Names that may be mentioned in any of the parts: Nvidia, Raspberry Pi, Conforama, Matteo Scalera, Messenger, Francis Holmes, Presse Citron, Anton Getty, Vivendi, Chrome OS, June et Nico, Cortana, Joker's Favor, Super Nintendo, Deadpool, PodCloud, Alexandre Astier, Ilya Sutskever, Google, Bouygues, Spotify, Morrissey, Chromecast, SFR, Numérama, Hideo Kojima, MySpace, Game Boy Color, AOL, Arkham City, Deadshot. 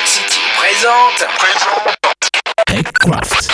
Rock City présente Techcraft.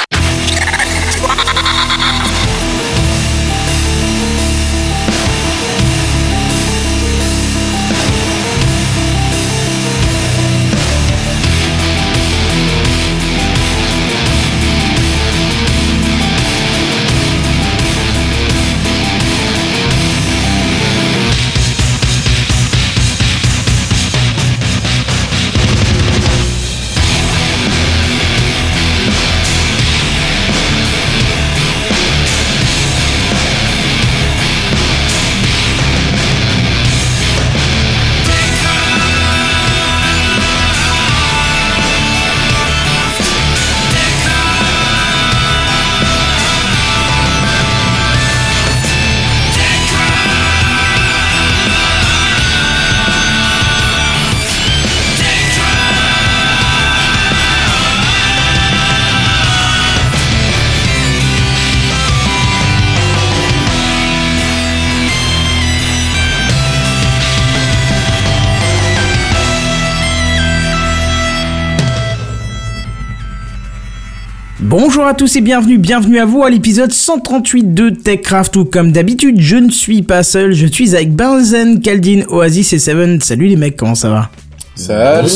Bonjour à tous et bienvenue à vous à l'épisode 138 de Techcraft où comme d'habitude je ne suis pas seul, je suis avec Benzen, Kaldin, Oasis et Seven. Salut les mecs, comment ça va ? Salut.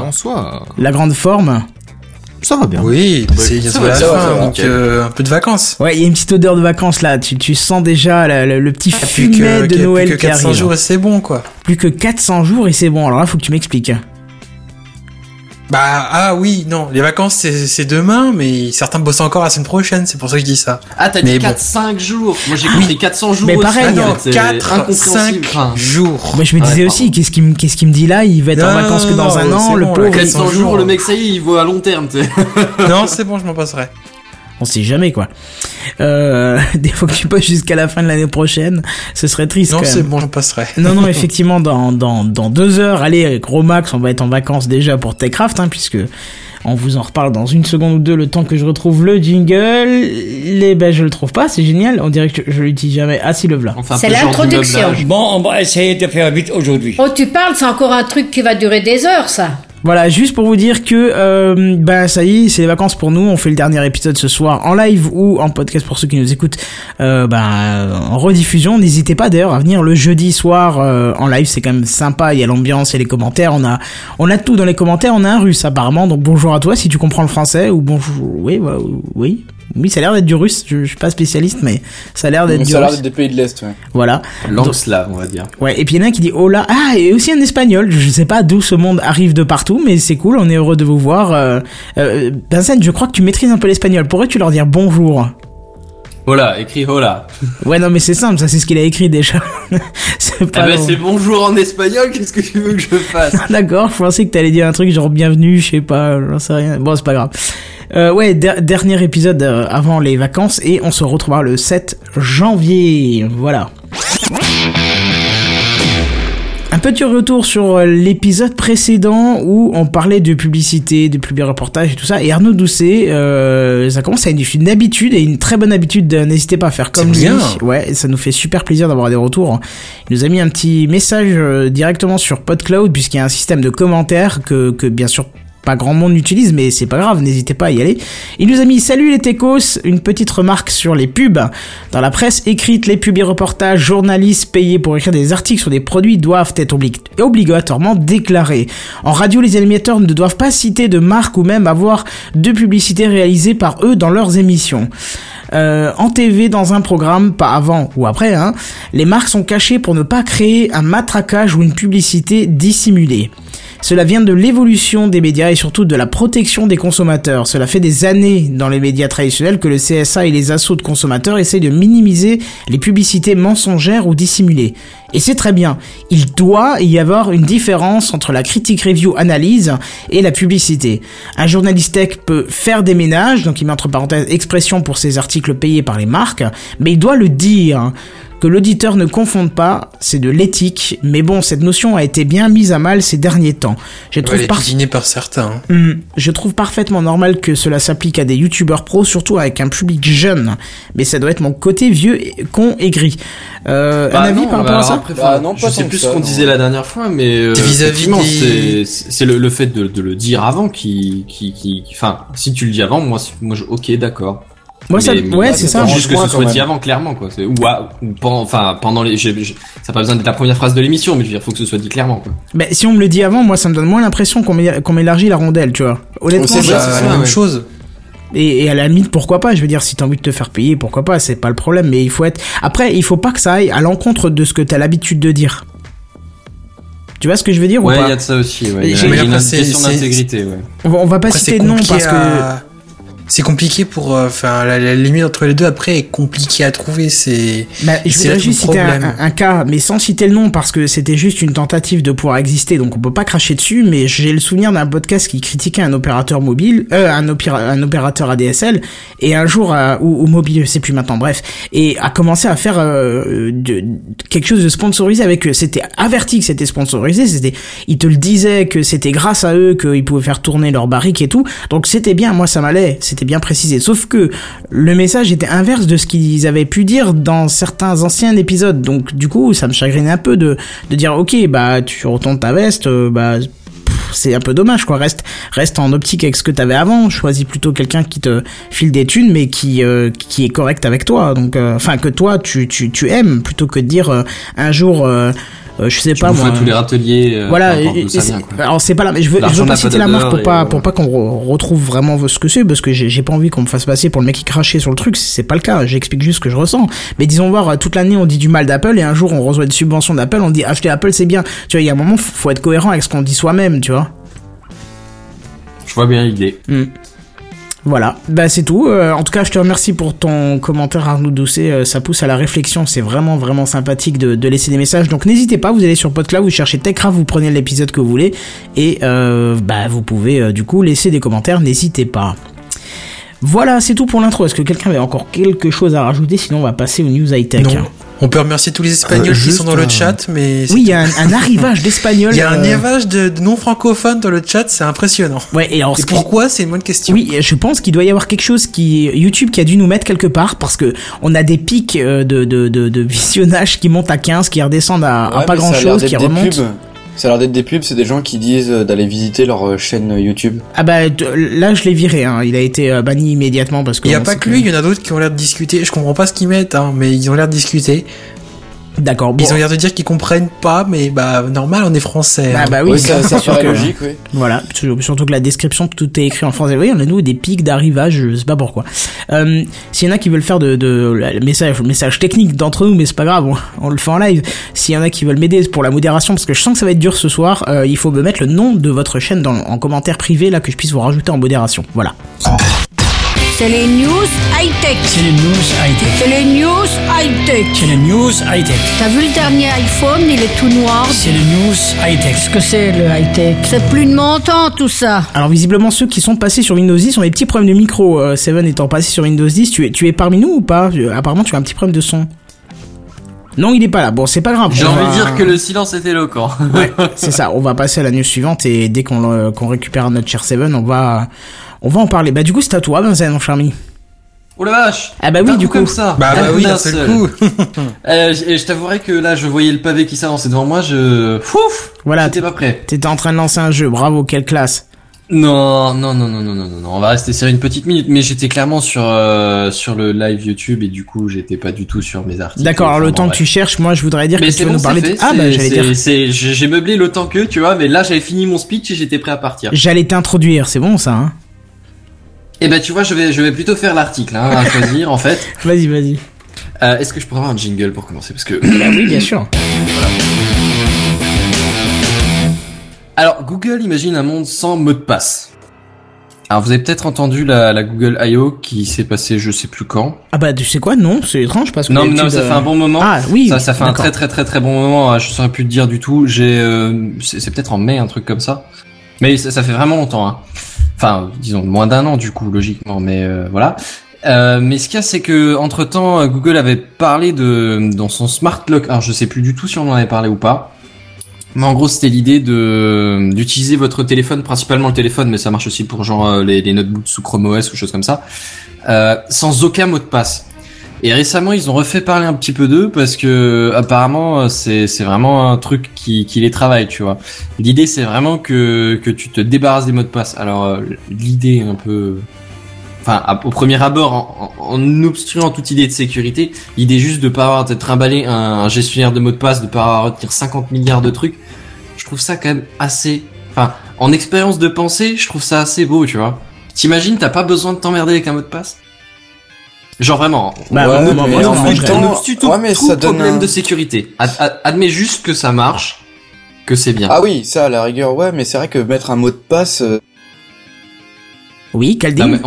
Bonsoir. La grande forme ? Ça va bien. Oui, un peu de vacances. Ouais, il y a une petite odeur de vacances là, tu sens déjà le petit fumet de Noël qui arrive. Plus que 400 jours et c'est bon quoi. Plus que 400 jours et c'est bon, alors là faut que tu m'expliques. Bah, ah oui, non, les vacances c'est demain, mais certains bossent encore la semaine prochaine, c'est pour ça que je dis ça. Ah, t'as dit 4-5 jours, moi j'ai compté 400 jours. Mais pareil, 4-5 jours. Mais je me disais aussi, qu'est-ce qu'il me dit là, il va être en vacances que dans un an, le pauvre. 400 jours, le mec ça y est, il voit à long terme, tu sais. Non, c'est bon, je m'en passerai. On sait jamais quoi. Des fois que tu passes jusqu'à la fin de l'année prochaine, ce serait triste. Non, quand même. C'est bon, j'en passerai. Non, effectivement, dans 2 heures, allez, gros max, on va être en vacances déjà pour Techcraft, puisque on vous en reparle dans une seconde ou deux, le temps que je retrouve le jingle. Je le trouve pas, c'est génial. On dirait que je l'utilise jamais. Ah, si, le v'là. Enfin, c'est l'introduction. Bon, on va essayer de faire vite aujourd'hui. Oh, tu parles, c'est encore un truc qui va durer des heures, ça. Voilà, juste pour vous dire que ça y est, c'est les vacances pour nous. On fait le dernier épisode ce soir en live ou en podcast pour ceux qui nous écoutent en rediffusion. N'hésitez pas d'ailleurs à venir le jeudi soir en live, c'est quand même sympa. Il y a l'ambiance, il y a les commentaires, on a tout dans les commentaires. On a un russe apparemment, donc bonjour à toi si tu comprends le français ou bonjour. Oui. Oui, ça a l'air d'être du russe, je suis pas spécialiste, mais ça a l'air d'être du russe. Ça a l'air d'être des pays de l'Est, ouais. Voilà. Langue slave, on va dire. Ouais, et puis il y en a un qui dit hola. Ah, et aussi un espagnol, je sais pas d'où ce monde arrive de partout, mais c'est cool, on est heureux de vous voir. Vincent, je crois que tu maîtrises un peu l'espagnol, pourrais-tu leur dire bonjour ? Hola, écrit hola. Ouais, non, mais c'est simple, ça, c'est ce qu'il a écrit déjà. C'est bonjour en espagnol, qu'est-ce que tu veux que je fasse ? D'accord, je pensais que t'allais dire un truc genre bienvenue, je sais pas, j'en sais rien. Bon, c'est pas grave. Dernier épisode avant les vacances et on se retrouvera le 7 janvier. Voilà. Un petit retour sur l'épisode précédent où on parlait de publicité, de publi-reportage et tout ça. Et Arnaud Doucet, ça commence à être une habitude et une très bonne habitude. N'hésitez pas à faire comme lui. Ouais, ça nous fait super plaisir d'avoir des retours. Il nous a mis un petit message directement sur PodCloud puisqu'il y a un système de commentaires que bien sûr pas grand monde utilise, mais c'est pas grave, n'hésitez pas à y aller. Il nous a mis « Salut les techos, une petite remarque sur les pubs. Dans la presse écrite, les publi-reportages, journalistes payés pour écrire des articles sur des produits doivent être obligatoirement déclarés. En radio, les animateurs ne doivent pas citer de marque ou même avoir de publicité réalisée par eux dans leurs émissions. » en TV, dans un programme, pas avant ou après, les marques sont cachées pour ne pas créer un matraquage ou une publicité dissimulée. Cela vient de l'évolution des médias et surtout de la protection des consommateurs. Cela fait des années dans les médias traditionnels que le CSA et les assos de consommateurs essayent de minimiser les publicités mensongères ou dissimulées. Et c'est très bien. Il doit y avoir une différence entre la critique review analyse et la publicité. Un journaliste tech peut faire des ménages, donc il met entre parenthèses expression pour ses articles payés par les marques, mais il doit le dire. que l'auditeur ne confonde pas, c'est de l'éthique, mais bon, cette notion a été bien mise à mal ces derniers temps. Elle est cuisinée par certains. Je trouve parfaitement normal que cela s'applique à des youtubeurs pros, surtout avec un public jeune, mais ça doit être mon côté vieux con aigri. Un avis par rapport à ça ? Je sais plus ce qu'on disait la dernière fois, mais c'est le fait de le dire avant qui... Enfin, si tu le dis avant, moi, ok, d'accord. Moi, c'est ça. Juste que ce soit dit avant, clairement, quoi. Ça n'a pas besoin d'être la première phrase de l'émission, mais je veux dire, faut que ce soit dit clairement, quoi. Mais si on me le dit avant, moi, ça me donne moins l'impression qu'on m'élargit la rondelle, tu vois. Honnêtement, c'est la même chose. Et à la limite, pourquoi pas, je veux dire, si t'as envie de te faire payer, pourquoi pas, c'est pas le problème, mais il faut être... Après, il faut pas que ça aille à l'encontre de ce que t'as l'habitude de dire. Tu vois ce que je veux dire ou pas ? Ouais, il y a de ça aussi, ouais. Il y a une question d'intégrité. On va pas citer de nom parce que... C'est compliqué pour... la limite entre les deux, après, est compliquée à trouver, c'est... je voudrais juste citer un cas, mais sans citer le nom, parce que c'était juste une tentative de pouvoir exister, donc on peut pas cracher dessus, mais j'ai le souvenir d'un podcast qui critiquait un opérateur mobile, un opérateur ADSL, et un jour, ou mobile, je sais plus maintenant, bref, et a commencé à faire quelque chose de sponsorisé avec eux. C'était averti que c'était sponsorisé, ils te le disaient que c'était grâce à eux qu'ils pouvaient faire tourner leur barrique et tout, donc c'était bien, moi ça m'allait, c'était bien précisé, sauf que le message était inverse de ce qu'ils avaient pu dire dans certains anciens épisodes, donc du coup ça me chagrinait un peu de dire ok, bah tu retournes ta veste, c'est un peu dommage, quoi. Reste en optique avec ce que t'avais avant, choisis plutôt quelqu'un qui te file des thunes mais qui est correct avec toi, donc que toi tu aimes, plutôt que de dire un jour tous les râteliers. Je veux pas citer la marque pour pas qu'on retrouve vraiment ce que c'est, parce que j'ai pas envie qu'on me fasse passer pour le mec qui crachait sur le truc. C'est pas le cas. J'explique juste ce que je ressens. Mais disons voir, toute l'année on dit du mal d'Apple et un jour on reçoit des subventions d'Apple. On dit acheter Apple c'est bien. Tu vois, il y a un moment faut être cohérent avec ce qu'on dit soi-même. Tu vois. Je vois bien l'idée. Voilà, c'est tout. En tout cas, je te remercie pour ton commentaire, Arnaud Doucet. Ça pousse à la réflexion. C'est vraiment, vraiment sympathique de laisser des messages. Donc, n'hésitez pas. Vous allez sur PodCloud, vous cherchez Techcraft, vous prenez l'épisode que vous voulez. Et vous pouvez, du coup, laisser des commentaires. N'hésitez pas. Voilà, c'est tout pour l'intro. Est-ce que quelqu'un avait encore quelque chose à rajouter ? Sinon, on va passer aux news high-tech. Non. On peut remercier tous les Espagnols qui sont dans le chat, mais... Oui, il y a un arrivage d'Espagnols. Il y a un arrivage de non-francophones dans le chat, c'est impressionnant. Ouais, et alors... pourquoi, c'est une bonne question. Oui, je pense qu'il doit y avoir quelque chose YouTube qui a dû nous mettre quelque part, parce que on a des pics de visionnage qui montent à 15, qui redescendent à pas grand-chose, qui remontent... Ça a l'air d'être des pubs, c'est des gens qui disent d'aller visiter leur chaîne YouTube. Là je l'ai viré, hein. Il a été banni immédiatement parce que... Il n'y a pas que lui, il y en a d'autres qui ont l'air de discuter, je comprends pas ce qu'ils mettent, hein, mais ils ont l'air de discuter. D'accord, bon. Ils ont l'air de dire qu'ils comprennent pas, mais normal, on est français. Oui, c'est sûr que logique, oui. Voilà, surtout que la description, tout est écrit en français. Oui, on a nous des pics d'arrivage, je sais pas pourquoi. S'il y en a qui veulent faire de message technique d'entre nous, mais c'est pas grave, on le fait en live. S'il y en a qui veulent m'aider pour la modération, parce que je sens que ça va être dur ce soir, il faut me mettre le nom de votre chaîne en commentaire privé, là, que je puisse vous rajouter en modération. Voilà. C'est les news high-tech. C'est les news high-tech. C'est les news high-tech. C'est les news high-tech. T'as vu le dernier iPhone, il est tout noir. C'est les news high-tech. Qu'est-ce que c'est le high-tech ? C'est plus de mon temps tout ça. Alors visiblement ceux qui sont passés sur Windows 10 ont des petits problèmes de micro. Seven étant passé sur Windows 10, tu es parmi nous ou pas ? Apparemment tu as un petit problème de son. Non, il est pas là. Bon, c'est pas grave. J'ai envie de dire que le silence est éloquent. Ouais, c'est ça. On va passer à la news suivante et dès qu'on récupère notre cher Seven, on va en parler. Du coup, c'est à toi, Benzen, mon cher ami. Oh la vache! Ah oui, du coup. Comme ça. D'un seul coup. Je t'avouerais que là, je voyais le pavé qui s'avançait devant moi, Fouf! Voilà. J'étais pas prêt. T'étais en train de lancer un jeu. Bravo, quelle classe. Non, on va rester sur une petite minute, mais j'étais clairement sur le live YouTube et du coup j'étais pas du tout sur mes articles. D'accord, alors le temps que tu cherches, moi je voudrais dire que tu veux nous parler de... j'ai meublé le temps que, tu vois, mais là j'avais fini mon speech et j'étais prêt à partir. J'allais t'introduire, c'est bon ça, hein. Et tu vois, je vais plutôt faire l'article, hein, à choisir en fait. Vas-y. Est-ce que je pourrais avoir un jingle pour commencer, parce que... oui, bien sûr. Alors, Google imagine un monde sans mot de passe. Alors, vous avez peut-être entendu la Google I.O. qui s'est passée je sais plus quand. Tu sais quoi ? Non, c'est étrange parce que... Non, ça fait un bon moment. Ah, oui. Ça fait d'accord. Un très, très, très, très bon moment. Je saurais plus te dire du tout. C'est peut-être en mai, un truc comme ça. Mais ça fait vraiment longtemps, hein. Enfin, disons, moins d'un an, du coup, logiquement. Mais voilà. Mais ce qu'il y a, c'est que entre temps, Google avait parlé de dans son smart lock. Alors, je sais plus du tout si on en avait parlé ou pas. Mais en gros, c'était l'idée de d'utiliser votre téléphone, principalement le téléphone, mais ça marche aussi pour genre les notebooks sous Chrome OS ou choses comme ça, sans aucun mot de passe. Et récemment, ils ont refait parler un petit peu d'eux parce que apparemment, c'est vraiment un truc qui les travaille, tu vois. L'idée, c'est vraiment que tu te débarrasses des mots de passe. Alors, l'idée un peu, enfin, au premier abord, en obstruant toute idée de sécurité, l'idée juste de pas avoir d'être trimballé un gestionnaire de mots de passe, de pas avoir à retenir 50 milliards de trucs, je trouve ça quand même assez, enfin, en expérience de pensée, je trouve ça assez beau, tu vois. T'imagines, t'as pas besoin de t'emmerder avec un mot de passe? Genre vraiment. Bah, ouais, non, mais en fait, on obstue tout, ouais, tout problème de sécurité. Admets juste que ça marche, que c'est bien. Ah oui, ça à la rigueur, ouais, mais c'est vrai que mettre un mot de passe. Oui, Caldim.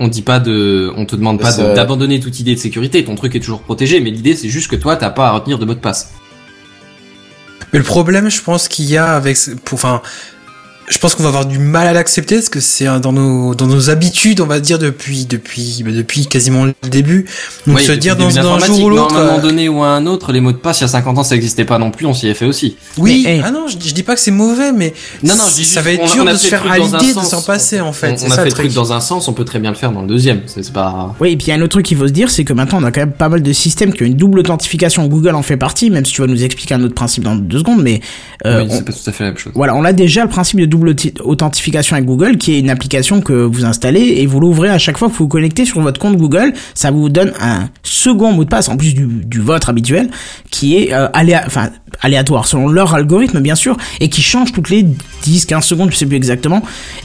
On dit pas de, on te demande pas d'abandonner toute idée de sécurité. Ton truc est toujours protégé, mais l'idée c'est juste que toi t'as pas à retenir de mot de passe. Mais le problème, je pense qu'il y a avec, je pense qu'on va avoir du mal à l'accepter parce que c'est dans nos habitudes, on va dire depuis quasiment le début. Donc oui, se dire dans un jour ou l'autre, à un moment donné ou à un autre, les mots de passe il y a 50 ans ça n'existait pas non plus, on s'y est fait aussi. Oui. Mais, hey. Ah non, je dis pas que c'est mauvais, mais je dis juste, ça va être dur de se faire à l'idée de s'en passer en fait. On a fait le truc dans un sens, on peut très bien le faire dans le deuxième. C'est pas. Oui, et puis il y a un autre truc qu'il faut se dire, c'est que maintenant on a quand même pas mal de systèmes qui ont une double authentification. Google en fait partie, même si tu vas nous expliquer un autre principe dans 2 secondes, mais c'est pas tout à fait la même chose. Voilà, on a déjà le principe de double authentification avec Google, qui est une application que vous installez et vous l'ouvrez à chaque fois que vous vous connectez sur votre compte Google. Ça vous donne un second mot de passe en plus du vôtre habituel, qui est aléatoire selon leur algorithme bien sûr, et qui change toutes les 10-15 secondes, je sais plus exactement,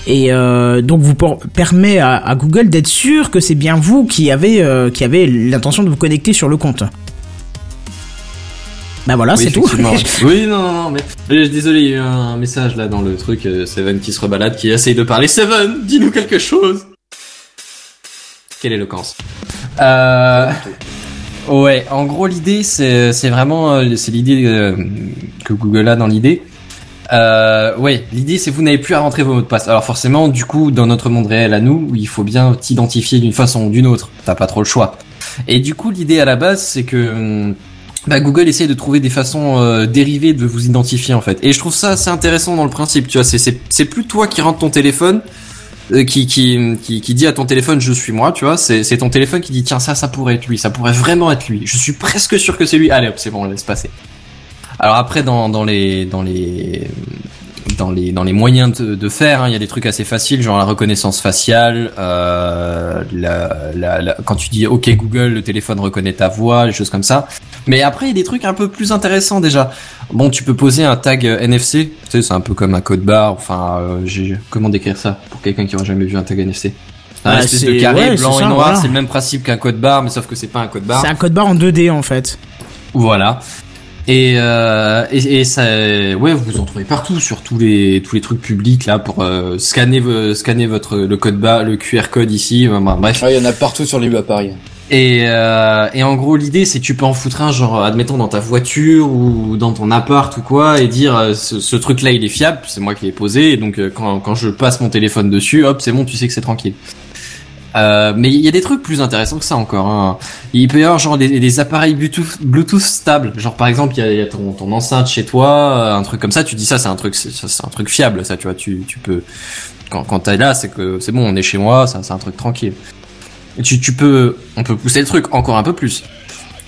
et donc vous permet à Google d'être sûr que c'est bien vous qui avez l'intention de vous connecter sur le compte. Bah voilà, oui, c'est tout. Oui, non, mais désolé, il y a eu un message là dans le truc, Seven qui se rebalade, qui essaye de parler. Seven, dis-nous quelque chose. Quelle éloquence. Ouais, en gros l'idée c'est vraiment c'est l'idée que Google a dans l'idée. Ouais, l'idée c'est que vous n'avez plus à rentrer vos mots de passe. Alors forcément, du coup, dans notre monde réel à nous, il faut bien t'identifier d'une façon ou d'une autre. T'as pas trop le choix. Et du coup, l'idée à la base c'est que Google essaye de trouver des façons dérivées de vous identifier en fait. Et je trouve ça assez intéressant dans le principe, tu vois, c'est plus toi qui rentre ton téléphone qui dit à ton téléphone je suis moi, tu vois, c'est ton téléphone qui dit tiens ça pourrait être lui, ça pourrait vraiment être lui. Je suis presque sûr que c'est lui. Allez hop, c'est bon, on laisse passer. Alors après dans les moyens de faire, hein, y a des trucs assez faciles, genre la reconnaissance faciale, quand tu dis ok Google, le téléphone reconnaît ta voix, les choses comme ça. Mais après, il y a des trucs un peu plus intéressants déjà. Bon, tu peux poser un tag NFC, tu sais, c'est un peu comme un code barre, enfin, comment décrire ça pour quelqu'un qui aurait jamais vu un tag NFC? C'est un espèce de carré blanc et noir, voilà. C'est le même principe qu'un code barre, mais sauf que c'est pas un code barre. C'est un code barre en 2D en fait. Voilà. Et ça, ouais, vous en trouvez partout sur tous les trucs publics là pour scanner le code barre, le QR code ici, bref. Ah, il y en a partout sur les rues à Paris. Et en gros l'idée c'est que tu peux en foutre un genre admettons dans ta voiture ou dans ton appart ou quoi et dire ce truc là il est fiable, c'est moi qui l'ai posé et donc quand je passe mon téléphone dessus, hop, c'est bon, tu sais que c'est tranquille. Mais il y a des trucs plus intéressants que ça encore, hein. Il peut y avoir genre des appareils Bluetooth stables. Genre par exemple il y a ton enceinte chez toi, un truc comme ça. Tu dis ça, c'est un truc fiable, ça, tu vois. Tu peux quand t'es là, c'est que c'est bon, on est chez moi, ça, c'est un truc tranquille. On peut pousser le truc encore un peu plus.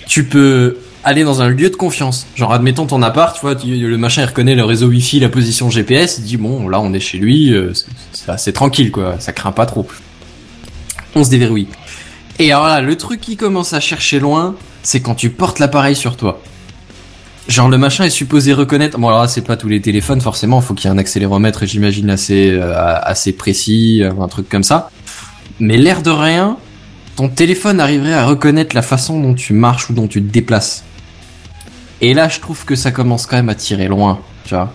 Tu peux aller dans un lieu de confiance. Genre admettons ton appart, tu vois, le machin il reconnaît le réseau Wi-Fi, la position GPS. Il dit bon là on est chez lui, c'est assez tranquille quoi, ça craint pas trop. On se déverrouille. Et alors là, le truc qui commence à chercher loin, c'est quand tu portes l'appareil sur toi. Genre le machin est supposé reconnaître. Bon alors là, c'est pas tous les téléphones forcément. Faut qu'il y ait un accéléromètre, j'imagine assez précis, un truc comme ça. Mais l'air de rien, ton téléphone arriverait à reconnaître la façon dont tu marches ou dont tu te déplaces. Et là, je trouve que ça commence quand même à tirer loin, tu vois.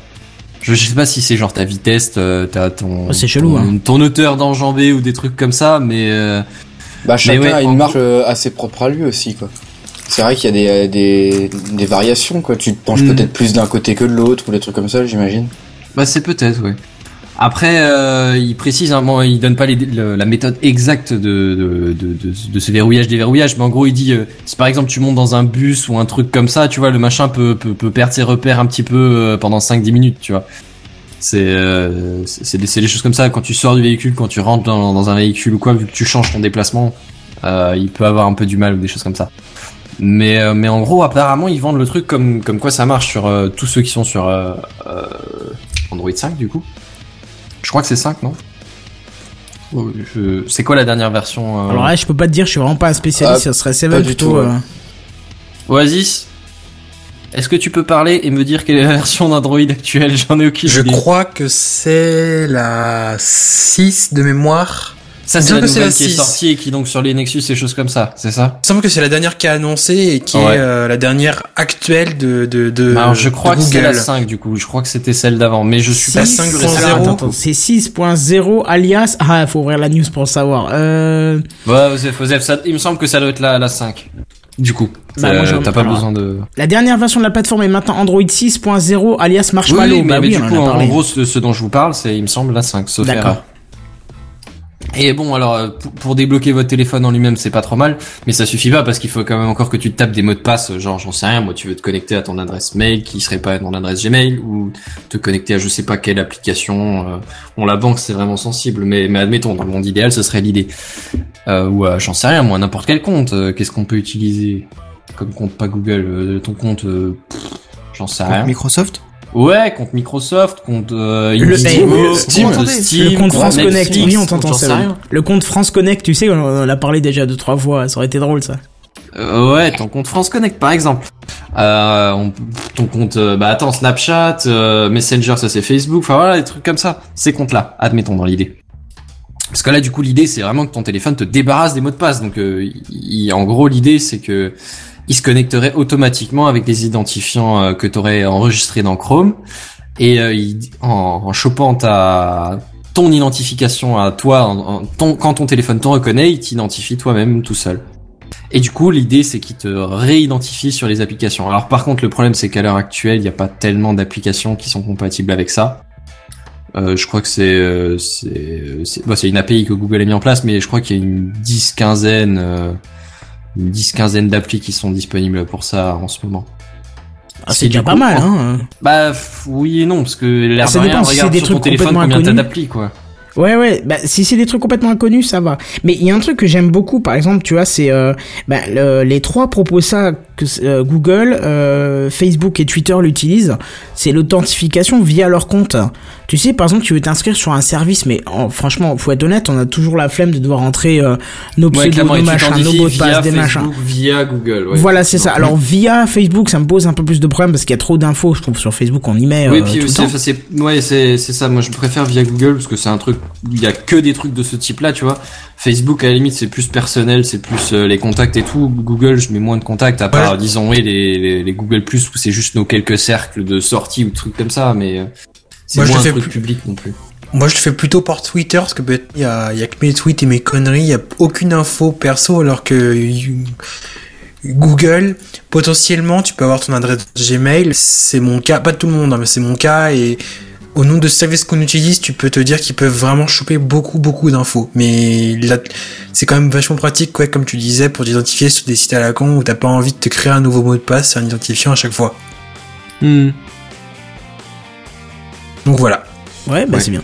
Je sais pas si c'est genre ta vitesse, t'as ton, c'est chelou, ton hauteur d'enjambée ou des trucs comme ça, mais chacun a une marche assez propre à lui aussi quoi. C'est vrai qu'il y a des variations quoi. Tu te penches peut-être plus d'un côté que de l'autre ou des trucs comme ça, j'imagine. Bah c'est peut-être ouais. Après, il précise, hein, bon, il donne pas la méthode exacte de ce déverrouillage, mais en gros, il dit, si par exemple tu montes dans un bus ou un truc comme ça, tu vois, le machin peut perdre ses repères un petit peu pendant 5-10 minutes, tu vois. C'est des choses comme ça. Quand tu sors du véhicule, quand tu rentres dans un véhicule ou quoi, vu que tu changes ton déplacement, il peut avoir un peu du mal ou des choses comme ça. Mais en gros, apparemment, ils vendent le truc comme quoi ça marche sur tous ceux qui sont sur Android 5, du coup. Je crois que c'est 5, non ? C'est quoi la dernière version ? Alors là, je peux pas te dire, je suis vraiment pas un spécialiste, ça serait 7 plutôt. Oasis, est-ce que tu peux parler et me dire quelle est la version d'Android actuelle ? J'en ai aucune idée. Je crois que c'est la 6 de mémoire. Ça, c'est la nouvelle qui est sortie et qui, donc, sur les Nexus et choses comme ça, c'est ça ? Il semble que c'est la dernière qui a annoncé et qui est la dernière actuelle de Alors, je crois que c'est la 5, du coup. Je crois que c'était celle d'avant, mais je suis pas sûr. C'est 6.0 alias... Ah, faut ouvrir la news pour le savoir. Bah, il me semble que ça doit être la 5. Du coup, t'as pas besoin de... La dernière version de la plateforme est maintenant Android 6.0 alias Marshmallow. Oui, mais du coup, en gros, ce dont je vous parle, c'est, il me semble, la 5. D'accord. Et bon, alors pour débloquer votre téléphone en lui-même, c'est pas trop mal, mais ça suffit pas parce qu'il faut quand même encore que tu te tapes des mots de passe, genre j'en sais rien, moi tu veux te connecter à ton adresse mail qui serait pas ton adresse Gmail, ou te connecter à je sais pas quelle application. Bon, la banque c'est vraiment sensible, mais admettons, dans le monde idéal, ce serait l'idée. Ou j'en sais rien, moi n'importe quel compte, qu'est-ce qu'on peut utiliser comme compte pas Google, ton compte, j'en sais rien. Microsoft. Ouais, compte Microsoft, compte Indigo, Steam, le compte France Connect. Oui, on t'entend ça. Le compte France Connect, tu sais, on l'a parlé déjà 2-3 fois, ça aurait été drôle ça. Ouais, ton compte France Connect par exemple. Ton compte, Snapchat, Messenger, ça c'est Facebook, enfin voilà, des trucs comme ça. Ces comptes-là, admettons dans l'idée. Parce que là, du coup, l'idée, c'est vraiment que ton téléphone te débarrasse des mots de passe. Donc, en gros, l'idée, c'est que il se connecterait automatiquement avec des identifiants que t'aurais enregistrés dans Chrome, et en chopant ton identification à toi, quand ton téléphone te reconnaît, il t'identifie toi-même tout seul. Et du coup, l'idée, c'est qu'il te réidentifie sur les applications. Alors par contre, le problème, c'est qu'à l'heure actuelle, il n'y a pas tellement d'applications qui sont compatibles avec ça. Je crois que c'est une API que Google a mis en place, mais je crois qu'il y a une dix-quinzaine d'applis qui sont disponibles pour ça en ce moment. Ah, c'est déjà pas mal, hein. Bah oui et non, parce que l'air de rien, regarde sur ton téléphone combien t'as d'applis, quoi. Ouais, bah si c'est des trucs complètement inconnus, ça va. Mais il y a un truc que j'aime beaucoup, par exemple, tu vois, c'est les trois proposent ça, que Google, Facebook et Twitter l'utilisent, c'est l'authentification via leur compte. Tu sais, par exemple, tu veux t'inscrire sur un service, mais franchement, faut être honnête, on a toujours la flemme de devoir entrer nos pseudos, nos machins, nos mots de passe, des machins. Via Google. Ouais, voilà, c'est ça. Alors via Facebook, ça me pose un peu plus de problèmes parce qu'il y a trop d'infos, je trouve, sur Facebook, on y met. Oui, puis tout le temps. C'est ça. Moi, je préfère via Google parce que c'est un truc. Il y a que des trucs de ce type-là, tu vois. Facebook, à la limite, c'est plus personnel, c'est plus les contacts et tout. Google, je mets moins de contacts, à part, disons, les Google+, où c'est juste nos quelques cercles de sortie ou de trucs comme ça, mais c'est moins un truc public non plus. Moi, je le fais plutôt par Twitter, parce que il y a que mes tweets et mes conneries, il y a aucune info perso, alors que Google, potentiellement, tu peux avoir ton adresse Gmail, c'est mon cas, pas de tout le monde, hein, mais c'est mon cas, et... Au nom de services qu'on utilise, tu peux te dire qu'ils peuvent vraiment choper beaucoup d'infos. Mais là, c'est quand même vachement pratique, ouais, comme tu disais, pour t'identifier sur des sites à la con où t'as pas envie de te créer un nouveau mot de passe, c'est un identifiant à chaque fois. Donc voilà. Ouais. C'est bien.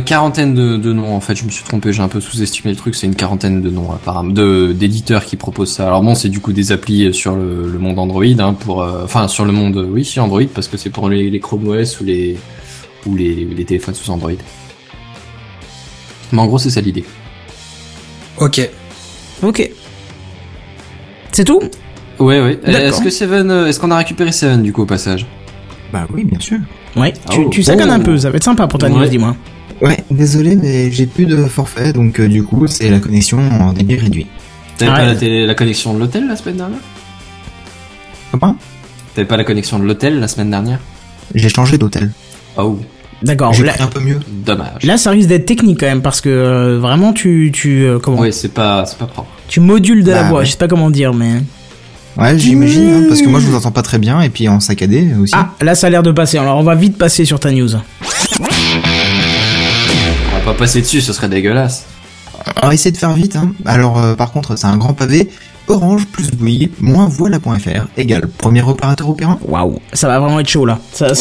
Quarantaine de noms, en fait, je me suis trompé, j'ai un peu sous-estimé le truc, c'est une quarantaine de noms apparemment, d'éditeurs qui proposent ça. Alors bon, c'est du coup des applis sur le monde Android, hein, sur le monde, Android, parce que c'est pour les Chrome OS ou les téléphones sous Android. Mais en gros, c'est ça l'idée. Ok. C'est tout ? Ouais. Est-ce qu'on a récupéré Seven, du coup, au passage ? Bah oui, bien sûr. Ouais, tu sacanes un peu, ça va être sympa pour ta news, dis-moi. Ouais, désolé, mais j'ai plus de forfait, donc du coup, c'est la connexion en débit réduit. T'avais pas la connexion de l'hôtel la semaine dernière ? Comment ? T'avais pas la connexion de l'hôtel la semaine dernière ? J'ai changé d'hôtel. Oh. D'accord. J'ai pris un peu mieux. Dommage. Là, ça risque d'être technique quand même, parce que vraiment, tu comment ? Ouais, c'est pas propre. Tu modules de la voix, je sais pas comment dire, mais... Ouais, j'imagine, hein, parce que moi je vous entends pas très bien et puis en saccadé aussi. Ah, là ça a l'air de passer, alors on va vite passer sur ta news. pas passer dessus, ce serait dégueulasse. On va essayer de faire vite, hein. Alors, par contre, c'est un grand pavé. Orange plus Bouygues moins voilà.fr égale premier opérateur opérant. Waouh, ça va vraiment être chaud là. Ça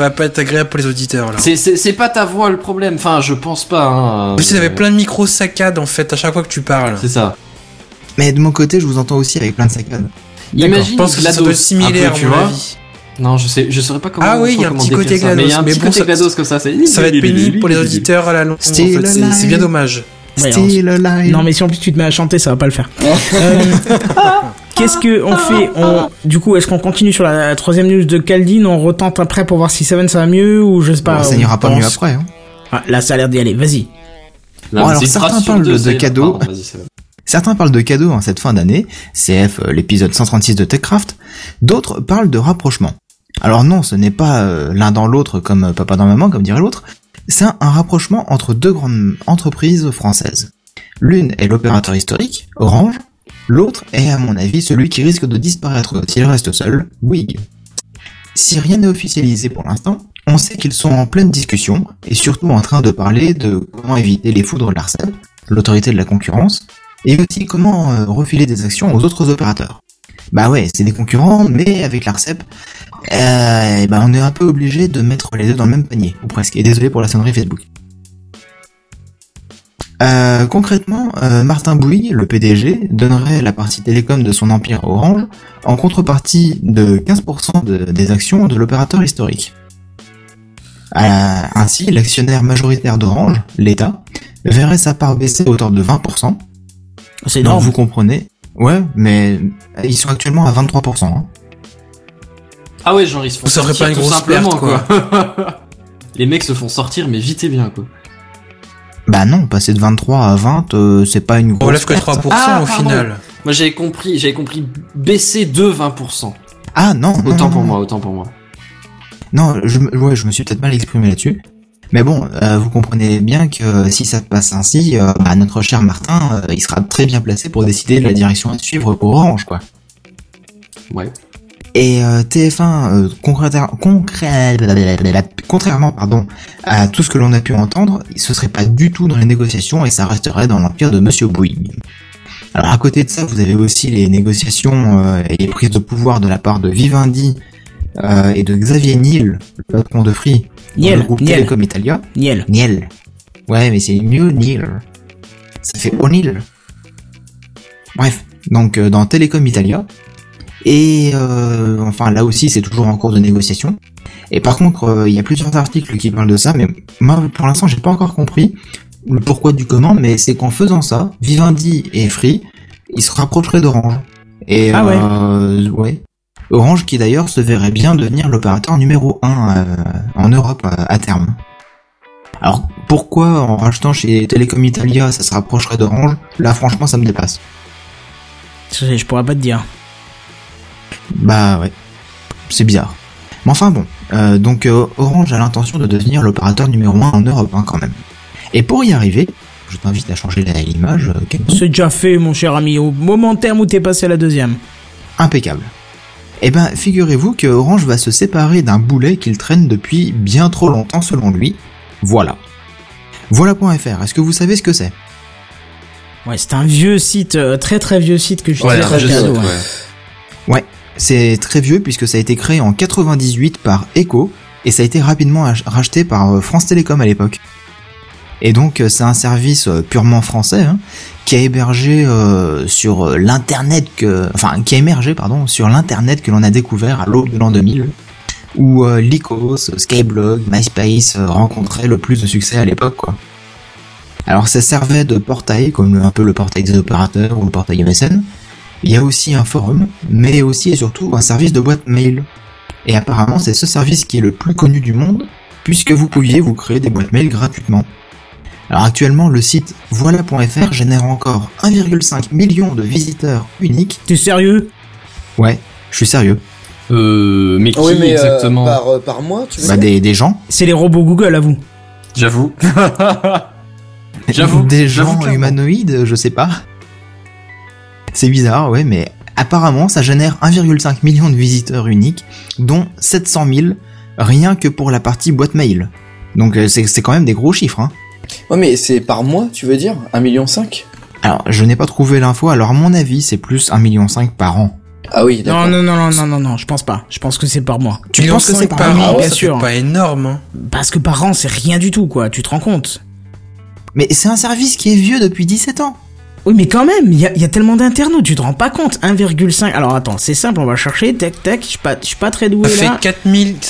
va pas être agréable pour les auditeurs là. C'est pas ta voix le problème. Enfin, je pense pas. Hein. Tu avais plein de micro saccades en fait à chaque fois que tu parles. C'est ça. Mais de mon côté, je vous entends aussi avec plein de saccades. Imagine, je pense que ça doit être similaire peu, tu vois. Non, je saurais pas comment. Ah oui, il y a un petit côté glados. Mais il y a un petit côté glados comme ça. Ça va être pénible pour les auditeurs à la longue. C'est bien dommage. Non mais si en plus tu te mets à chanter, ça va pas le faire. Qu'est-ce que on fait? Du coup, est-ce qu'on continue sur la troisième news de Caldine? On retente après pour voir si Seven ça va mieux ou je sais pas. Ça n'ira pas mieux après. Hein. Ah, là, ça a l'air d'y aller. Vas-y. Là, bon, alors certains parlent de cadeaux. Certains parlent de cadeaux en cette fin d'année. CF l'épisode 136 de Techcraft. D'autres parlent de rapprochement. Alors non, ce n'est pas l'un dans l'autre comme papa dans maman, comme dirait l'autre. C'est un rapprochement entre deux grandes entreprises françaises. L'une est l'opérateur historique, Orange, l'autre est à mon avis celui qui risque de disparaître s'il reste seul, Bouygues. Si rien n'est officialisé pour l'instant, on sait qu'ils sont en pleine discussion et surtout en train de parler de comment éviter les foudres de l'ARCEP, l'autorité de la concurrence, et aussi comment refiler des actions aux autres opérateurs. Bah ouais, c'est des concurrents, mais avec l'ARCEP, on est un peu obligé de mettre les deux dans le même panier, ou presque. Et désolé pour la sonnerie Facebook. Concrètement, Martin Bouygues, le PDG, donnerait la partie télécom de son empire Orange en contrepartie de 15% des actions de l'opérateur historique. Ainsi, l'actionnaire majoritaire d'Orange, l'État, verrait sa part baisser à hauteur de 20%. C'est énorme. Donc vous comprenez. Ouais, mais ils sont actuellement à 23%. Hein. Ah ouais, genre ils se font sortir pas une grosse perte, quoi. Les mecs se font sortir, mais vite et bien, quoi. Bah non, passer de 23 à 20, c'est pas une grosse perte. On relève que 3% au final. Moi j'avais compris baisser de 20%. Ah non, autant pour moi. Non, je me suis peut-être mal exprimé là-dessus. Mais bon, vous comprenez bien que si ça passe ainsi, notre cher Martin, il sera très bien placé pour décider de la direction à suivre pour Orange, quoi. Ouais. Et TF1, contrairement, à tout ce que l'on a pu entendre, ce serait pas du tout dans les négociations et ça resterait dans l'empire de Monsieur Bouygues. Alors à côté de ça, vous avez aussi les négociations et les prises de pouvoir de la part de Vivendi et de Xavier Niel, le patron de Free, Niel, le groupe Telecom Italia. Niel. Ouais, mais c'est mieux Niel. Ça fait O'Neill. Bref, donc dans Telecom Italia. Et là aussi c'est toujours en cours de négociation. Et par contre, il y a plusieurs articles qui parlent de ça, mais moi pour l'instant j'ai pas encore compris le pourquoi du comment, mais c'est qu'en faisant ça, Vivendi et Free, ils se rapprocheraient d'Orange. Et ouais. Orange qui d'ailleurs se verrait bien devenir l'opérateur numéro 1 en Europe à terme. Alors pourquoi en rachetant chez Telecom Italia ça se rapprocherait d'Orange, là franchement ça me dépasse. Je pourrais pas te dire. Bah ouais, c'est bizarre. Mais enfin bon, donc Orange a l'intention de devenir l'opérateur numéro 1 en Europe hein, quand même. Et pour y arriver, je t'invite à changer l'image. C'est déjà fait mon cher ami, au moment terme où t'es passé à la deuxième. Impeccable. Eh ben figurez-vous que Orange va se séparer d'un boulet qu'il traîne depuis bien trop longtemps selon lui. Voilà. Voilà.fr, est-ce que vous savez ce que c'est? Ouais, c'est un vieux site, très très vieux site que j'utilisais très bientôt. Ouais, c'est très vieux puisque ça a été créé en 98 par Echo et ça a été rapidement racheté par France Télécom à l'époque. Et donc c'est un service purement français hein, qui a hébergé sur l'internet qui a émergé sur l'internet que l'on a découvert à l'aube de l'an 2000 où Lycos, Skyblog, MySpace rencontraient le plus de succès à l'époque quoi. Alors ça servait de portail comme un peu le portail des opérateurs ou le portail MSN. Il y a aussi un forum, mais aussi et surtout un service de boîte mail. Et apparemment, c'est ce service qui est le plus connu du monde, puisque vous pouviez vous créer des boîtes mail gratuitement. Alors actuellement, le site voilà.fr génère encore 1,5 million de visiteurs uniques. T'es sérieux? Ouais, je suis sérieux. Mais qui oui, mais exactement par mois, tu veux dire? Bah des gens. C'est les robots Google, à vous. J'avoue. Des gens humanoïdes, je sais pas. C'est bizarre, ouais, mais apparemment, ça génère 1,5 million de visiteurs uniques, dont 700 000 rien que pour la partie boîte mail. Donc c'est quand même des gros chiffres, hein. Ouais, mais c'est par mois, tu veux dire 1,5 million? Alors, je n'ai pas trouvé l'info, alors à mon avis, c'est plus 1,5 million par an. Ah oui, d'accord. Non, je pense pas. Je pense que c'est par mois. Tu penses que c'est par an, bien sûr. C'est pas énorme, hein. Parce que par an, c'est rien du tout, quoi, tu te rends compte. Mais c'est un service qui est vieux depuis 17 ans. Oui, mais quand même, il y a tellement d'internautes, tu te rends pas compte. 1,5. Alors attends, c'est simple, on va chercher, tac, je suis pas très doué là.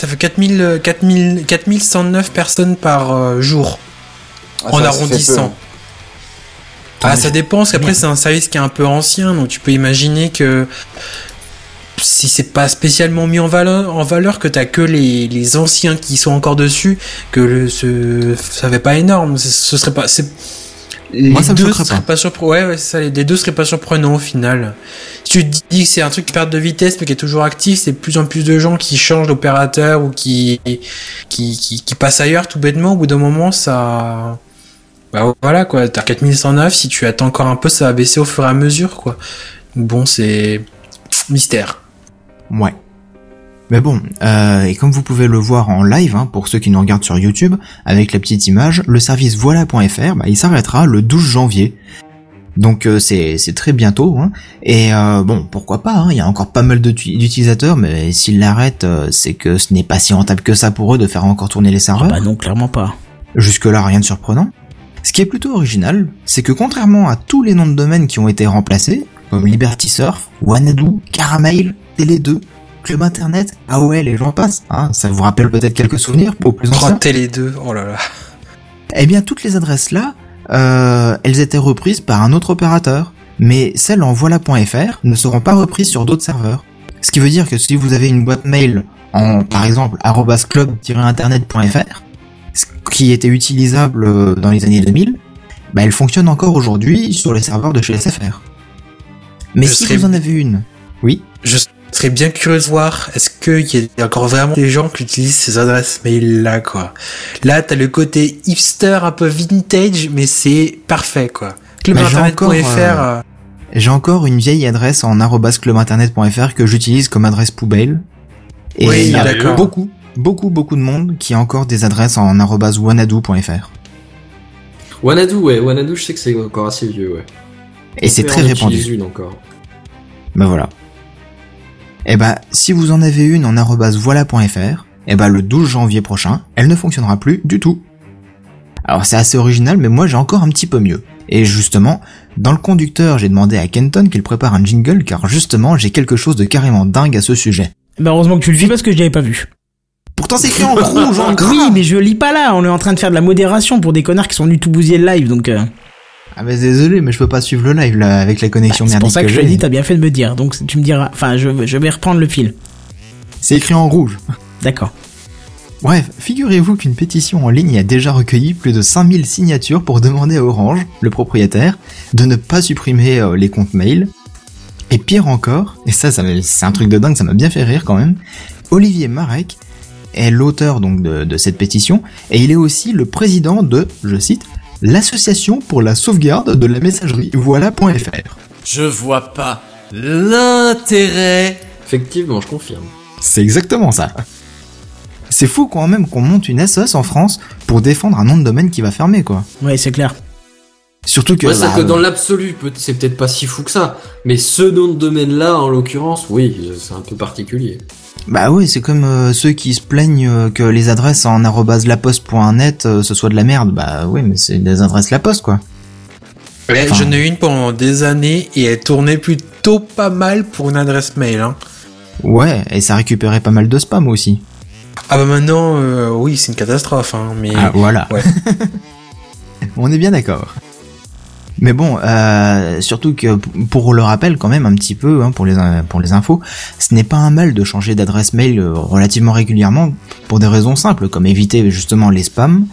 Ça fait 4109 personnes par jour. En arrondissant. Ah, ça dépend, parce qu'après, c'est un service qui est un peu ancien, donc tu peux imaginer que si c'est pas spécialement mis en valeur, que t'as que les anciens qui sont encore dessus, que ça fait pas énorme. Ce serait pas. Moi, ça me choquerait pas. Ouais, ça, les deux seraient pas surprenants au final. Si tu te dis que c'est un truc qui perd de vitesse mais qui est toujours actif, c'est de plus en plus de gens qui changent d'opérateur ou qui passent ailleurs tout bêtement. Au bout d'un moment, ça. Bah voilà quoi, t'as 4109, si tu attends encore un peu, ça va baisser au fur et à mesure quoi. Bon, c'est mystère. Ouais. Mais bon, et comme vous pouvez le voir en live, hein, pour ceux qui nous regardent sur YouTube, avec la petite image, le service voilà.fr, bah, il s'arrêtera le 12 janvier. Donc c'est très bientôt, hein. Et bon, pourquoi pas, hein, il y a encore pas mal d'utilisateurs, mais s'ils l'arrêtent, c'est que ce n'est pas si rentable que ça pour eux de faire encore tourner les serveurs. Ah bah non, clairement pas. Jusque-là, rien de surprenant. Ce qui est plutôt original, c'est que contrairement à tous les noms de domaines qui ont été remplacés, comme LibertySurf, Wanadoo, Caramail, Télé2, Club Internet, AOL et j'en passe, hein, ça vous rappelle peut-être quelques souvenirs pour plus anciens. Télé2, oh là là. Eh bien, toutes les adresses-là, elles étaient reprises par un autre opérateur, mais celles en voilà.fr ne seront pas reprises sur d'autres serveurs. Ce qui veut dire que si vous avez une boîte mail en, par exemple, @club-internet.fr, ce qui était utilisable dans les années 2000, bah elle fonctionne encore aujourd'hui sur les serveurs de chez SFR. Mais si vous en avez une, oui. Je serais bien curieux de voir, est-ce qu'il y a encore vraiment des gens qui utilisent ces adresses mail-là, quoi. Là, t'as le côté hipster, un peu vintage, mais c'est parfait, quoi. J'ai encore une vieille adresse en @clubinternet.fr que j'utilise comme adresse poubelle. Et oui, il y a beaucoup de monde qui a encore des adresses en @wanadoo.fr. Wanadoo, ouais, Wanadoo, je sais que c'est encore assez vieux, ouais. Et c'est très répandu. Une encore. Bah voilà. Et bah, si vous en avez une en @voilà.fr, et bah le 12 janvier prochain, elle ne fonctionnera plus du tout. Alors c'est assez original, mais moi j'ai encore un petit peu mieux. Et justement, dans le conducteur, j'ai demandé à Kenton qu'il prépare un jingle, car justement, j'ai quelque chose de carrément dingue à ce sujet. Bah heureusement que tu le vis parce que je l'avais pas vu. Pourtant, c'est écrit en rouge, en gras. Oui, mais je lis pas là. On est en train de faire de la modération pour des connards qui sont venus tout bousiller le live, donc. Ah mais désolé, mais je peux pas suivre le live là avec la connexion merdique. C'est pour ça que je l'ai dit. T'as bien fait de me dire. Donc tu me diras. Enfin, je vais reprendre le fil. C'est écrit en rouge. D'accord. Bref, figurez-vous qu'une pétition en ligne a déjà recueilli plus de 5000 signatures pour demander à Orange, le propriétaire, de ne pas supprimer les comptes mail. Et pire encore, et ça, c'est un truc de dingue, ça m'a bien fait rire quand même. Olivier Marek est l'auteur donc de cette pétition, et il est aussi le président de, je cite, l'association pour la sauvegarde de la messagerie voilà.fr. Je vois pas l'intérêt. Effectivement, je confirme. C'est exactement ça. C'est fou quand même qu'on monte une SOS en France pour défendre un nom de domaine qui va fermer, quoi. Ouais, c'est clair. Surtout que, ouais, bah, que dans l'absolu, c'est peut-être pas si fou que ça, mais ce nom de domaine-là, en l'occurrence, oui, c'est un peu particulier. Bah oui, c'est comme ceux qui se plaignent que les adresses en @laposte.net ce soit de la merde. Bah oui, mais c'est des adresses La Poste, quoi. Ouais, enfin, j'en ai une pendant des années et elle tournait plutôt pas mal pour une adresse mail, hein. Ouais, et ça récupérait pas mal de spam aussi. Ah bah maintenant, oui, c'est une catastrophe, hein, mais... Ah voilà, ouais. On est bien d'accord. Mais bon, surtout que pour le rappel quand même un petit peu, hein, pour les infos, ce n'est pas un mal de changer d'adresse mail relativement régulièrement pour des raisons simples comme éviter justement les spams,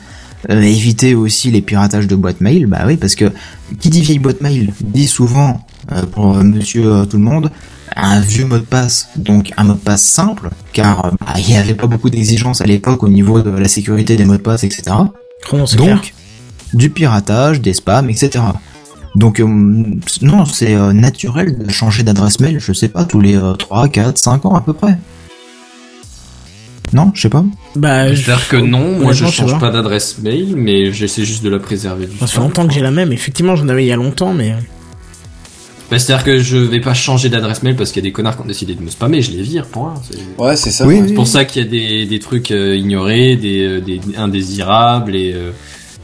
éviter aussi les piratages de boîte mail. Bah oui, parce que qui dit vieille boîte mail dit souvent pour monsieur tout le monde un vieux mot de passe, donc un mot de passe simple, car il n'y avait pas beaucoup d'exigences à l'époque au niveau de la sécurité des mots de passe, etc. Oh, c'est donc clair. Du piratage, des spams, etc. Donc non, c'est naturel de changer d'adresse mail, je sais pas, tous les 3, 4, 5 ans à peu près. Non, je sais pas. Bah, j'espère que non. Moi, je change pas d'adresse mail, mais j'essaie juste de la préserver. Ça fait longtemps que j'ai la même. Effectivement, j'en avais il y a longtemps, mais. Bah, c'est-à-dire que je vais pas changer d'adresse mail parce qu'il y a des connards qui ont décidé de me spammer, je les vire, point. Ouais, c'est ça. Oui, c'est pour ça qu'il y a des trucs ignorés, des indésirables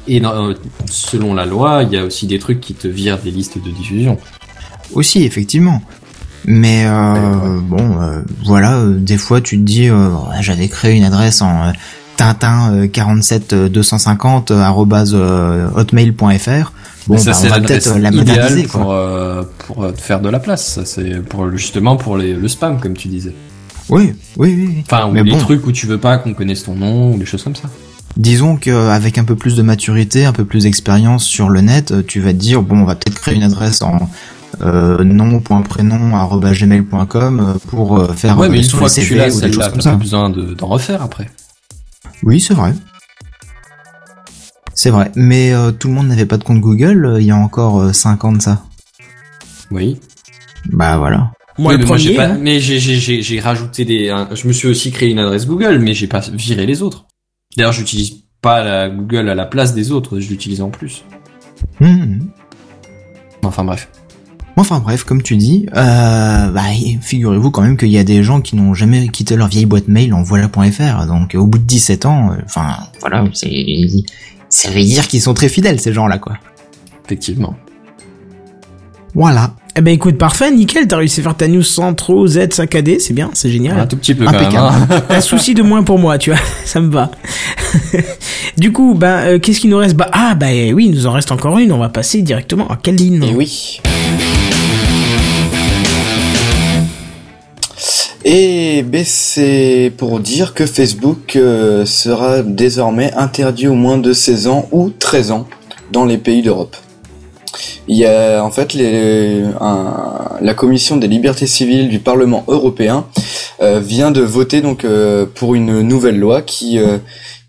et dans, selon la loi, il y a aussi des trucs qui te virent des listes de diffusion. Aussi, effectivement. Mais bon, voilà, des fois tu te dis, j'avais créé une adresse en tintin47250@hotmail.fr. Bon, ça, bah, c'est l'adresse idéale pour faire de la place. Ça, c'est pour, justement pour le spam, comme tu disais. Oui, oui, oui. Enfin, ou mais les trucs où tu veux pas qu'on connaisse ton nom, ou des choses comme ça. Disons qu'avec un peu plus de maturité, un peu plus d'expérience sur le net, tu vas te dire, bon, on va peut-être créer une adresse en nom.prénom@gmail.com pour faire... Ouais, mais une fois que tu l'as, celle-là, t'as pas besoin d'en refaire après. Oui, c'est vrai. C'est vrai, mais tout le monde n'avait pas de compte Google il y a encore 5 ans de ça. Oui. Bah voilà. Moi, oui, le premier, moi, j'ai pas, mais j'ai rajouté je me suis aussi créé une adresse Google, mais j'ai pas viré les autres. D'ailleurs, j'utilise pas la Google à la place des autres, je l'utilise en plus. Mmh. Enfin bref, comme tu dis, bah, figurez-vous quand même qu'il y a des gens qui n'ont jamais quitté leur vieille boîte mail en voilà.fr, donc au bout de 17 ans, enfin voilà, ça veut dire qu'ils sont très fidèles, ces gens-là, quoi. Effectivement. Voilà. Eh ben, écoute, parfait, nickel, t'as réussi à faire ta news sans trop être saccadé, c'est bien, c'est génial. Ouais, un tout petit peu, quand même, hein. Un souci de moins pour moi, tu vois, ça me va. Du coup, bah, qu'est-ce qu'il nous reste ? Bah oui, il nous en reste encore une, on va passer directement à Caline. Et oui. Et ben, c'est pour dire que Facebook sera désormais interdit aux moins de 16 ans ou 13 ans dans les pays d'Europe. Il y a en fait la commission des libertés civiles du Parlement européen vient de voter donc pour une nouvelle loi qui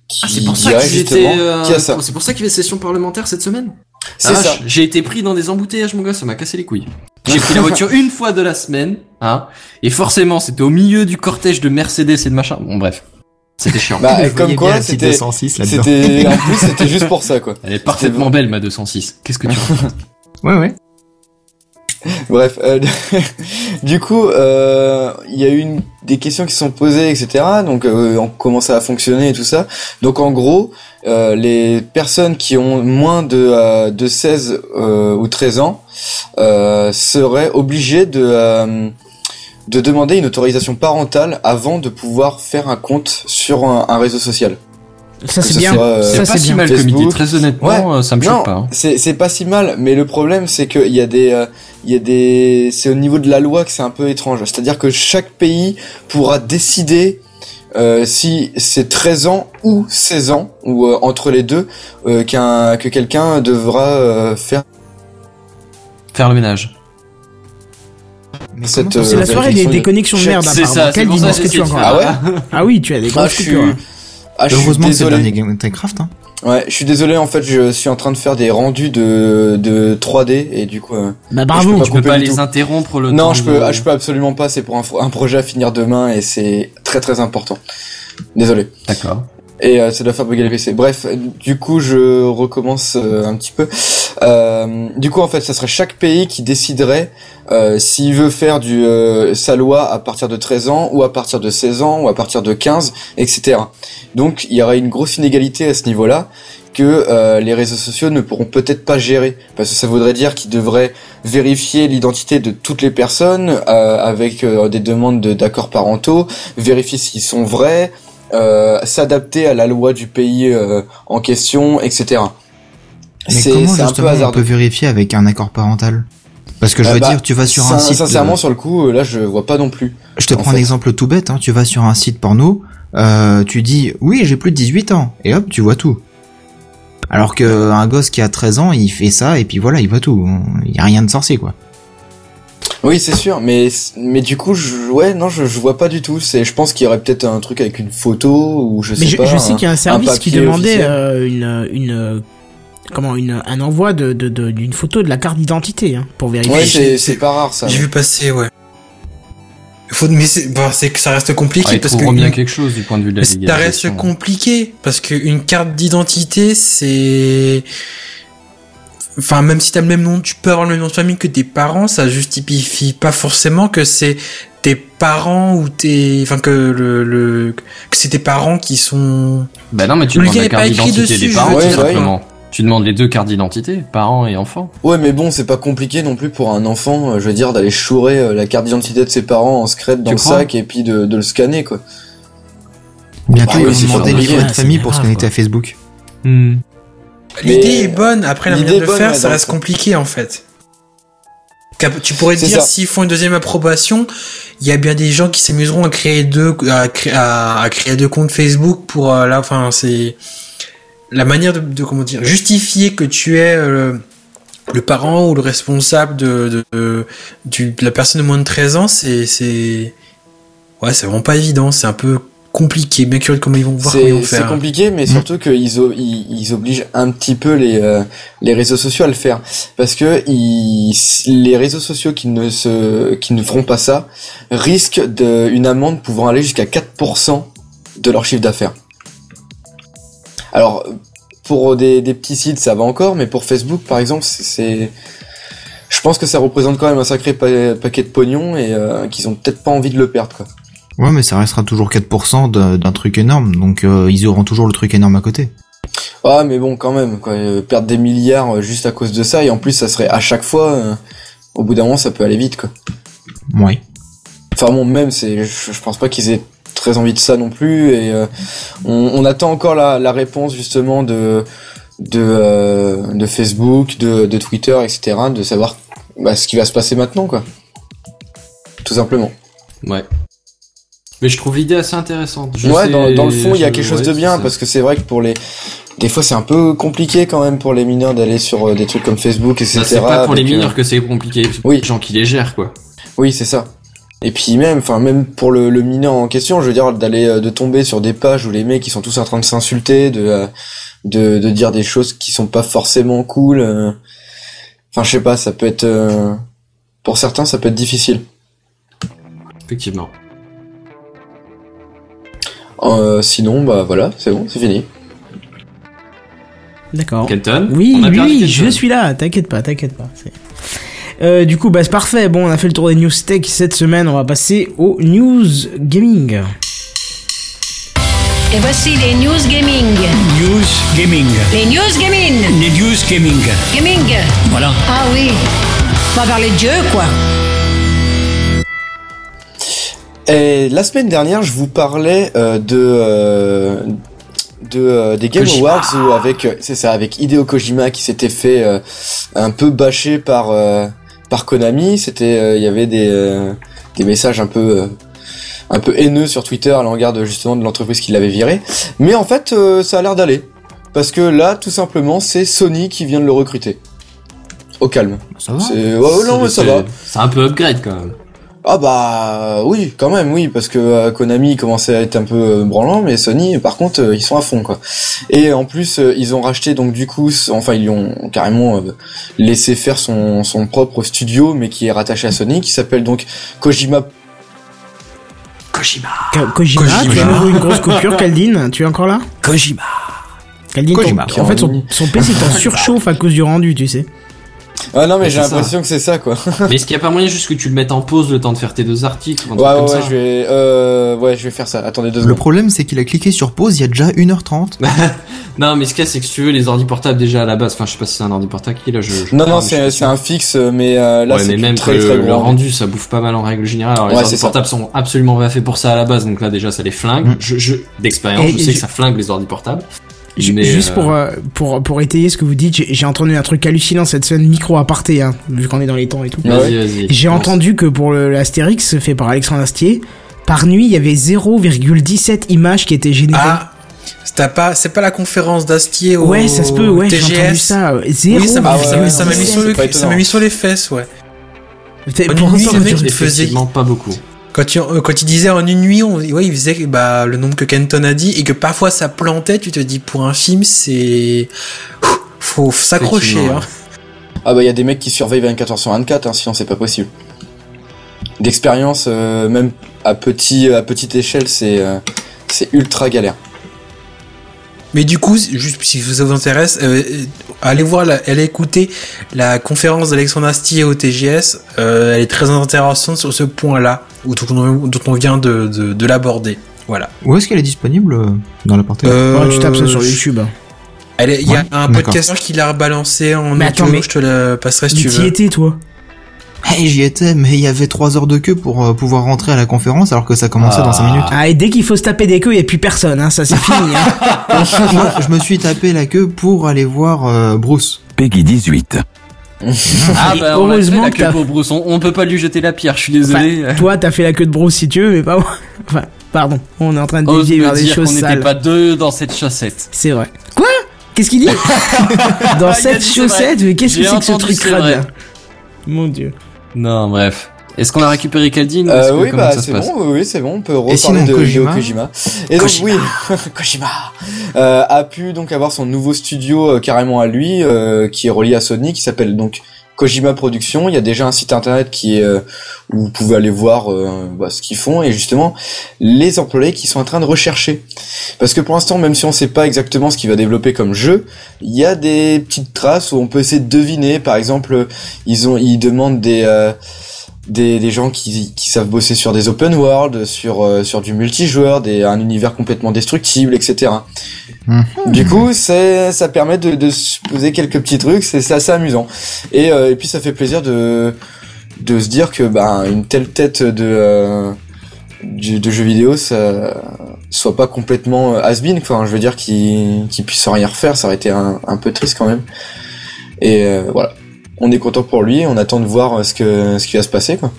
c'est pour ça qu'il y avait session parlementaire cette semaine. C'est ça. J'ai été pris dans des embouteillages, mon gars, ça m'a cassé les couilles. J'ai pris la voiture une fois de la semaine, hein, et forcément c'était au milieu du cortège de Mercedes et de machin. Bon bref, c'était chiant. Bah comme quoi, c'était 206 là-dedans. C'était en plus c'était juste pour ça quoi. Elle est parfaitement belle ma 206. Qu'est-ce que tu vois ? Ouais. Bref, du coup, il y a eu des questions qui sont posées, etc. Donc, on commence à fonctionner et tout ça. Donc, en gros, les personnes qui ont moins de 16 ou 13 ans seraient obligées de demander une autorisation parentale avant de pouvoir faire un compte sur un réseau social. Ça c'est bien, ça c'est pas si mal comme idée, très honnêtement, ouais. Ça me choque pas. Hein. C'est pas si mal, mais le problème c'est que il y a des c'est au niveau de la loi que c'est un peu étrange, c'est-à-dire que chaque pays pourra décider si c'est 13 ans ou 16 ans ou entre les deux que quelqu'un devra faire le ménage. Mais c'est la soirée des connexions de merde apparemment. Quelle dimension que tu as encore ? Ah ouais ? Ah oui, tu as des grosses coupures. Ah, heureusement que c'est le dernier Game Techcraft, hein. Ouais, je suis désolé, en fait, je suis en train de faire des rendus de 3D, et du coup... Bah bravo, tu peux pas les interrompre le temps. Non, je peux absolument pas, c'est pour un projet à finir demain, et c'est très très important. Désolé. D'accord. Et ça doit faire bugger les PC. Bref, du coup, je recommence un petit peu. Du coup, en fait, ça serait chaque pays qui déciderait s'il veut faire sa loi à partir de 13 ans, ou à partir de 16 ans, ou à partir de 15, etc. Donc, il y aura une grosse inégalité à ce niveau-là que les réseaux sociaux ne pourront peut-être pas gérer. Parce que ça voudrait dire qu'ils devraient vérifier l'identité de toutes les personnes avec des demandes d'accords parentaux, vérifier s'ils sont vrais... s'adapter à la loi du pays en question, etc. Mais comment c'est justement on peut vérifier avec un accord parental ? Parce que je veux dire, tu vas sur un site... Sincèrement, sur le coup, là, je vois pas non plus. Je te prends un exemple tout bête, hein, tu vas sur un site porno, tu dis « Oui, j'ai plus de 18 ans », et hop, tu vois tout. Alors qu'un gosse qui a 13 ans, il fait ça, et puis voilà, il voit tout. Il n'y a rien de sorcier, quoi. Oui, c'est sûr, mais du coup, je vois pas du tout. Je pense qu'il y aurait peut-être un truc avec une photo ou je sais pas. Je sais qu'il y a un service qui demandait un envoi d'une photo de la carte d'identité hein, pour vérifier. Ouais, c'est pas rare ça. J'ai vu passer, ouais. faut, mais c'est, bah, c'est que ça reste compliqué, parce que bien quelque chose du point de vue de la légalisation. Ça reste compliqué parce que une carte d'identité, c'est, enfin, même si t'as le même nom, tu peux avoir le même nom de famille que tes parents, ça justifie pas forcément que c'est tes parents ou tes, enfin, que le que c'est tes parents qui sont. Bah non, mais tu demandes la carte d'identité des parents, tout simplement. Tu demandes les deux cartes d'identité, parents et enfants. Ouais, mais bon, c'est pas compliqué non plus pour un enfant, je veux dire, d'aller chourer la carte d'identité de ses parents en secrète dans le sac et puis de le scanner, quoi. Bientôt, ils vont demander les livres de famille pour se connecter à Facebook. L'idée est bonne, après la manière de le faire, ça reste compliqué en fait. Tu pourrais te dire, s'ils font une deuxième approbation, il y a bien des gens qui s'amuseront à créer deux comptes Facebook pour là, enfin, c'est. La manière de comment dire, justifier que tu es le parent ou le responsable de la personne de moins de 13 ans, c'est vraiment pas évident, c'est un peu compliqué, bien curieux de comment ils vont voir, comment ils vont faire. C'est compliqué, mais surtout qu'ils obligent un petit peu les réseaux sociaux à le faire, parce que les réseaux sociaux qui ne feront pas ça risquent une amende pouvant aller jusqu'à 4% de leur chiffre d'affaires. Alors, pour des petits sites, ça va encore, mais pour Facebook, par exemple, je pense que ça représente quand même un sacré paquet de pognon et qu'ils ont peut-être pas envie de le perdre, quoi. Ouais, mais ça restera toujours 4% d'un truc énorme, donc ils auront toujours le truc énorme à côté. Ah, mais bon, quand même, quoi, perdre des milliards juste à cause de ça, et en plus, ça serait à chaque fois, au bout d'un moment, ça peut aller vite, quoi. Oui. Enfin bon, même, je pense pas qu'ils aient très envie de ça non plus, et on attend encore la réponse justement de Facebook, de Twitter, etc., de savoir ce qui va se passer maintenant, quoi, tout simplement. Ouais, mais je trouve l'idée assez intéressante. Dans le fond, il y a quelque chose de bien, parce que c'est vrai que des fois c'est un peu compliqué quand même pour les mineurs d'aller sur des trucs comme Facebook, etc. C'est pas pour les mineurs que c'est compliqué, c'est pour les gens qui les gèrent, quoi. Oui, c'est ça. Et puis même pour le mineur en question, je veux dire, de tomber sur des pages où les mecs ils sont tous en train de s'insulter, de dire des choses qui sont pas forcément cool. Enfin, je sais pas, ça peut être pour certains, ça peut être difficile. Effectivement. Sinon, voilà, c'est bon, c'est fini. D'accord. Kenton ? Oui, je suis là. T'inquiète pas. Du coup, c'est parfait. Bon, on a fait le tour des news tech cette semaine. On va passer aux news gaming. Et voici les news gaming. Les news gaming. Gaming. Voilà. Ah oui. On va parler de jeu, quoi. Et la semaine dernière, je vous parlais des Game Awards où avec Hideo Kojima qui s'était fait un peu bâcher par Konami. C'était il y avait des messages un peu haineux sur Twitter à l'égard de l'entreprise qui l'avait viré, mais en fait ça a l'air d'aller, parce que là tout simplement c'est Sony qui vient de le recruter au calme. Ça va, ça va, c'est un peu upgrade quand même. Ah bah oui, quand même, oui, parce que Konami commençait à être un peu branlant, mais Sony par contre ils sont à fond, quoi. Et en plus ils ont racheté, donc du coup ils lui ont carrément laissé faire son propre studio, mais qui est rattaché à Sony, qui s'appelle donc Kojima. Tu as eu une grosse coupure, Kaldin, tu es encore là? Kaldin, en fait son PC est en surchauffe à cause du rendu, tu sais. Ah non, mais j'ai l'impression que c'est ça, quoi. Mais est-ce qu'il n'y a pas moyen juste que tu le mettes en pause le temps de faire tes deux articles? Ouais, je vais faire ça. Attendez 2 secondes. Le problème, c'est qu'il a cliqué sur pause il y a déjà 1h30. Non, mais ce qu'il y a, c'est que si tu veux, les ordi portables déjà à la base, enfin je sais pas si c'est un ordi portable qui là, c'est un fixe, mais là ouais, c'est mais même très, très le rendu, ça bouffe pas mal en règle générale. Alors, les ordi portables sont absolument pas faits pour ça à la base, donc là déjà ça les flingue. D'expérience, je sais que ça flingue les ordi portables. Juste pour étayer ce que vous dites, j'ai entendu un truc hallucinant cette semaine, micro aparté, hein, vu qu'on est dans les temps et tout. Vas-y. J'ai entendu que pour l'Astérix fait par Alexandre Astier, par nuit il y avait 0,17 images qui étaient générées. Ah, c'est pas la conférence d'Astier au TGS. Ouais, ça se peut, ouais, TGS. J'ai entendu ça. 0, oui, ça m'a mis sur les fesses, ouais. Pour une nuit, il faisait pas beaucoup. Quand il disait en une nuit, il faisait le nombre que Kenton a dit, et que parfois ça plantait, tu te dis pour un film c'est... Faut s'accrocher, hein. Ah bah il y a des mecs qui surveillent 24h/24, hein, sinon c'est pas possible. d'expérience, même à petite échelle, c'est ultra galère. Mais du coup, juste si ça vous intéresse, allez écouter la conférence d'Alexandre Astier au TGS. Elle est très intéressante sur ce point-là, dont on vient de l'aborder. Voilà. Où est-ce qu'elle est disponible dans la portée Tu tapes ça sur YouTube. Il y a un podcasteur qui l'a balancé en audio, je te la passerai si tu veux. Tu y étais, toi? J'y étais, mais il y avait 3 heures de queue pour pouvoir rentrer à la conférence alors que ça commençait dans 5 minutes. Ah, et dès qu'il faut se taper des queues, il n'y a plus personne, hein, ça c'est fini. Hein. Moi, je me suis tapé la queue pour aller voir Bruce. Peggy 18. Ah bah heureusement la queue pour Bruce, on peut pas lui jeter la pierre, je suis désolé. Enfin, toi t'as fait la queue de Bruce si tu veux, mais pas moi. Enfin, pardon, on est en train de dévier vers des choses sales. On n'était pas deux dans cette chaussette. C'est vrai. Quoi ? Qu'est-ce qu'il dit ? Dans cette chaussette, mais qu'est-ce que c'est que ce truc crade ? Mon Dieu. Non, bref. Est-ce qu'on a récupéré Kaldin? Oui, bah c'est bon. Oui, c'est bon. On peut reparler de Hideo Kojima. Et donc oui, Kojima a pu donc avoir son nouveau studio carrément à lui, qui est relié à Sony, qui s'appelle donc Kojima Productions. Il y a déjà un site internet qui est où vous pouvez aller voir ce qu'ils font et justement les employés qui sont en train de rechercher. Parce que pour l'instant, même si on ne sait pas exactement ce qu'il va développer comme jeu, il y a des petites traces où on peut essayer de deviner. Par exemple, ils demandent des gens qui savent bosser sur des open world, sur du multijoueur, un univers complètement destructible, etc. Du coup, ça permet de se poser quelques petits trucs, c'est assez amusant. Et puis ça fait plaisir de se dire que une telle tête de jeux vidéo, ça soit pas complètement has-been, quoi. Je veux dire qu'il puisse rien refaire, ça aurait été un peu triste quand même. Et voilà. On est content pour lui, on attend de voir ce qui va se passer, quoi.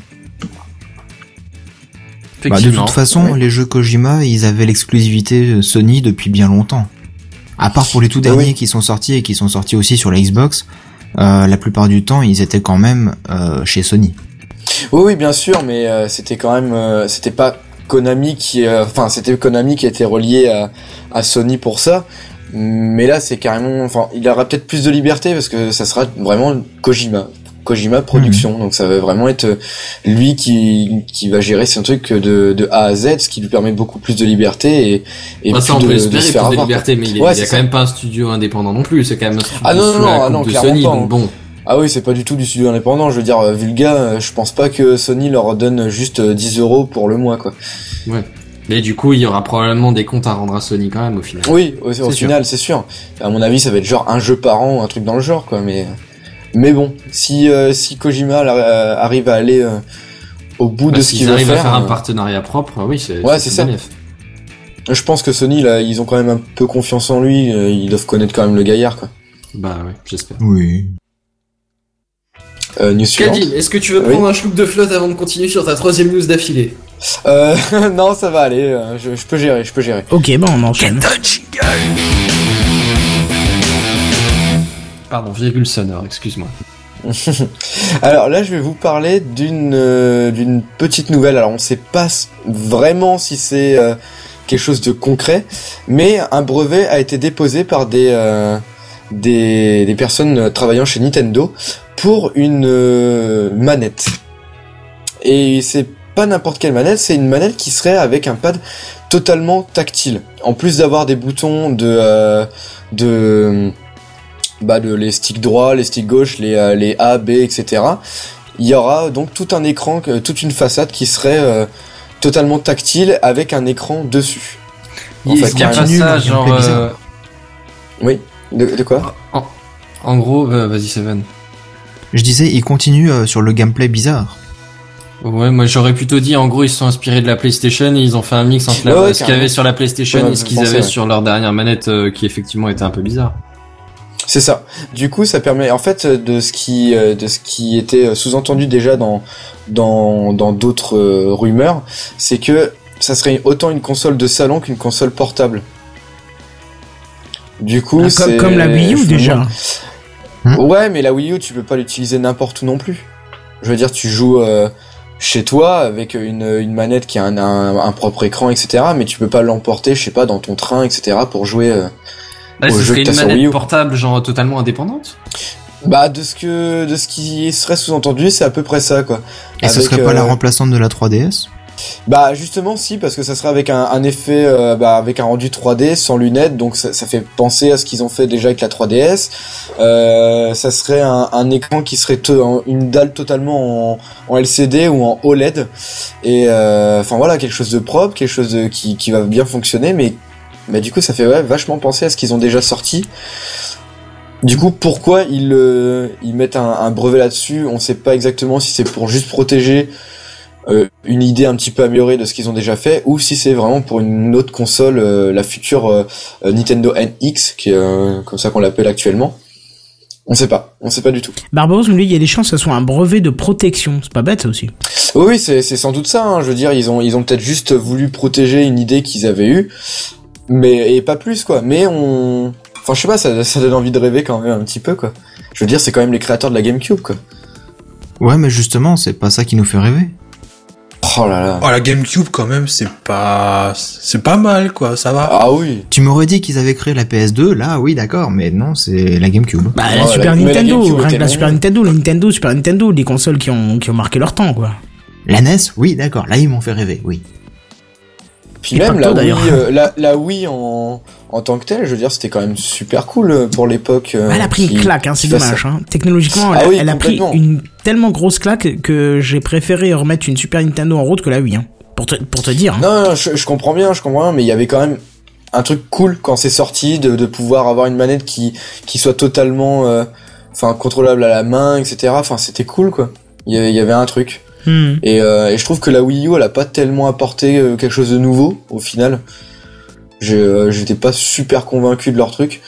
De toute façon, les jeux Kojima, ils avaient l'exclusivité Sony depuis bien longtemps. À part pour les tout derniers qui sont sortis et qui sont sortis aussi sur la Xbox, la plupart du temps, ils étaient quand même chez Sony. Oui, bien sûr, mais c'était quand même, c'était pas Konami qui, c'était Konami qui était relié à Sony pour ça. Mais là, c'est carrément, il aura peut-être plus de liberté parce que ça sera vraiment Kojima Production. Donc ça va vraiment être lui qui va gérer son truc de A à Z, ce qui lui permet beaucoup plus de liberté et plus on peut espérer de se faire avoir. Liberté, mais il y a quand même pas un studio indépendant non plus. C'est quand même un studio de Sony. Donc bon. Ah oui, c'est pas du tout du studio indépendant. Je veux dire, vu le gars, je pense pas que Sony leur donne juste 10€ pour le mois, quoi. Ouais. Mais du coup, il y aura probablement des comptes à rendre à Sony quand même au final. Oui, c'est sûr. À mon avis, ça va être genre un jeu par an ou un truc dans le genre, quoi. Mais bon, si Kojima arrive à aller au bout de ce qu'il veut faire. S'ils arrivent à faire un partenariat propre, oui, c'est ça. Bénéf. Je pense que Sony, là, ils ont quand même un peu confiance en lui. Ils doivent connaître quand même le gaillard, quoi. Bah ouais, j'espère. Oui. Kadine, est-ce que tu veux prendre un schluck de flotte avant de continuer sur ta 3e news d'affilée? Non, ça va aller, je peux gérer, Ok, on enchaîne. Pardon, virgule sonore, excuse-moi. Alors là, je vais vous parler d'une petite nouvelle. Alors, on ne sait pas vraiment si c'est quelque chose de concret, mais un brevet a été déposé par des personnes travaillant chez Nintendo pour une manette. Et c'est pas n'importe quelle manette, c'est une manette qui serait avec un pad totalement tactile. En plus d'avoir des boutons de les sticks droits, les sticks gauches, les A, B, etc. Il y aura donc tout un écran, toute une façade qui serait totalement tactile avec un écran dessus. Est-ce qu'il y a pas ça, genre... Oui. De quoi ? En gros, vas-y Seven. Je disais, il continue sur le gameplay bizarre. Ouais, moi j'aurais plutôt dit, en gros, ils se sont inspirés de la PlayStation et ils ont fait un mix entre ce qu'il y avait sur la PlayStation et ce qu'ils avaient sur leur dernière manette qui effectivement était un peu bizarre. C'est ça. Du coup, ça permet en fait de ce qui était sous-entendu déjà dans d'autres rumeurs, c'est que ça serait autant une console de salon qu'une console portable. Du coup, c'est comme la Wii U déjà. Ouais, mais la Wii U, tu peux pas l'utiliser n'importe où non plus. Je veux dire, tu joues chez toi avec une manette qui a un propre écran, etc. Mais tu peux pas l'emporter, je sais pas, dans ton train, etc. pour jouer au jeu que t'as sur Wii U. Une manette portable, genre totalement indépendante ? Bah, de ce qui serait sous-entendu, c'est à peu près ça, quoi. Et avec, ce serait pas la remplaçante de la 3DS? Bah, justement, si, parce que ça serait avec un effet, avec un rendu 3D sans lunettes, donc ça fait penser à ce qu'ils ont fait déjà avec la 3DS. Ça serait un écran qui serait une dalle totalement en LCD ou en OLED. Et, enfin voilà, quelque chose de propre, quelque chose qui va bien fonctionner, mais du coup, ça fait vachement penser à ce qu'ils ont déjà sorti. Du coup, pourquoi ils mettent un brevet là-dessus? On sait pas exactement si c'est pour juste protéger une idée un petit peu améliorée de ce qu'ils ont déjà fait, ou si c'est vraiment pour une autre console, la future Nintendo NX, qui est comme ça qu'on l'appelle actuellement. On sait pas du tout. Barbaros nous dit qu'il y a des chances que ce soit un brevet de protection. C'est pas bête, ça aussi. Oui, c'est sans doute ça, hein. Je veux dire, ils ont peut-être juste voulu protéger une idée qu'ils avaient eue, mais et pas plus, quoi. Mais enfin, je sais pas, ça donne envie de rêver quand même un petit peu, quoi. Je veux dire, c'est quand même les créateurs de la GameCube, quoi. Ouais, mais justement, c'est pas ça qui nous fait rêver. Oh là là. Oh, la GameCube, quand même, c'est pas mal, quoi, ça va. Ah oui. Tu m'aurais dit qu'ils avaient créé la PS2, là, oui, d'accord, mais non, c'est la GameCube. Bah, la Super Nintendo, Super Nintendo, des consoles qui ont marqué leur temps, quoi. La NES, oui, d'accord, là, ils m'ont fait rêver, oui. Puis et même la Wii en tant que telle, je veux dire, c'était quand même super cool pour l'époque. Elle a pris une claque, hein, c'est dommage. Hein. Technologiquement, elle a pris une tellement grosse claque que j'ai préféré remettre une Super Nintendo en route que la Wii, hein, pour te dire. Hein. Non, je comprends bien, mais il y avait quand même un truc cool quand c'est sorti de pouvoir avoir une manette qui soit totalement contrôlable à la main, etc. Enfin, c'était cool, quoi. Il y avait un truc. Et je trouve que la Wii U, elle a pas tellement apporté quelque chose de nouveau au final. J'étais pas super convaincu de leur truc.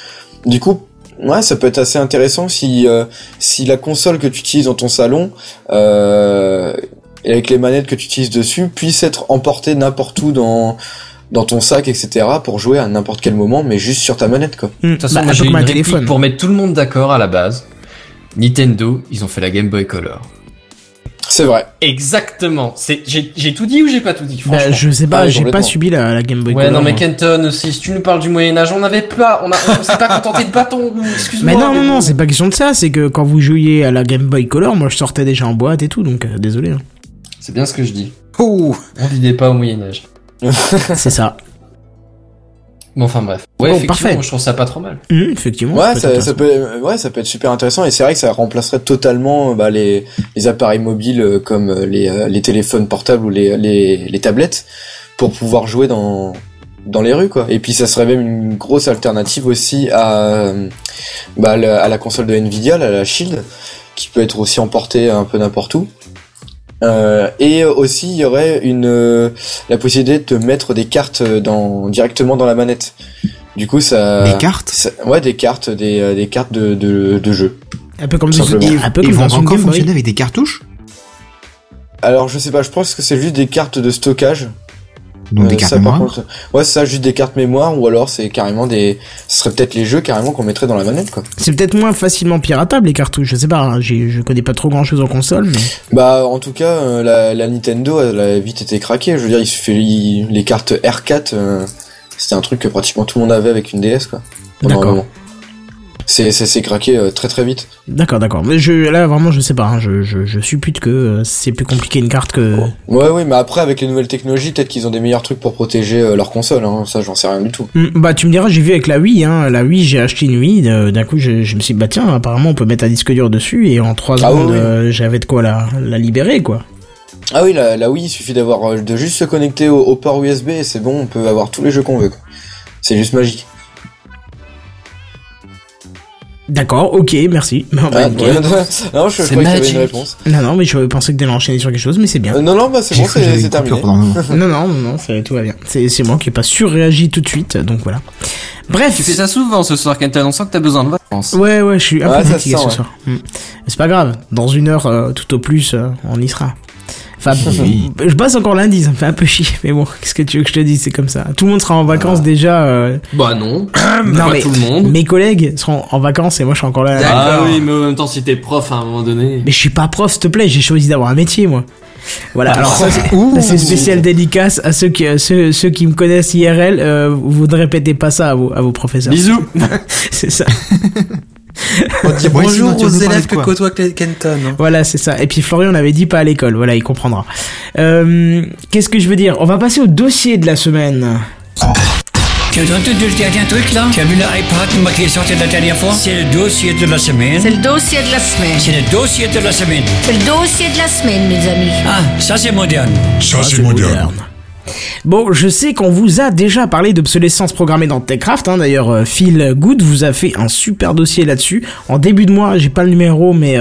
Du coup, ouais, ça peut être assez intéressant si la console que tu utilises dans ton salon et avec les manettes que tu utilises dessus puisse être emportée n'importe où dans ton sac, etc., pour jouer à n'importe quel moment, mais juste sur ta manette, quoi. De toute façon, moi, j'ai un téléphone pour mettre tout le monde d'accord à la base. Nintendo, ils ont fait la Game Boy Color. C'est vrai. Exactement. J'ai tout dit ou j'ai pas tout dit, franchement. Je sais pas, j'ai pas subi la Game Boy Color. Ouais, non, mais Kenton, si tu nous parles du Moyen-Âge, on s'est pas contenté de bâton, excuse-moi. Mais non, c'est pas question de ça, c'est que quand vous jouiez à la Game Boy Color, moi je sortais déjà en boîte et tout, donc désolé. Hein. C'est bien ce que je dis. Oh, on vivait pas au Moyen-Âge. C'est ça. Bon, enfin bref. Ouais, bon, effectivement, parfait. Je trouve ça pas trop mal. Effectivement. Ouais, ça peut être super intéressant, et c'est vrai que ça remplacerait totalement les appareils mobiles comme les téléphones portables ou les tablettes pour pouvoir jouer dans les rues, quoi. Et puis ça serait même une grosse alternative aussi à la console de Nvidia, la Shield, qui peut être aussi emportée un peu n'importe où. Et aussi il y aurait la possibilité de mettre des cartes directement dans la manette. Du coup ça... Des cartes? Ouais, des cartes, des cartes de jeu. Un peu comme ça. Ils vont encore fonctionner avec des cartouches? Alors je sais pas, je pense que c'est juste des cartes de stockage. Donc des cartes mémoire? Ouais, c'est ça, juste des cartes mémoire, ou alors c'est carrément ce serait peut-être les jeux carrément qu'on mettrait dans la manette, quoi. C'est peut-être moins facilement piratable, les cartouches, je sais pas, hein, je connais pas trop grand chose en console, mais... Bah, en tout cas, la Nintendo, elle a vite été craquée, je veux dire, il suffit, les cartes R4, c'était un truc que pratiquement tout le monde avait avec une DS, quoi. D'accord. C'est craqué très très vite. D'accord. Mais là vraiment je sais pas, hein. Je suppute que c'est plus compliqué une carte que... Ouais, mais après avec les nouvelles technologies, peut-être qu'ils ont des meilleurs trucs pour protéger leur console, hein. Ça j'en sais rien du tout. Bah tu me diras, j'ai vu avec la Wii, hein. La Wii, j'ai acheté une Wii, d'un coup je me suis dit bah tiens, apparemment on peut mettre un disque dur dessus et en 3 secondes oui. J'avais de quoi la libérer, quoi. Ah oui, la Wii, il suffit de juste se connecter au port USB et c'est bon, on peut avoir tous les jeux qu'on veut, quoi. C'est juste magique. D'accord, ok, merci. Non, je croyais qu'il y avait une réponse. Non, mais je pensais que t'allais enchaîner sur quelque chose, mais c'est bien. Non, c'est bon, c'est terminé. Non, tout va bien. C'est moi qui n'ai pas surréagi tout de suite, donc voilà. Bref. Tu fais ça souvent ce soir, Kenton, on sent que t'as besoin de vacances. Ouais, je suis un peu fatigué ce soir. Ouais. C'est pas grave, dans une heure, tout au plus, on y sera. Enfin, je passe encore lundi, ça me fait un peu chier, mais bon, qu'est-ce que tu veux que je te dise, c'est comme ça. Tout le monde sera en vacances déjà. Bah non, pas tout le monde. Mes collègues seront en vacances et moi je suis encore là. Ah oui, mais en même temps, si t'es prof à un moment donné. Mais je suis pas prof, s'il te plaît, j'ai choisi d'avoir un métier, moi. Voilà, alors c'est spécial dédicace à ceux qui me connaissent IRL, vous ne répétez pas ça à vos professeurs. Bisous. C'est ça. On dit bonjour aux élèves que côtoie Kenton. Voilà, c'est ça. Et puis Florian, on avait dit pas à l'école. Voilà, il comprendra. Qu'est-ce que je veux dire ? On va passer au dossier de la semaine. Tu as entendu le dernier truc là ? Tu as vu l'iPad qui est sorti la dernière fois ? C'est le dossier de la semaine. C'est le dossier de la semaine. C'est le dossier de la semaine. C'est le dossier de la semaine, mes amis. Ah, ça c'est moderne. Ça c'est moderne. Bon, je sais qu'on vous a déjà parlé d'obsolescence programmée dans Techcraft, hein. D'ailleurs, Phil Good vous a fait un super dossier là-dessus. En début de mois, j'ai pas le numéro, mais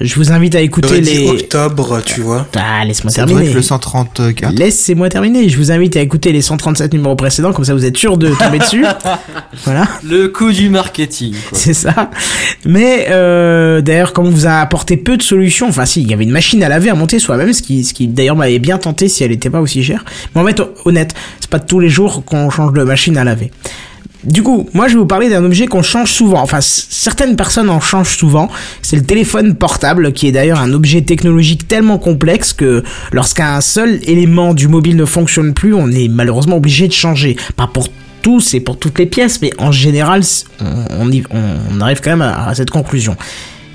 je vous invite à écouter les... octobre, tu vois. Ah, laisse-moi terminer. Le 134. Laissez-moi terminer. Je vous invite à écouter les 137 numéros précédents, comme ça vous êtes sûr de tomber dessus. Voilà. Le coup du marketing, quoi. C'est ça. Mais d'ailleurs, comme on vous a apporté peu de solutions, enfin si, il y avait une machine à laver à monter soi-même, ce qui d'ailleurs m'avait bien tenté si elle était pas aussi chère. Mais en fait, honnête, c'est pas tous les jours qu'on change de machine à laver. Du coup, moi je vais vous parler d'un objet qu'on change souvent, enfin certaines personnes en changent souvent, c'est le téléphone portable, qui est d'ailleurs un objet technologique tellement complexe que lorsqu'un seul élément du mobile ne fonctionne plus, on est malheureusement obligé de changer. Pas pour tous et pour toutes les pièces, mais en général, on arrive quand même à cette conclusion.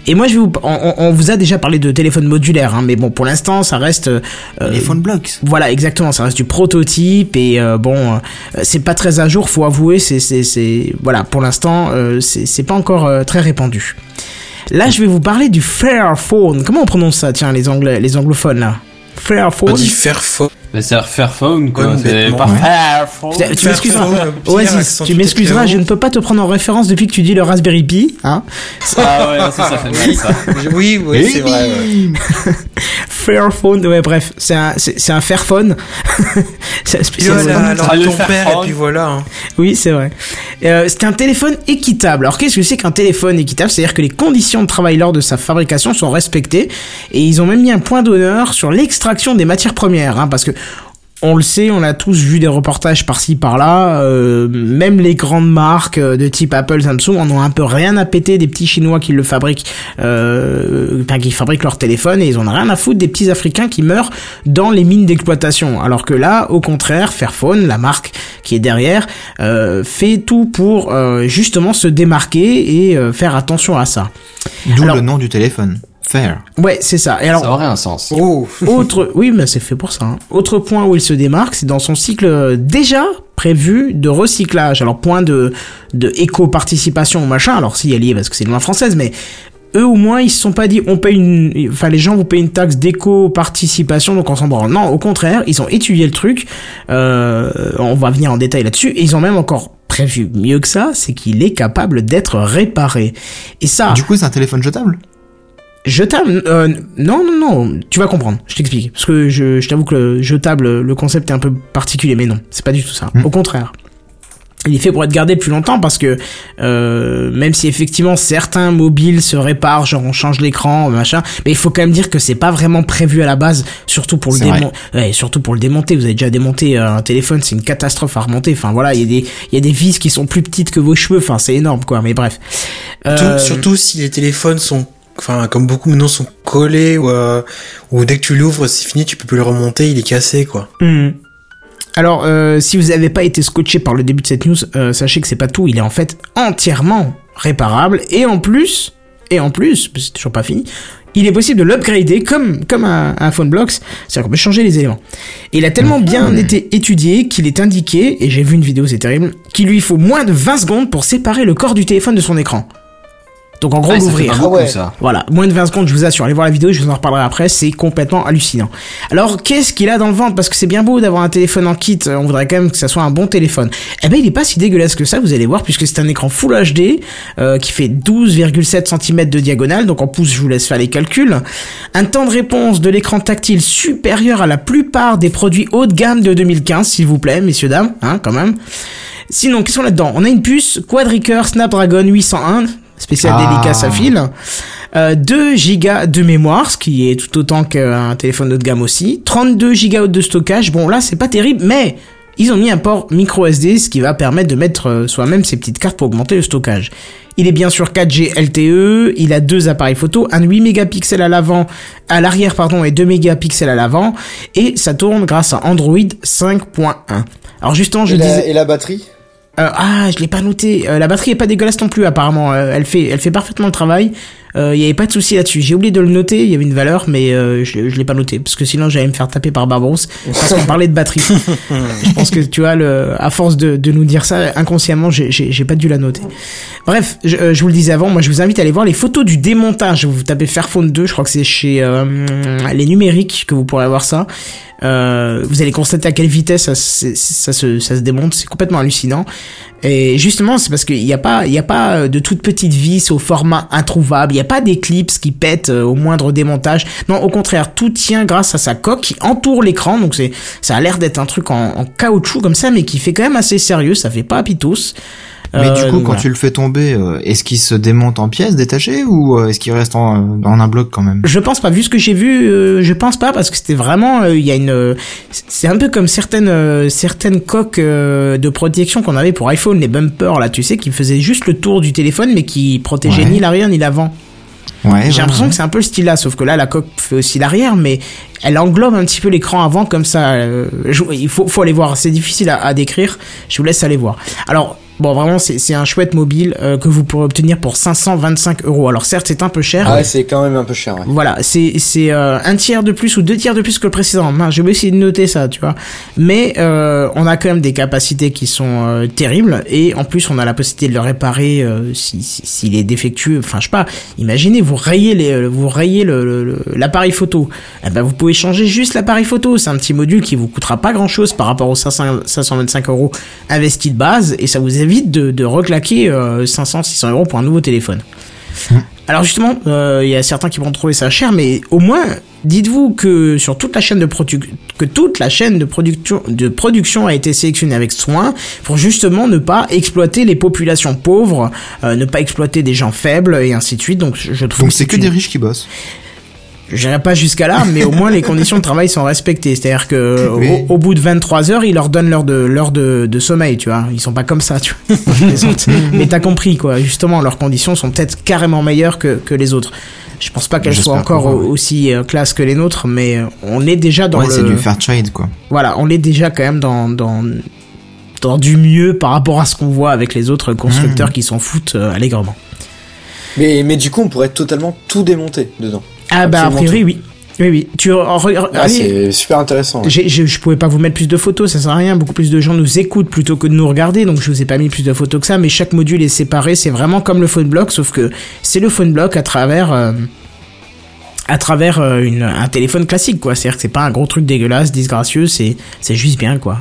Et moi, on vous a déjà parlé de téléphone modulaire, hein, mais bon, pour l'instant, ça reste téléphone blocs. Voilà, exactement, ça reste du prototype et c'est pas très à jour, faut avouer. Voilà, pour l'instant, c'est pas encore très répandu. Là, je vais vous parler du Fairphone. Comment on prononce ça, tiens, les anglophones là. Fairphone. On dit Fairphone. Mais c'est Fairphone, quoi. C'est pas Fairphone. Tu m'excuseras. Oasis, tu m'excuseras, je ne peux pas te prendre en référence depuis que tu dis le Raspberry Pi, hein. Ah ouais, ça fait mal, ça. Oui, c'est vrai. Ouais. Fairphone, ouais, bref, c'est un Fairphone. C'est spécialement ton père, et puis voilà. Hein. Oui, c'est vrai. C'est un téléphone équitable. Alors, qu'est-ce que c'est qu'un téléphone équitable ? C'est-à-dire que les conditions de travail lors de sa fabrication sont respectées, et ils ont même mis un point d'honneur sur l'extraction des matières premières, hein, parce que on le sait, on a tous vu des reportages par-ci par-là, même les grandes marques de type Apple, Samsung en ont un peu rien à péter des petits Chinois qui le fabriquent, qui fabriquent leur téléphone, et ils en ont rien à foutre des petits Africains qui meurent dans les mines d'exploitation. Alors que là, au contraire, Fairphone, la marque qui est derrière, fait tout pour justement se démarquer et faire attention à ça. D'où le nom du téléphone. Fair. Ouais, c'est ça. Et alors, ça aurait un sens. Oui, mais c'est fait pour ça. Hein. Autre point où il se démarque, c'est dans son cycle déjà prévu de recyclage. Alors, point de éco-participation ou machin. Alors, si, elle y est parce que c'est une loi française, mais eux, au moins, ils se sont pas dit, les gens vous payent une taxe d'éco-participation, donc on s'en branle. Non, au contraire, ils ont étudié le truc. On va venir en détail là-dessus. Et ils ont même encore prévu mieux que ça, c'est qu'il est capable d'être réparé. Et ça. Du coup, c'est un téléphone jetable? Jetable, non, tu vas comprendre, je t'explique, parce que je t'avoue que le jetable, le concept est un peu particulier, mais non, c'est pas du tout ça, au contraire. Il est fait pour être gardé plus longtemps parce que même si effectivement certains mobiles se réparent, genre on change l'écran, machin, mais il faut quand même dire que c'est pas vraiment prévu à la base, surtout pour le démonter. Vous avez déjà démonté un téléphone, c'est une catastrophe à remonter. Enfin voilà, il y a des vis qui sont plus petites que vos cheveux. Enfin c'est énorme quoi, mais bref. Surtout si les téléphones sont comme beaucoup maintenant sont collés ou dès que tu l'ouvres c'est fini, tu peux plus le remonter, il est cassé quoi. Alors si vous n'avez pas été scotché par le début de cette news, sachez que c'est pas tout, il est en fait entièrement réparable et en plus, c'est toujours pas fini, il est possible de l'upgrader comme un phone blocks, c'est-à-dire qu'on peut changer les éléments. Et il a tellement bien été étudié qu'il est indiqué, et j'ai vu une vidéo, c'est terrible, qu'il lui faut moins de 20 secondes pour séparer le corps du téléphone de son écran. Donc en gros l'ouvrir. Voilà, moins de 20 secondes, je vous assure. Allez voir la vidéo, je vous en reparlerai après, c'est complètement hallucinant. Alors qu'est-ce qu'il a dans le ventre ? Parce que c'est bien beau d'avoir un téléphone en kit, on voudrait quand même que ça soit un bon téléphone. Eh ben il est pas si dégueulasse que ça, vous allez voir, puisque c'est un écran Full HD qui fait 12,7 cm de diagonale, donc en pouces je vous laisse faire les calculs. Un temps de réponse de l'écran tactile supérieur à la plupart des produits haut de gamme de 2015, s'il vous plaît, messieurs dames, hein, quand même. Sinon, qu'est-ce qu'on a dedans ? On a une puce Quadricœur Snapdragon 801. Spécial dédicace à fil. 2 gigas de mémoire, ce qui est tout autant qu'un téléphone haut de gamme aussi. 32 gigas de stockage. Bon, là, c'est pas terrible, mais ils ont mis un port micro SD, ce qui va permettre de mettre soi-même ses petites cartes pour augmenter le stockage. Il est bien sûr 4G LTE. Il a 2 appareils photo, un 8 mégapixels à l'arrière, et 2 mégapixels à l'avant. Et ça tourne grâce à Android 5.1. Alors, justement, et la batterie ? Je l'ai pas noté. La batterie est pas dégueulasse non plus apparemment. Elle fait parfaitement le travail. Il y avait pas de souci là-dessus. J'ai oublié de le noter. Il y avait une valeur, mais je l'ai pas noté parce que sinon j'allais me faire taper par Barbarousse parce qu'on parlait de batterie. Je pense que tu vois, à force de nous dire ça inconsciemment, j'ai pas dû la noter. Bref, je vous le disais avant. Moi, je vous invite à aller voir les photos du démontage. Vous tapez Fairphone 2. Je crois que c'est chez les numériques que vous pourrez avoir ça. Vous allez constater à quelle vitesse ça se démonte. C'est complètement hallucinant. Et justement, c'est parce qu'il n'y a pas de toute petite vis au format introuvable. Il n'y a pas d'éclipse qui pète au moindre démontage. Non, au contraire, tout tient grâce à sa coque qui entoure l'écran. Donc ça a l'air d'être un truc en caoutchouc comme ça, mais qui fait quand même assez sérieux. Ça fait pas pitos. Mais du coup, quand tu le fais tomber, est-ce qu'il se démonte en pièces détachées ou est-ce qu'il reste en un bloc quand même? Je pense pas. Vu ce que j'ai vu, je pense pas parce que c'était vraiment. C'est un peu comme certaines coques de protection qu'on avait pour iPhone, les bumpers là, tu sais, qui faisaient juste le tour du téléphone mais qui protégeaient ni l'arrière ni l'avant. Ouais, j'ai l'impression que c'est un peu le style là, sauf que là la coque fait aussi l'arrière, mais elle englobe un petit peu l'écran avant comme ça. Il faut aller voir, c'est difficile à décrire. Je vous laisse aller voir. Alors bon, vraiment, c'est un chouette mobile que vous pourrez obtenir pour 525 €. Alors certes, c'est un peu cher. Ah ouais, c'est quand même un peu cher. Ouais. Voilà, c'est un tiers de plus ou deux tiers de plus que le précédent. Mince, j'ai essayé de noter ça, tu vois. Mais on a quand même des capacités qui sont terribles, et en plus, on a la possibilité de le réparer s'il est défectueux. Enfin, je sais pas. Imaginez, vous rayez l'appareil photo. Eh ben, vous pouvez changer juste l'appareil photo. C'est un petit module qui vous coûtera pas grand chose par rapport aux 525 € investis de base, et ça vous évite de reclaquer 500-600 € pour un nouveau téléphone. Alors justement, y a certains qui vont trouver ça cher, mais au moins dites-vous que sur toute la chaîne de production a été sélectionnée avec soin pour justement ne pas exploiter les populations pauvres, ne pas exploiter des gens faibles et ainsi de suite. Donc je trouve donc c'est que des riches qui bossent. J'irai pas jusqu'à là, mais au moins les conditions de travail sont respectées. C'est-à-dire que au bout de 23 heures, ils leur donnent l'heure de sommeil, tu vois. Ils sont pas comme ça, tu vois. Mais t'as compris, quoi. Justement, leurs conditions sont peut-être carrément meilleures que les autres. Je pense pas qu'elles soient encore aussi classe que les nôtres, mais on est déjà dans c'est du fair trade, quoi. Voilà, on est déjà quand même dans du mieux par rapport à ce qu'on voit avec les autres constructeurs qui s'en foutent allègrement. Mais du coup, on pourrait totalement tout démonter dedans. Ah bah a priori oui. Oui. C'est super intéressant. Ouais. Je pouvais pas vous mettre plus de photos, ça sert à rien. Beaucoup plus de gens nous écoutent plutôt que de nous regarder, donc je vous ai pas mis plus de photos que ça. Mais chaque module est séparé, c'est vraiment comme le phone block, sauf que c'est le phone block à travers un téléphone classique, quoi. C'est-à-dire que c'est pas un gros truc dégueulasse, disgracieux, c'est juste bien, quoi.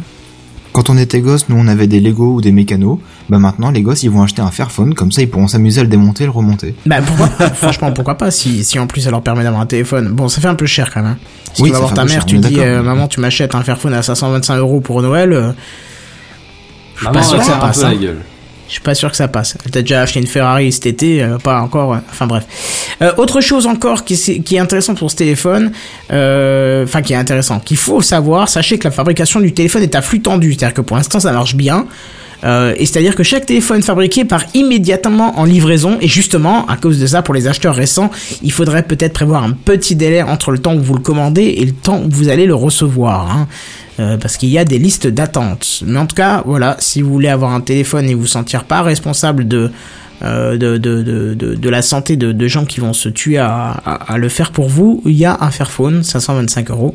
Quand on était gosses, nous on avait des Lego ou des mécanos. Bah maintenant les gosses ils vont acheter un Fairphone, comme ça ils pourront s'amuser à le démonter et le remonter. Bah pourquoi pas, franchement pourquoi pas, si en plus ça leur permet d'avoir un téléphone. Bon, ça fait un peu cher quand même. Si tu vas voir ta mère, cher, tu dis maman tu m'achètes un Fairphone à 525 € pour Noël. Je suis pas sûr que ça passe. Je suis pas sûr que ça passe. T'as déjà acheté une Ferrari cet été, pas encore. Enfin bref. Autre chose encore qui est intéressante pour ce téléphone, qui est intéressant, qu'il faut savoir, sachez que la fabrication du téléphone est à flux tendu, c'est-à-dire que pour l'instant ça marche bien. Et c'est-à-dire que chaque téléphone fabriqué part immédiatement en livraison, et justement à cause de ça, pour les acheteurs récents, il faudrait peut-être prévoir un petit délai entre le temps où vous le commandez et le temps où vous allez le recevoir, parce qu'il y a des listes d'attente. Mais en tout cas, voilà, si vous voulez avoir un téléphone et vous sentir pas responsable de la santé de gens qui vont se tuer à le faire pour vous, il y a un Fairphone 525 €.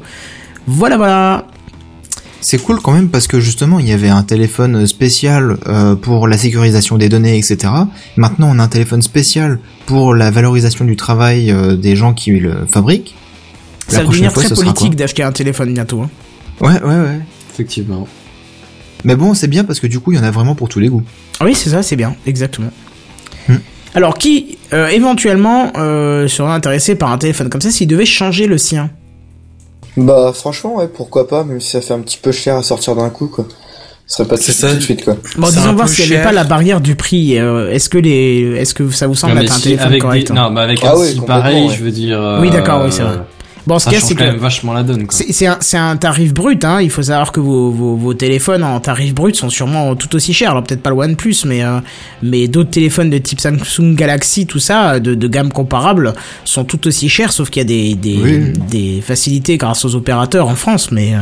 Voilà. C'est cool quand même parce que justement il y avait un téléphone spécial pour la sécurisation des données, etc. Maintenant on a un téléphone spécial pour la valorisation du travail des gens qui le fabriquent. Ça va devenir très politique d'acheter un téléphone bientôt. Hein. Ouais. Effectivement. Mais bon, c'est bien parce que du coup il y en a vraiment pour tous les goûts. Oui, c'est ça, c'est bien, exactement. Alors qui éventuellement serait intéressé par un téléphone comme ça s'il devait changer le sien? Bah franchement ouais, pourquoi pas, même si ça fait un petit peu cher à sortir d'un coup, quoi. Ce serait pas tout de suite, quoi. Bon, disons voir s'il n'y avait pas la barrière du prix. Est-ce que ça vous semble être un téléphone correct? Non, mais avec un si pareil, je veux dire. Oui, d'accord, oui, c'est vrai. Bon, ce cas, c'est quand même vachement la donne, quoi. C'est un tarif brut, hein. Il faut savoir que vos téléphones en tarif brut sont sûrement tout aussi chers. Alors peut-être pas le OnePlus, mais d'autres téléphones de type Samsung Galaxy, tout ça, de gamme comparable, sont tout aussi chers, sauf qu'il y a des facilités grâce aux opérateurs en France, mais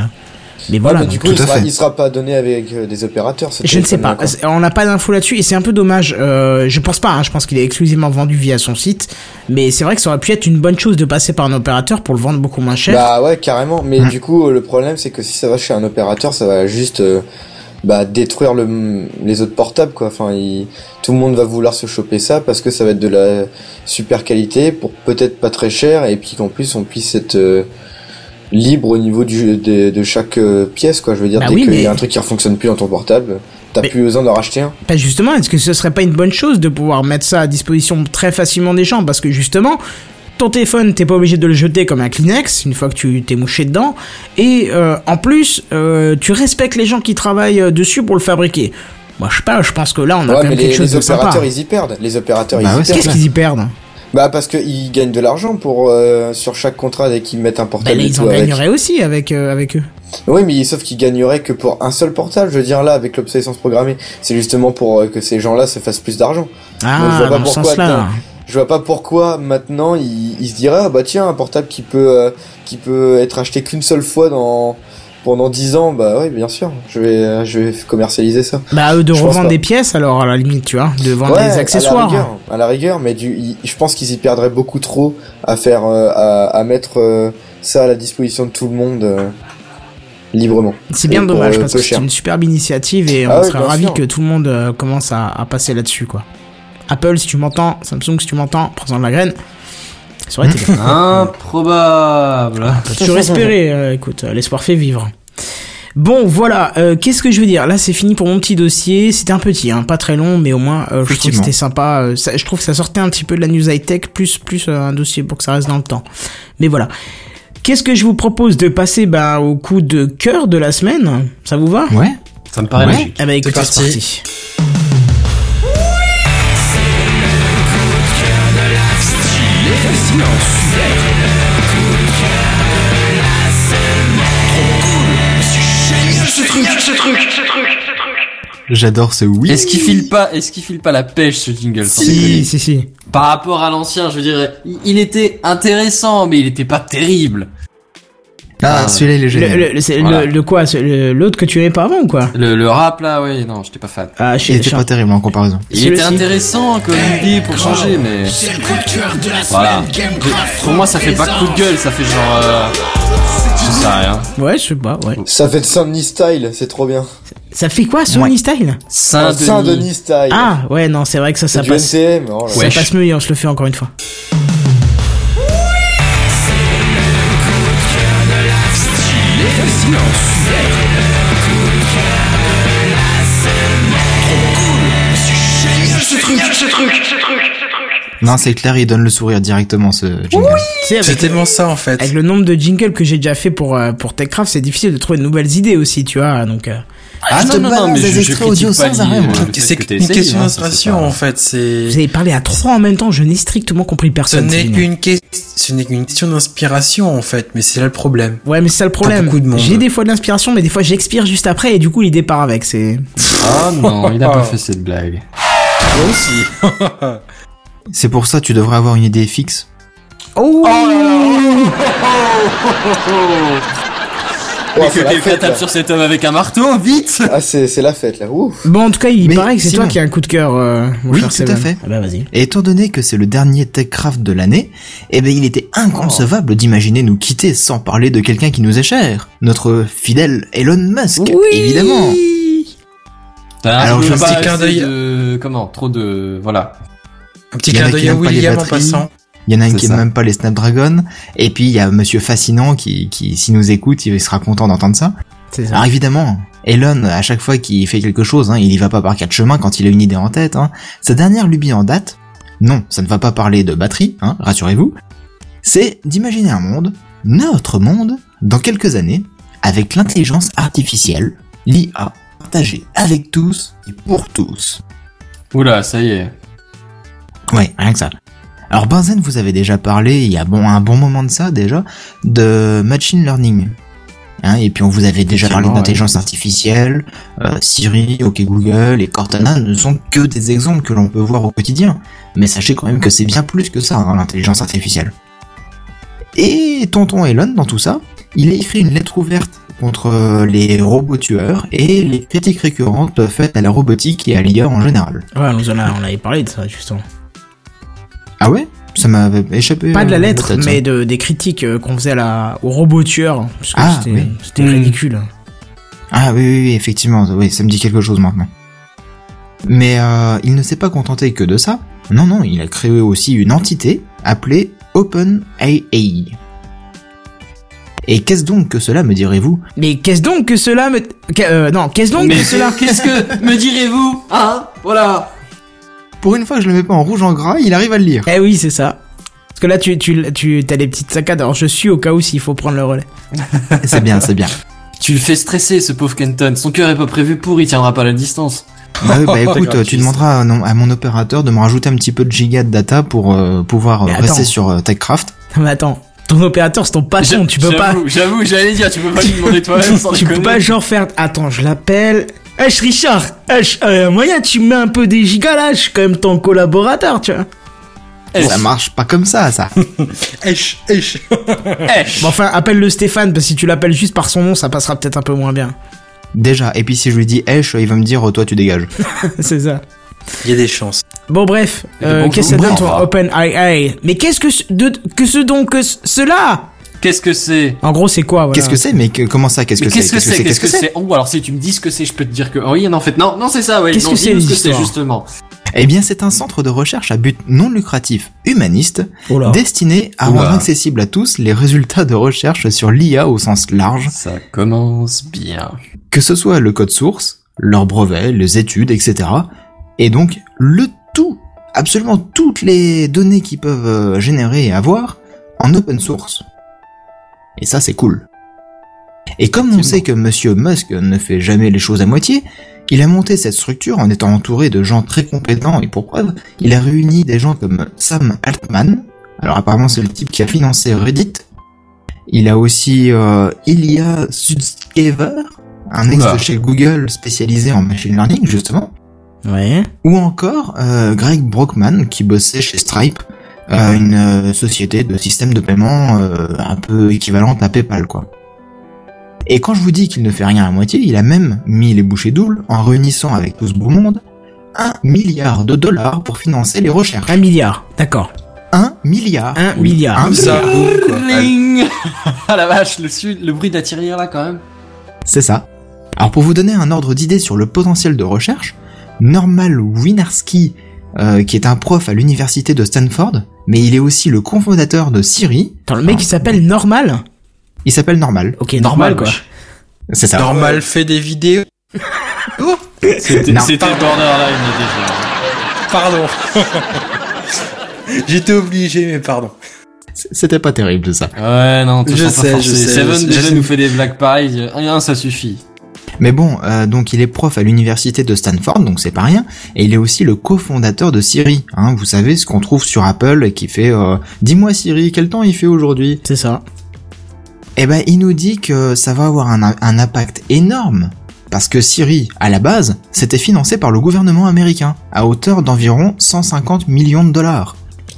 Mais voilà, mais du coup, il sera pas donné avec des opérateurs. Je ne sais pas. On n'a pas d'infos là-dessus et c'est un peu dommage. Je pense pas. Je pense qu'il est exclusivement vendu via son site. Mais c'est vrai que ça aurait pu être une bonne chose de passer par un opérateur pour le vendre beaucoup moins cher. Bah ouais, carrément. Mais du coup, le problème, c'est que si ça va chez un opérateur, ça va juste détruire les autres portables, quoi. Enfin, tout le monde va vouloir se choper ça parce que ça va être de la super qualité pour peut-être pas très cher et puis qu'en plus on puisse être libre au niveau de chaque pièce, quoi. Je veux dire, dès qu'il y a un truc qui ne fonctionne plus dans ton portable, t'as plus besoin d'en racheter un. Bah justement, est-ce que ce serait pas une bonne chose de pouvoir mettre ça à disposition très facilement des gens, parce que justement ton téléphone, t'es pas obligé de le jeter comme un Kleenex une fois que tu t'es mouché dedans, et en plus tu respectes les gens qui travaillent dessus pour le fabriquer. Moi je sais pas, je pense que là on a quand même quelque chose de sympa. Les opérateurs ils y perdent. Qu'est-ce qu'ils y perdent? Bah parce que ils gagnent de l'argent pour sur chaque contrat dès qu'ils mettent un portable. Bah, ils en gagneraient aussi avec eux. Oui, mais sauf qu'ils gagneraient que pour un seul portable. Je veux dire, là avec l'obsolescence programmée, c'est justement pour que ces gens-là se fassent plus d'argent. Ah, donc, je vois pas pourquoi maintenant ils se diraient un portable qui peut être acheté qu'une seule fois pendant 10 ans, bah oui, bien sûr, je vais commercialiser ça. Bah, à eux de revendre des pièces, alors, à la limite, tu vois, de vendre des accessoires. À la rigueur, mais je pense qu'ils y perdraient beaucoup trop à faire, à mettre ça à la disposition de tout le monde, librement. C'est bien dommage, parce que c'est une superbe initiative et on serait ravis que tout le monde commence à passer là-dessus, quoi. Apple, si tu m'entends, Samsung, si tu m'entends, prends-en de la graine. Ça aurait été bien. Improbable. T'as toujours espéré, écoute, l'espoir fait vivre. Bon, voilà, qu'est-ce que je veux dire ? Là, c'est fini pour mon petit dossier. C'était un petit, pas très long, mais au moins, je trouve que c'était sympa. Je trouve que ça sortait un petit peu de la news high-tech, plus un dossier pour que ça reste dans le temps. Mais voilà. Qu'est-ce que je vous propose de passer au coup de cœur de la semaine ? Ça vous va ? Ouais, ça me paraît logique. Eh ben, écoute, c'est parti. J'adore ce oui. Est-ce qu'il file pas la pêche ce jingle? Si. Par rapport à l'ancien, je dirais, il était intéressant, mais il était pas terrible. Ah, celui-là il est génial. L'autre que tu aimais pas avant ou quoi? Le rap là, oui, non, j'étais pas fan. Ah, il était pas terrible en comparaison. Il était intéressant comme idée pour changer, mais c'est le coup de cœur de la semaine. Pour moi ça fait pas coup de gueule, ça fait genre je sais rien. Ouais, je sais pas, ouais. Ça fait de Saint-Denis style, c'est trop bien. Ça fait quoi, Sony style? Saint-Denis style. Ah, ouais, non, c'est vrai que ça passe. C'est du NCM, ça passe mieux, on se le fait encore une fois. Non, c'est clair, il donne le sourire directement ce jingle. Oui, c'est tellement ça en fait. Avec le nombre de jingles que j'ai déjà fait pour Techcraft, c'est difficile de trouver de nouvelles idées aussi, tu vois. Donc non, mais je critique pas l'idée. C'est une question d'inspiration en fait. Vous avez parlé à trois en même temps, je n'ai strictement compris personne. Ce n'est qu'une question d'inspiration en fait, mais c'est là le problème. Ouais, mais c'est ça le problème. J'ai des fois de l'inspiration, mais des fois j'expire juste après et du coup l'idée part avec. C'est. Ah non, il n'a pas fait cette blague. Moi aussi. C'est pour ça que tu devrais avoir une idée fixe. Oh, et que quelqu'un tape sur cet homme avec un marteau, vite. Ah, c'est la fête là. Ouf. Bon, en tout cas, mais paraît que c'est toi qui as un coup de cœur, mon cher Sébastien. Tout à fait. Ah bah, vas-y. Et étant donné que c'est le dernier Techcraft de l'année, il était inconcevable d'imaginer nous quitter sans parler de quelqu'un qui nous est cher, notre fidèle Elon Musk, évidemment. Alors je sais qu'un d'œil un petit clin d'œil à William en passant. Il y en a un qui n'aime même pas les Snapdragon. Et puis il y a Monsieur Fascinant qui s'il nous écoute, il sera content d'entendre ça. C'est ça. Alors évidemment, Elon, à chaque fois qu'il fait quelque chose, il y va pas par quatre chemins quand il a une idée en tête. Sa dernière lubie en date, non, ça ne va pas parler de batterie, rassurez-vous, c'est d'imaginer un monde, notre monde, dans quelques années, avec l'intelligence artificielle, l'IA, partagée avec tous et pour tous. Oula, ça y est. Ouais, rien que ça. Alors Benzen, vous avez déjà parlé, il y a un bon moment de ça déjà, de machine learning. Et puis on vous avait déjà parlé d'intelligence artificielle, Siri, Ok Google et Cortana ne sont que des exemples que l'on peut voir au quotidien. Mais sachez quand même que c'est bien plus que ça, l'intelligence artificielle. Et tonton Elon, dans tout ça, il a écrit une lettre ouverte contre les robots tueurs et les critiques récurrentes faites à la robotique et à l'IA en général. Ouais, on avait parlé de ça, justement. Ah ouais ? Ça m'avait échappé. Pas de la lettre, mais des critiques qu'on faisait aux robots tueurs. Parce que c'était ridicule. Ah oui, effectivement, oui, ça me dit quelque chose maintenant. Mais il ne s'est pas contenté que de ça. Non, il a créé aussi une entité appelée OpenAI. Et qu'est-ce donc que cela, me direz-vous ? Mais qu'est-ce donc que cela me... Qu'est-ce que me direz-vous ? Hein ? Voilà. Pour une fois que je le mets pas en rouge en gras, il arrive à le lire. Eh oui, c'est ça. Parce que là, tu as des petites saccades. Alors je suis au cas où s'il faut prendre le relais. C'est bien. Tu le fais stresser, ce pauvre Kenton. Son cœur est pas prévu pour, il tiendra pas la distance. Écoute, tu demanderas à mon opérateur de me rajouter un petit peu de giga de data pour pouvoir rester sur Techcraft. Mais attends. Ton opérateur, c'est ton patron, tu peux pas. J'avoue, j'allais dire, tu peux pas lui demander toi-même sans déconner. Tu peux pas faire, attends, je l'appelle. Wesh Richard, moyen, tu mets un peu des gigas là, je suis quand même ton collaborateur, tu vois. Ça marche pas comme ça. Bon, enfin, appelle-le Stéphane, parce que si tu l'appelles juste par son nom, ça passera peut-être un peu moins bien. Déjà, et puis si je lui dis Esh, il va me dire, toi tu dégages. C'est ça. Il y a des chances. Bon bref, qu'est-ce que ça donne toi, OpenAI ? Mais qu'est-ce que cela ? Qu'est-ce que c'est ? En gros, c'est quoi ? Voilà. Qu'est-ce que c'est ? Mais comment ça ? Qu'est-ce que c'est ? Oh, alors si tu me dis ce que c'est, je peux te dire que oui, non, en fait, non, c'est ça. Ouais. Qu'est-ce que c'est justement ? Eh bien, c'est un centre de recherche à but non lucratif humaniste destiné à rendre accessible à tous les résultats de recherche sur l'IA au sens large. Ça commence bien. Que ce soit le code source, leurs brevets, les études, etc. Et donc, le tout, absolument toutes les données qu'ils peuvent générer et avoir en open source. Et ça, c'est cool. Et comme on sait que Monsieur Musk ne fait jamais les choses à moitié, il a monté cette structure en étant entouré de gens très compétents, et pour preuve, il a réuni des gens comme Sam Altman. Alors apparemment, c'est le type qui a financé Reddit. Il a aussi Ilya Sutskever, un ex de chez Google spécialisé en machine learning, justement. Ouais. Ou encore Greg Brockman qui bossait chez Stripe, une société de système de paiement un peu équivalente à PayPal quoi. Et quand je vous dis qu'il ne fait rien à moitié, il a même mis les bouchées doubles en réunissant avec tout ce beau monde $1 milliard pour financer les recherches. Un milliard. Ah la vache, le bruit de la tirelire là quand même. C'est ça. Alors pour vous donner un ordre d'idée sur le potentiel de recherche, Norman Winarski, qui est un prof à l'université de Stanford, mais il est aussi le cofondateur de Siri. Attends, le mec il s'appelle Normal ? Il s'appelle Normal. Ok, Normal quoi. C'est ça. Normal fait des vidéos. C'était borderline déjà. Pardon. J'étais obligé, mais pardon. C'était pas terrible ça. Ouais, non, je sais. Seven nous fait des blagues pareilles. Rien, ça suffit. Mais bon, donc il est prof à l'université de Stanford, donc c'est pas rien, et il est aussi le cofondateur de Siri, hein, vous savez ce qu'on trouve sur Apple et qui fait « Dis-moi Siri, quel temps il fait aujourd'hui ?» C'est ça. Eh ben, il nous dit que ça va avoir un impact énorme, parce que Siri, à la base, c'était financé par le gouvernement américain, à hauteur d'environ $150 million.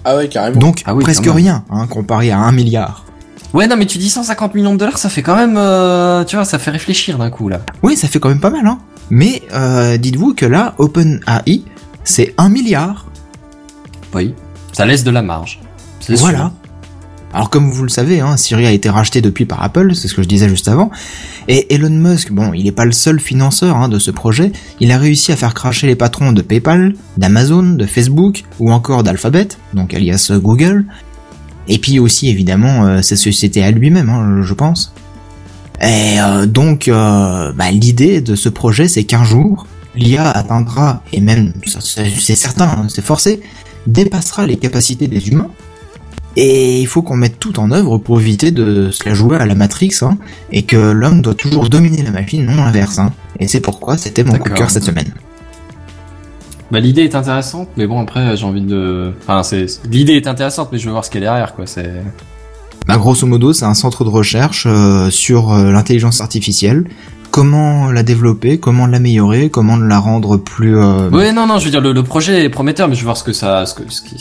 Ah ouais, carrément. Donc, presque rien, hein, comparé à 1 milliard. Ouais, non, mais tu dis $150 million, ça fait quand même, tu vois, ça fait réfléchir d'un coup, là. Oui, ça fait quand même pas mal, hein. Mais, dites-vous que là, OpenAI, c'est 1 milliard. Oui. Ça laisse de la marge. C'est voilà. Sûr. Alors, comme vous le savez, hein, Siri a été racheté depuis par Apple, c'est ce que je disais juste avant. Et Elon Musk, bon, il est pas le seul financeur, hein, de ce projet. Il a réussi à faire cracher les patrons de PayPal, d'Amazon, de Facebook, ou encore d'Alphabet, donc alias Google. Et puis aussi évidemment sa société à lui-même, hein, je pense. Et donc l'idée de ce projet, c'est qu'un jour, l'IA atteindra, et même c'est certain, hein, c'est forcé, dépassera les capacités des humains. Et il faut qu'on mette tout en œuvre pour éviter de se la jouer à la Matrix, hein, et que l'homme doit toujours dominer la machine, non l'inverse. Hein. Et c'est pourquoi c'était mon coup de cœur cette semaine. Bah, l'idée est intéressante, mais bon, après, j'ai envie de... Enfin, l'idée est intéressante, mais je veux voir ce qu'il y a derrière, quoi, c'est... Bah, grosso modo, c'est un centre de recherche sur l'intelligence artificielle, comment la développer, comment l'améliorer, comment la rendre plus. Oui, non, je veux dire le projet est prometteur, mais je veux voir ce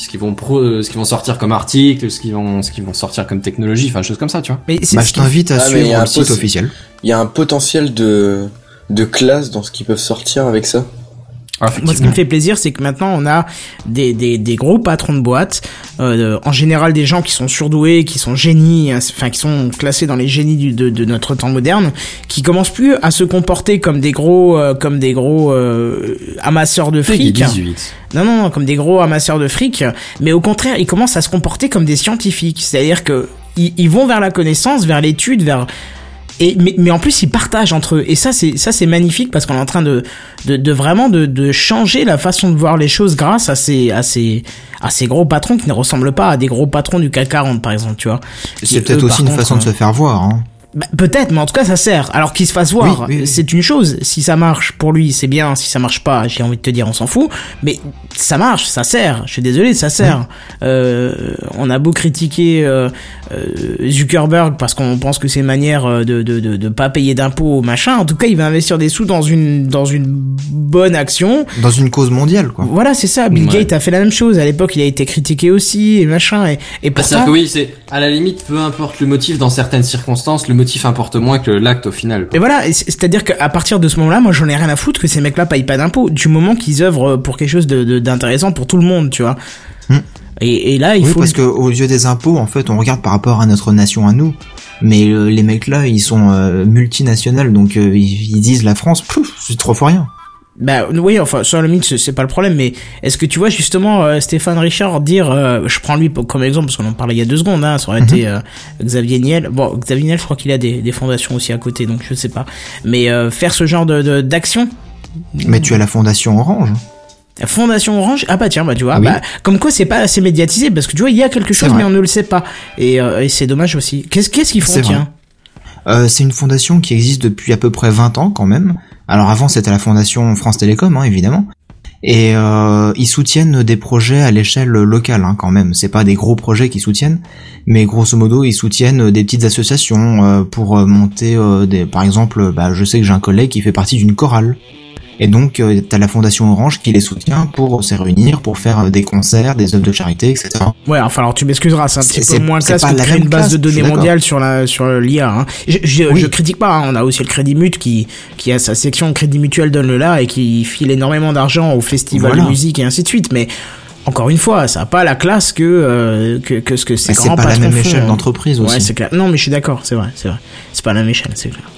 qu'ils vont sortir comme article, ce qu'ils vont sortir comme technologie, enfin choses comme ça, tu vois. Mais je t'invite à suivre le site officiel. Il y a un potentiel de classe dans ce qu'ils peuvent sortir avec ça. Moi, ce qui me fait plaisir, c'est que maintenant on a des gros patrons de boîtes, en général des gens qui sont surdoués, qui sont génies, enfin qui sont classés dans les génies de notre temps moderne, qui commencent plus à se comporter comme des gros amasseurs de fric. Non, comme des gros amasseurs de fric, mais au contraire, ils commencent à se comporter comme des scientifiques, c'est-à-dire que ils vont vers la connaissance, vers l'étude, vers mais en plus ils partagent entre eux, et ça c'est magnifique, parce qu'on est en train de vraiment changer la façon de voir les choses grâce à ces gros patrons qui ne ressemblent pas à des gros patrons du CAC 40 par exemple, tu vois. C'est peut-être aussi une façon de se faire voir, hein. Bah, peut-être, mais en tout cas ça sert. Alors qu'il se fasse voir, oui. C'est une chose. Si ça marche pour lui, c'est bien. Si ça marche pas, j'ai envie de te dire, on s'en fout. Mais ça marche, ça sert. Je suis désolé, ça sert. Oui. On a beau critiquer Zuckerberg parce qu'on pense que c'est une manière de pas payer d'impôts, machin. En tout cas, il va investir des sous dans une bonne action, dans une cause mondiale, quoi. Voilà, c'est ça. Bill Gates a fait la même chose. À l'époque, il a été critiqué aussi et machin. Et pour ça, que oui, c'est à la limite, peu importe le motif, dans certaines circonstances, le motif importe moins que l'acte au final. Et voilà, c'est-à-dire qu'à partir de ce moment-là, moi j'en ai rien à foutre que ces mecs-là payent pas d'impôts, du moment qu'ils œuvrent pour quelque chose d'intéressant pour tout le monde, tu vois. Mmh. Et là, il faut... parce qu'aux yeux des impôts, en fait, on regarde par rapport à notre nation à nous, mais les mecs-là, ils sont multinationales, donc ils disent la France, c'est trop fort rien. Bah oui, enfin sur le mythe c'est pas le problème, mais est-ce que tu vois justement Stéphane Richard dire, je prends lui comme exemple parce qu'on en parlait il y a 2 secondes, hein, ça aurait été Xavier Niel. Bon, Xavier Niel, je crois qu'il a des fondations aussi à côté, donc je sais pas. Mais faire ce genre d'action. Mais tu as la fondation Orange. La fondation Orange, ah bah tiens, bah tu vois, oui. Bah, comme quoi c'est pas assez médiatisé, parce que tu vois il y a quelque chose mais on ne le sait pas, et c'est dommage aussi. Qu'est-ce qu'ils font, c'est tiens? C'est une fondation qui existe depuis à peu près 20 ans quand même. Alors avant c'était la fondation France Télécom, hein, évidemment. Et ils soutiennent des projets à l'échelle locale, hein, quand même. C'est pas des gros projets qu'ils soutiennent, mais grosso modo ils soutiennent des petites associations pour monter des. Par exemple, bah, je sais que j'ai un collègue qui fait partie d'une chorale. Et donc t'as la fondation Orange qui les soutient pour se réunir, pour faire des concerts, des œuvres de charité, etc. Ouais, enfin alors tu m'excuseras, c'est un petit peu moins classe que de créer une base de données mondiale sur l'IA. Hein. Je critique pas, hein. On a aussi le Crédit Mut qui a sa section Crédit Mutuel donne-le-là et qui file énormément d'argent aux festivals de musique et ainsi de suite, mais encore une fois, ça a pas la classe que ce que ces grands patrons font. C'est pas la même échelle d'entreprise aussi. Ouais, c'est clair. Non, mais je suis d'accord, c'est vrai. C'est pas la même échelle, c'est clair.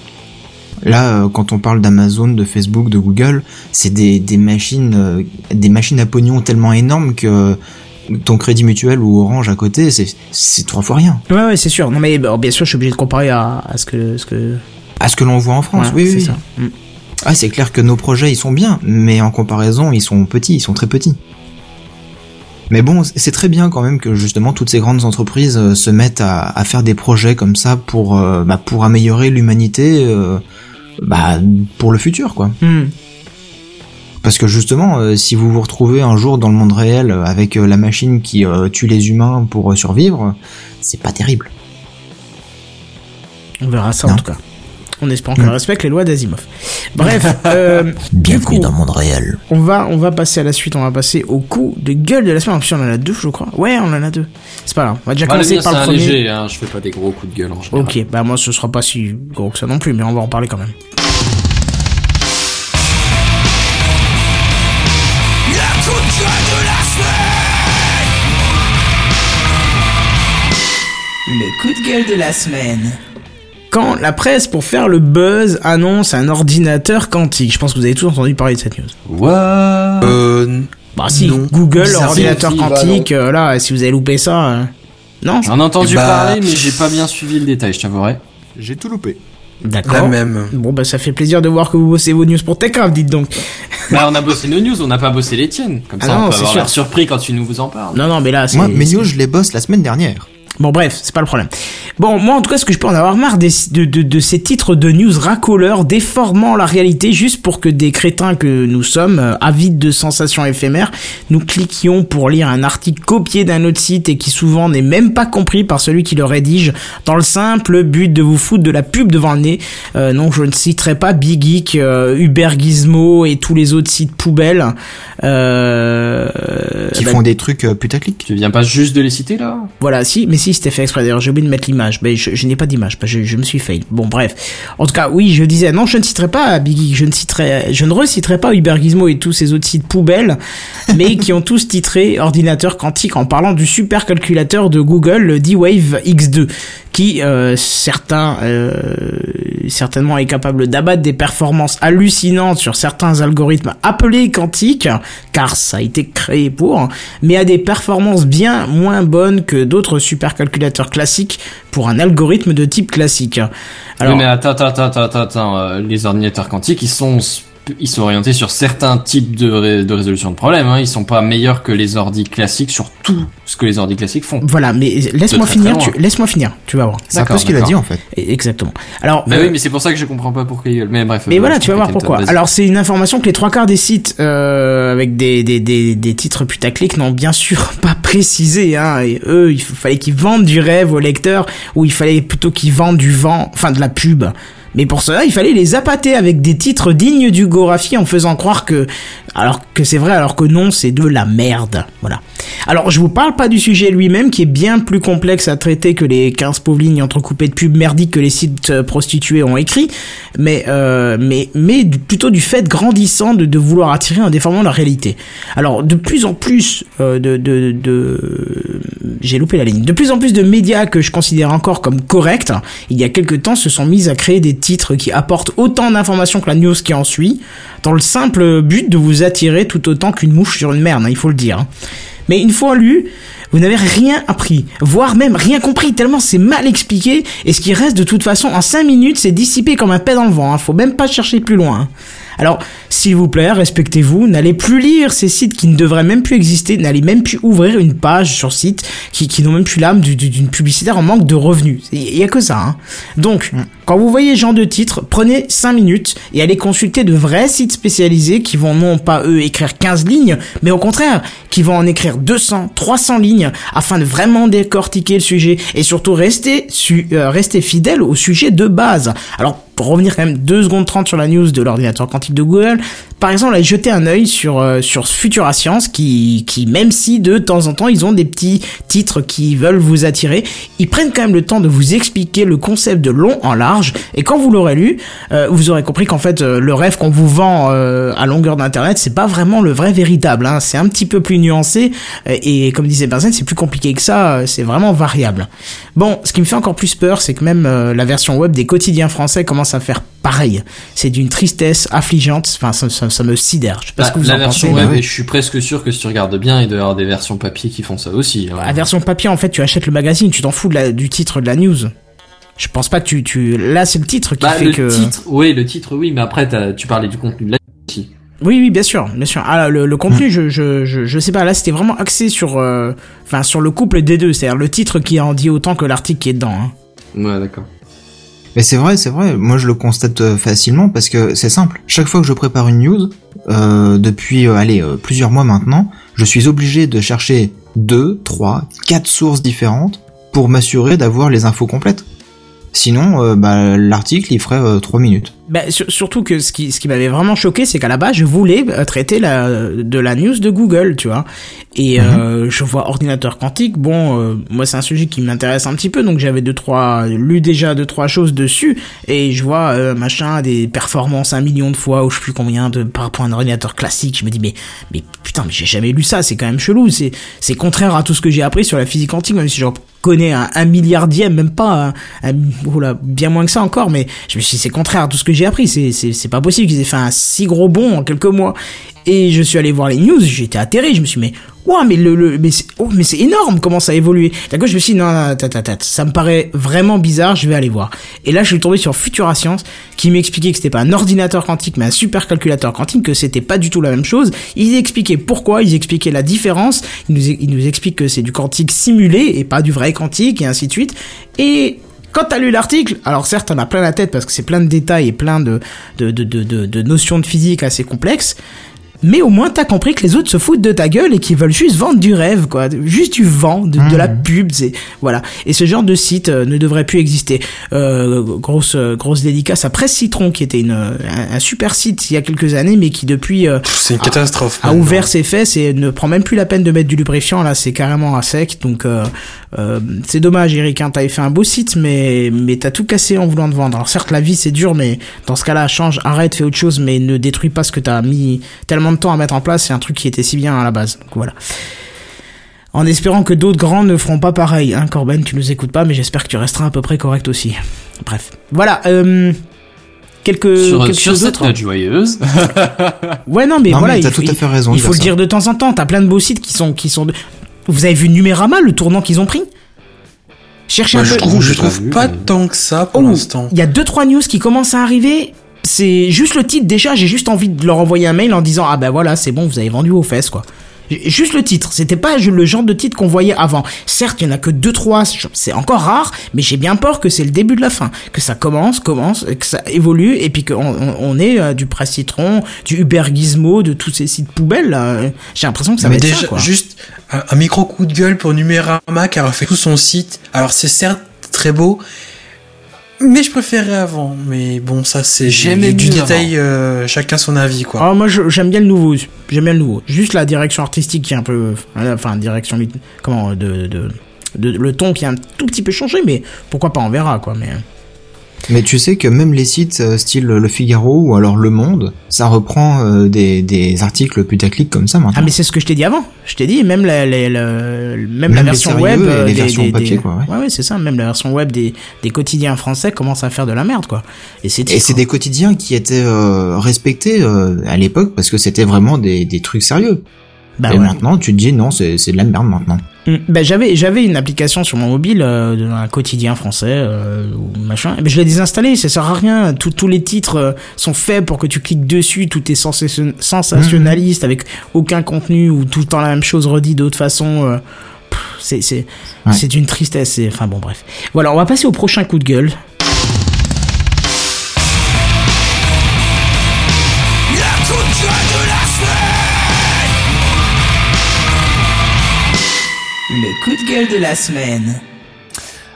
Là, quand on parle d'Amazon, de Facebook, de Google, c'est des machines à pognon tellement énormes que ton Crédit Mutuel ou Orange à côté, c'est 3 fois rien. Ouais, c'est sûr. Non mais bien sûr, je suis obligé de comparer à ce que l'on voit en France. Ouais, oui, c'est ça. Mm. Ah, c'est clair que nos projets, ils sont bien, mais en comparaison, ils sont petits, ils sont très petits. Mais bon, c'est très bien quand même que justement toutes ces grandes entreprises se mettent à faire des projets comme ça pour améliorer l'humanité pour le futur, quoi. Mm. Parce que justement, si vous vous retrouvez un jour dans le monde réel avec la machine qui tue les humains pour survivre, c'est pas terrible. On verra ça en tout cas. On espère qu'on respecte les lois d'Asimov. Bref, bienvenue dans le monde réel. On va passer à la suite. On va passer au coup de gueule de la semaine. En plus, on en a 2, je crois. Ouais, on en a 2. C'est pas grave. On va déjà commencer par le premier. C'est un léger, hein, je fais pas des gros coups de gueule en général. Ok, bah moi, ce sera pas si gros que ça non plus, mais on va en parler quand même. La coup de gueule de la semaine. Le coup de gueule de la semaine. Quand la presse, pour faire le buzz, annonce un ordinateur quantique. Je pense que vous avez tous entendu parler de cette news. What? Bah si, non. Google, ordinateur quantique, là, si vous avez loupé ça... Non, j'en ai entendu parler, mais j'ai pas bien suivi le détail, je t'avouerai. J'ai tout loupé. D'accord. La même. Bon, bah ça fait plaisir de voir que vous bossez vos news pour Techcraft, dites donc. Bah on a bossé nos news, on n'a pas bossé les tiennes. Comme ça, on peut avoir l'air surpris quand tu nous en parles. Non, mais là, c'est... Moi, mes news, je les bosse la semaine dernière. Bon bref, c'est pas le problème. Bon, moi en tout cas, ce que je peux en avoir marre de ces titres de news racoleurs déformant la réalité juste pour que des crétins que nous sommes, avides de sensations éphémères, nous cliquions pour lire un article copié d'un autre site et qui souvent n'est même pas compris par celui qui le rédige dans le simple but de vous foutre de la pub devant le nez. Non, je ne citerai pas Big Geek, Uber Gizmo et tous les autres sites poubelles. Qui font des trucs putaclic. Tu viens pas juste de les citer là ? Voilà, si, mais si, c'était fait exprès. D'ailleurs, j'ai oublié de mettre l'image. Mais je n'ai pas d'image, je me suis fail. Bon, bref. En tout cas, oui, je disais, non, je ne citerai pas Big Geek, je ne reciterai pas Uber Gizmo et tous ces autres sites poubelles, mais qui ont tous titré ordinateur quantique en parlant du supercalculateur de Google, le D-Wave X2, qui, certainement est capable d'abattre des performances hallucinantes sur certains algorithmes appelés quantiques, car ça a été créé pour, mais à des performances bien moins bonnes que d'autres supercalculateurs classiques pour un algorithme de type classique. Alors, oui, mais attends, les ordinateurs quantiques, ils sont orientés sur certains types de résolution de problèmes, hein. Ils sont pas meilleurs que les ordi classiques sur tout ce que les ordi classiques font. Voilà, mais laisse-moi finir, tu vas voir. C'est un peu ce qu'il a dit en fait. Exactement. Alors, oui, mais c'est pour ça que je comprends pas pourquoi il... Mais bref. Mais voilà, tu vas voir pourquoi. Alors, c'est une information que les trois quarts des sites avec des titres putaclic n'ont bien sûr pas précisé, hein. Et eux, il fallait qu'ils vendent du rêve aux lecteurs, ou il fallait plutôt qu'ils vendent du vent, enfin de la pub. Mais pour cela, il fallait les appâter avec des titres dignes du Gorafi en faisant croire que... Alors que c'est vrai, alors que non, c'est de la merde. Voilà. Alors, je vous parle pas du sujet lui-même, qui est bien plus complexe à traiter que les 15 pauvres lignes entrecoupées de pubs merdiques que les sites prostitués ont écrit, mais plutôt du fait grandissant de vouloir attirer en déformant la réalité. Alors, de plus en plus j'ai loupé la ligne. De plus en plus de médias que je considère encore comme corrects, il y a quelques temps, se sont mis à créer des titres qui apportent autant d'informations que la news qui en suit, dans le simple but de vous attirer tout autant qu'une mouche sur une merde, hein, il faut le dire. Mais une fois lu, vous n'avez rien appris, voire même rien compris, tellement c'est mal expliqué, et ce qui reste de toute façon en 5 minutes, c'est dissipé comme un pet dans le vent, hein, faut même pas chercher plus loin. Hein. Alors, s'il vous plaît, respectez-vous, n'allez plus lire ces sites qui ne devraient même plus exister, n'allez même plus ouvrir une page sur site qui n'ont même plus l'âme d'une publicitaire en manque de revenus. Il y a que ça, hein. Donc, quand vous voyez genre de titre, prenez 5 minutes et allez consulter de vrais sites spécialisés qui vont non pas, eux, écrire 15 lignes, mais au contraire, qui vont en écrire 200, 300 lignes afin de vraiment décortiquer le sujet et surtout rester fidèle au sujet de base. Alors, pour revenir quand même 2 secondes 30 sur la news de l'ordinateur quantique de Google, par exemple, à jeter un œil sur Futura Science qui, même si de temps en temps ils ont des petits titres qui veulent vous attirer, ils prennent quand même le temps de vous expliquer le concept de long en large, et quand vous l'aurez lu, vous aurez compris qu'en fait le rêve qu'on vous vend à longueur d'internet, c'est pas vraiment le vrai véritable, hein, c'est un petit peu plus nuancé, et comme disait Benzen, c'est plus compliqué que ça, c'est vraiment variable. Bon, ce qui me fait encore plus peur, c'est que même la version web des quotidiens français commence à faire pareil. C'est d'une tristesse affligeante, enfin ça me sidère. Je sais pas ce que vous en pensez. Ouais, mais je suis presque sûr que si tu regardes bien, il doit y avoir des versions papier qui font ça aussi. Ouais. La version papier, en fait, tu achètes le magazine, tu t'en fous du titre de la news. Je pense pas que tu... Là, c'est le titre qui fait que... Le titre, oui, mais après, tu parlais du contenu de la news aussi. Oui, bien sûr. Ah, le contenu, je sais pas, là c'était vraiment axé sur le couple des deux, c'est-à-dire le titre qui en dit autant que l'article qui est dedans. Hein. Ouais, d'accord. Mais c'est vrai. Moi, je le constate facilement parce que c'est simple. Chaque fois que je prépare une news, depuis plusieurs mois maintenant, je suis obligé de chercher 2, 3, 4 sources différentes pour m'assurer d'avoir les infos complètes. Sinon, l'article, il ferait 3 minutes. Surtout que ce qui m'avait vraiment choqué, c'est qu'à la base, je voulais traiter de la news de Google, tu vois. Et je vois ordinateur quantique. Bon, moi, c'est un sujet qui m'intéresse un petit peu, donc j'avais lu déjà deux, trois choses dessus, et je vois des performances 1 million de fois, ou je sais plus combien par rapport à un ordinateur classique. Je me dis mais putain, mais j'ai jamais lu ça. C'est quand même chelou. C'est contraire à tout ce que j'ai appris sur la physique quantique, même si je connais un milliardième, même pas, bien moins que ça encore. Mais je me suis dit, c'est contraire à tout ce que j'ai appris, c'est pas possible qu'ils aient fait un si gros bond en quelques mois. Et je suis allé voir les news, j'étais atterré, je me suis dit mais c'est énorme comment ça a évolué. D'accord, je me suis dit non, ça me paraît vraiment bizarre, je vais aller voir. Et là, je suis tombé sur Futura Science qui m'expliquait que c'était pas un ordinateur quantique mais un supercalculateur quantique, que c'était pas du tout la même chose. Ils expliquaient pourquoi, ils expliquaient la différence, ils nous expliquent que c'est du quantique simulé et pas du vrai quantique, et ainsi de suite. Et Quand t'as lu l'article, alors certes t'en as plein la tête parce que c'est plein de détails et plein de notions de physique assez complexes, mais au moins t'as compris que les autres se foutent de ta gueule et qu'ils veulent juste vendre du rêve, quoi. Juste du vent, de la pub, c'est, voilà. Et ce genre de site ne devrait plus exister. Grosse dédicace à Presse Citron, qui était un super site il y a quelques années, mais qui depuis c'est une catastrophe, a ouvert ses fesses et ne prend même plus la peine de mettre du lubrifiant. Là, c'est carrément à sec. Donc c'est dommage, Eric, hein, t'avais fait un beau site, mais t'as tout cassé en voulant te vendre. Alors certes, la vie c'est dur, mais dans ce cas-là, change, arrête, fais autre chose, mais ne détruis pas ce que t'as mis tellement de temps à mettre en place. C'est un truc qui était si bien à la base, donc voilà, en espérant que d'autres grands ne feront pas pareil, hein. Corben, tu nous écoutes pas, mais j'espère que tu resteras à peu près correct aussi. Bref, voilà, quelque chose d'autre. Sur cette joyeuse. Ouais, non, mais non, voilà, mais t'as tout à fait raison, il faut le dire de temps en temps. T'as plein de beaux sites qui sont vous avez vu Numérama, le tournant qu'ils ont pris? Cherchez un peu. Je trouve pas tant que ça pour l'instant. Il y a 2-3 news qui commencent à arriver. C'est juste le titre, déjà, j'ai juste envie de leur envoyer un mail en disant « Ah ben voilà, c'est bon, vous avez vendu aux fesses, quoi. » Juste le titre, c'était pas le genre de titre qu'on voyait avant. Certes, il y en a que 2-3, c'est encore rare, mais j'ai bien peur que c'est le début de la fin, que ça commence, que ça évolue, et puis qu'on ait du Presse Citron, du Uber Gizmo, de tous ces sites poubelles, là. J'ai l'impression que ça va être ça, quoi. Juste un micro coup de gueule pour Numérama, car elle fait tout son site. Alors c'est certes très beau, mais je préférais avant, mais bon, ça c'est du détail, chacun son avis, quoi. Alors moi j'aime bien le nouveau, juste la direction artistique qui est un peu, enfin direction, comment, le ton qui a un tout petit peu changé, mais pourquoi pas, on verra, quoi. Mais tu sais que même les sites style Le Figaro ou alors Le Monde, ça reprend des articles putaclic comme ça maintenant. Ah mais c'est ce que je t'ai dit avant. Je t'ai dit même la version web et les versions papier, quoi. Ouais. Ouais c'est ça, même la version web des quotidiens français commence à faire de la merde, quoi. Et c'est des quotidiens qui étaient respectés à l'époque parce que c'était vraiment des trucs sérieux. Bah et ouais. Maintenant, tu te dis non, c'est de la merde maintenant. Ben j'avais une application sur mon mobile d'un quotidien français machin. Ben je l'ai désinstallée, ça sert à rien. Tous les titres sont faits pour que tu cliques dessus. Tout est sensationnaliste avec aucun contenu ou tout le temps la même chose redit d'autres façons. C'est une tristesse. Enfin bon, bref. Voilà, on va passer au prochain coup de gueule. Le coup de gueule de la semaine.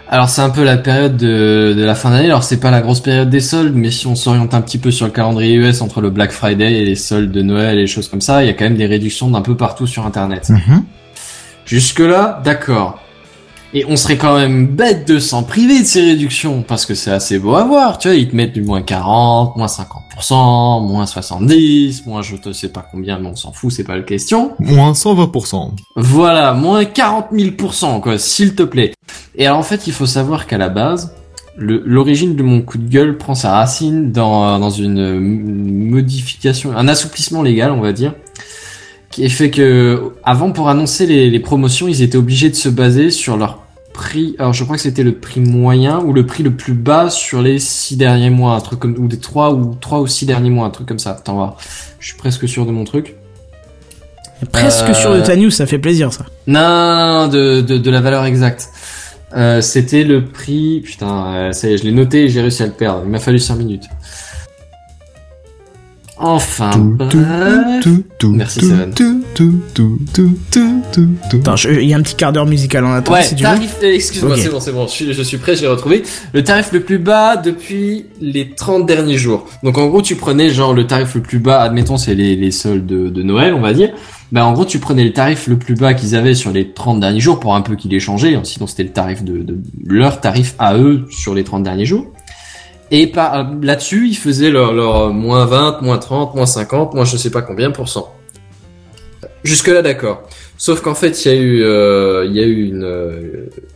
Alors c'est un peu la période de la fin d'année. Alors c'est pas la grosse période des soldes, mais si on s'oriente un petit peu sur le calendrier US, entre le Black Friday et les soldes de Noël et les choses comme ça, il y a quand même des réductions d'un peu partout sur Internet. Mm-hmm. Jusque là, d'accord. Et on serait quand même bête de s'en priver de ces réductions, parce que c'est assez beau à voir, tu vois, ils te mettent du moins 40, moins 50%, moins 70, moins je te sais pas combien, mais on s'en fout, c'est pas la question. Moins 120%. Voilà, moins 40 000%, quoi, s'il te plaît. Et alors en fait, il faut savoir qu'à la base, l'origine de mon coup de gueule prend sa racine dans une modification, un assouplissement légal, on va dire, qui fait que avant, pour annoncer les promotions, ils étaient obligés de se baser sur leur prix. Alors je crois que c'était le prix moyen ou le prix le plus bas sur les 6 derniers mois, un truc comme, ou des 3 ou 6 derniers mois, un truc comme ça. Attends, voir. Je suis presque sûr de mon truc. Presque sûr de ta news, ça fait plaisir, ça. Non, de la valeur exacte. C'était le prix. Putain, ça y est, je l'ai noté et j'ai réussi à le perdre. Il m'a fallu 5 minutes. Enfin, merci Seven. Attends, il y a un petit quart d'heure musical en attendant. Ouais, si tarif, excuse-moi, okay. c'est bon, je suis prêt, je l'ai retrouvé. Le tarif le plus bas depuis les 30 derniers jours. Donc en gros, tu prenais genre le tarif le plus bas, admettons c'est les soldes de Noël, on va dire. Bah en gros, tu prenais le tarif le plus bas qu'ils avaient sur les 30 derniers jours pour un peu qu'il ait changé, sinon c'était le tarif de leur tarif à eux sur les 30 derniers jours. Et là-dessus, ils faisaient leur moins 20, moins 30, moins 50, moins je sais pas combien % jusque-là, d'accord. Sauf qu'en fait, il y a eu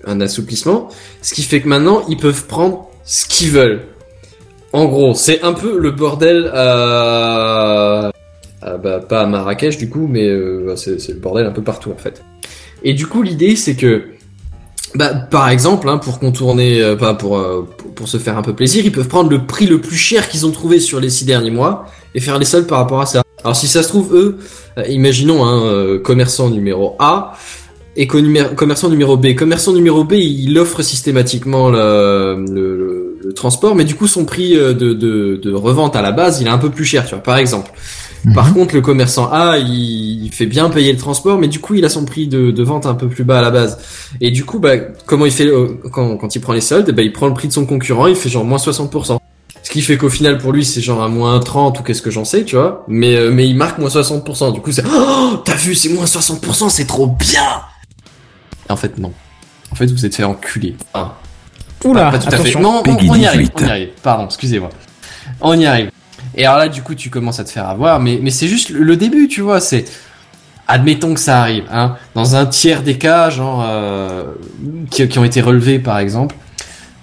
un assouplissement, ce qui fait que maintenant, ils peuvent prendre ce qu'ils veulent. En gros, c'est un peu le bordel pas à Marrakech du coup, mais c'est le bordel un peu partout en fait. Et du coup, l'idée, c'est que par exemple, pour contourner, pour se faire un peu plaisir, ils peuvent prendre le prix le plus cher qu'ils ont trouvé sur les 6 derniers mois et faire les soldes par rapport à ça. Alors si ça se trouve, eux, imaginons commerçant numéro A, Et commerçant numéro B. Commerçant numéro B, il offre systématiquement le transport, mais du coup, son prix de revente à la base, il est un peu plus cher, tu vois, par exemple. Mmh. Par contre, le commerçant A, il fait bien payer le transport, mais du coup, il a son prix de vente un peu plus bas à la base. Et du coup, bah, comment il fait quand il prend les soldes, bah, il prend le prix de son concurrent, il fait genre moins 60%. Ce qui fait qu'au final, pour lui, c'est genre à moins 30 ou qu'est-ce que j'en sais, tu vois. Mais il marque moins 60%. Du coup, c'est, oh, t'as vu, c'est moins 60%, c'est trop bien! En fait, non. En fait, vous êtes fait enculer. Ah. Oula, pas tout attention. À fait. Non, on y arrive. Pardon, excusez-moi. On y arrive. Et alors là, du coup, tu commences à te faire avoir, mais c'est juste le début, tu vois, c'est... Admettons que ça arrive, hein. Dans un tiers des cas, genre, qui ont été relevés, par exemple,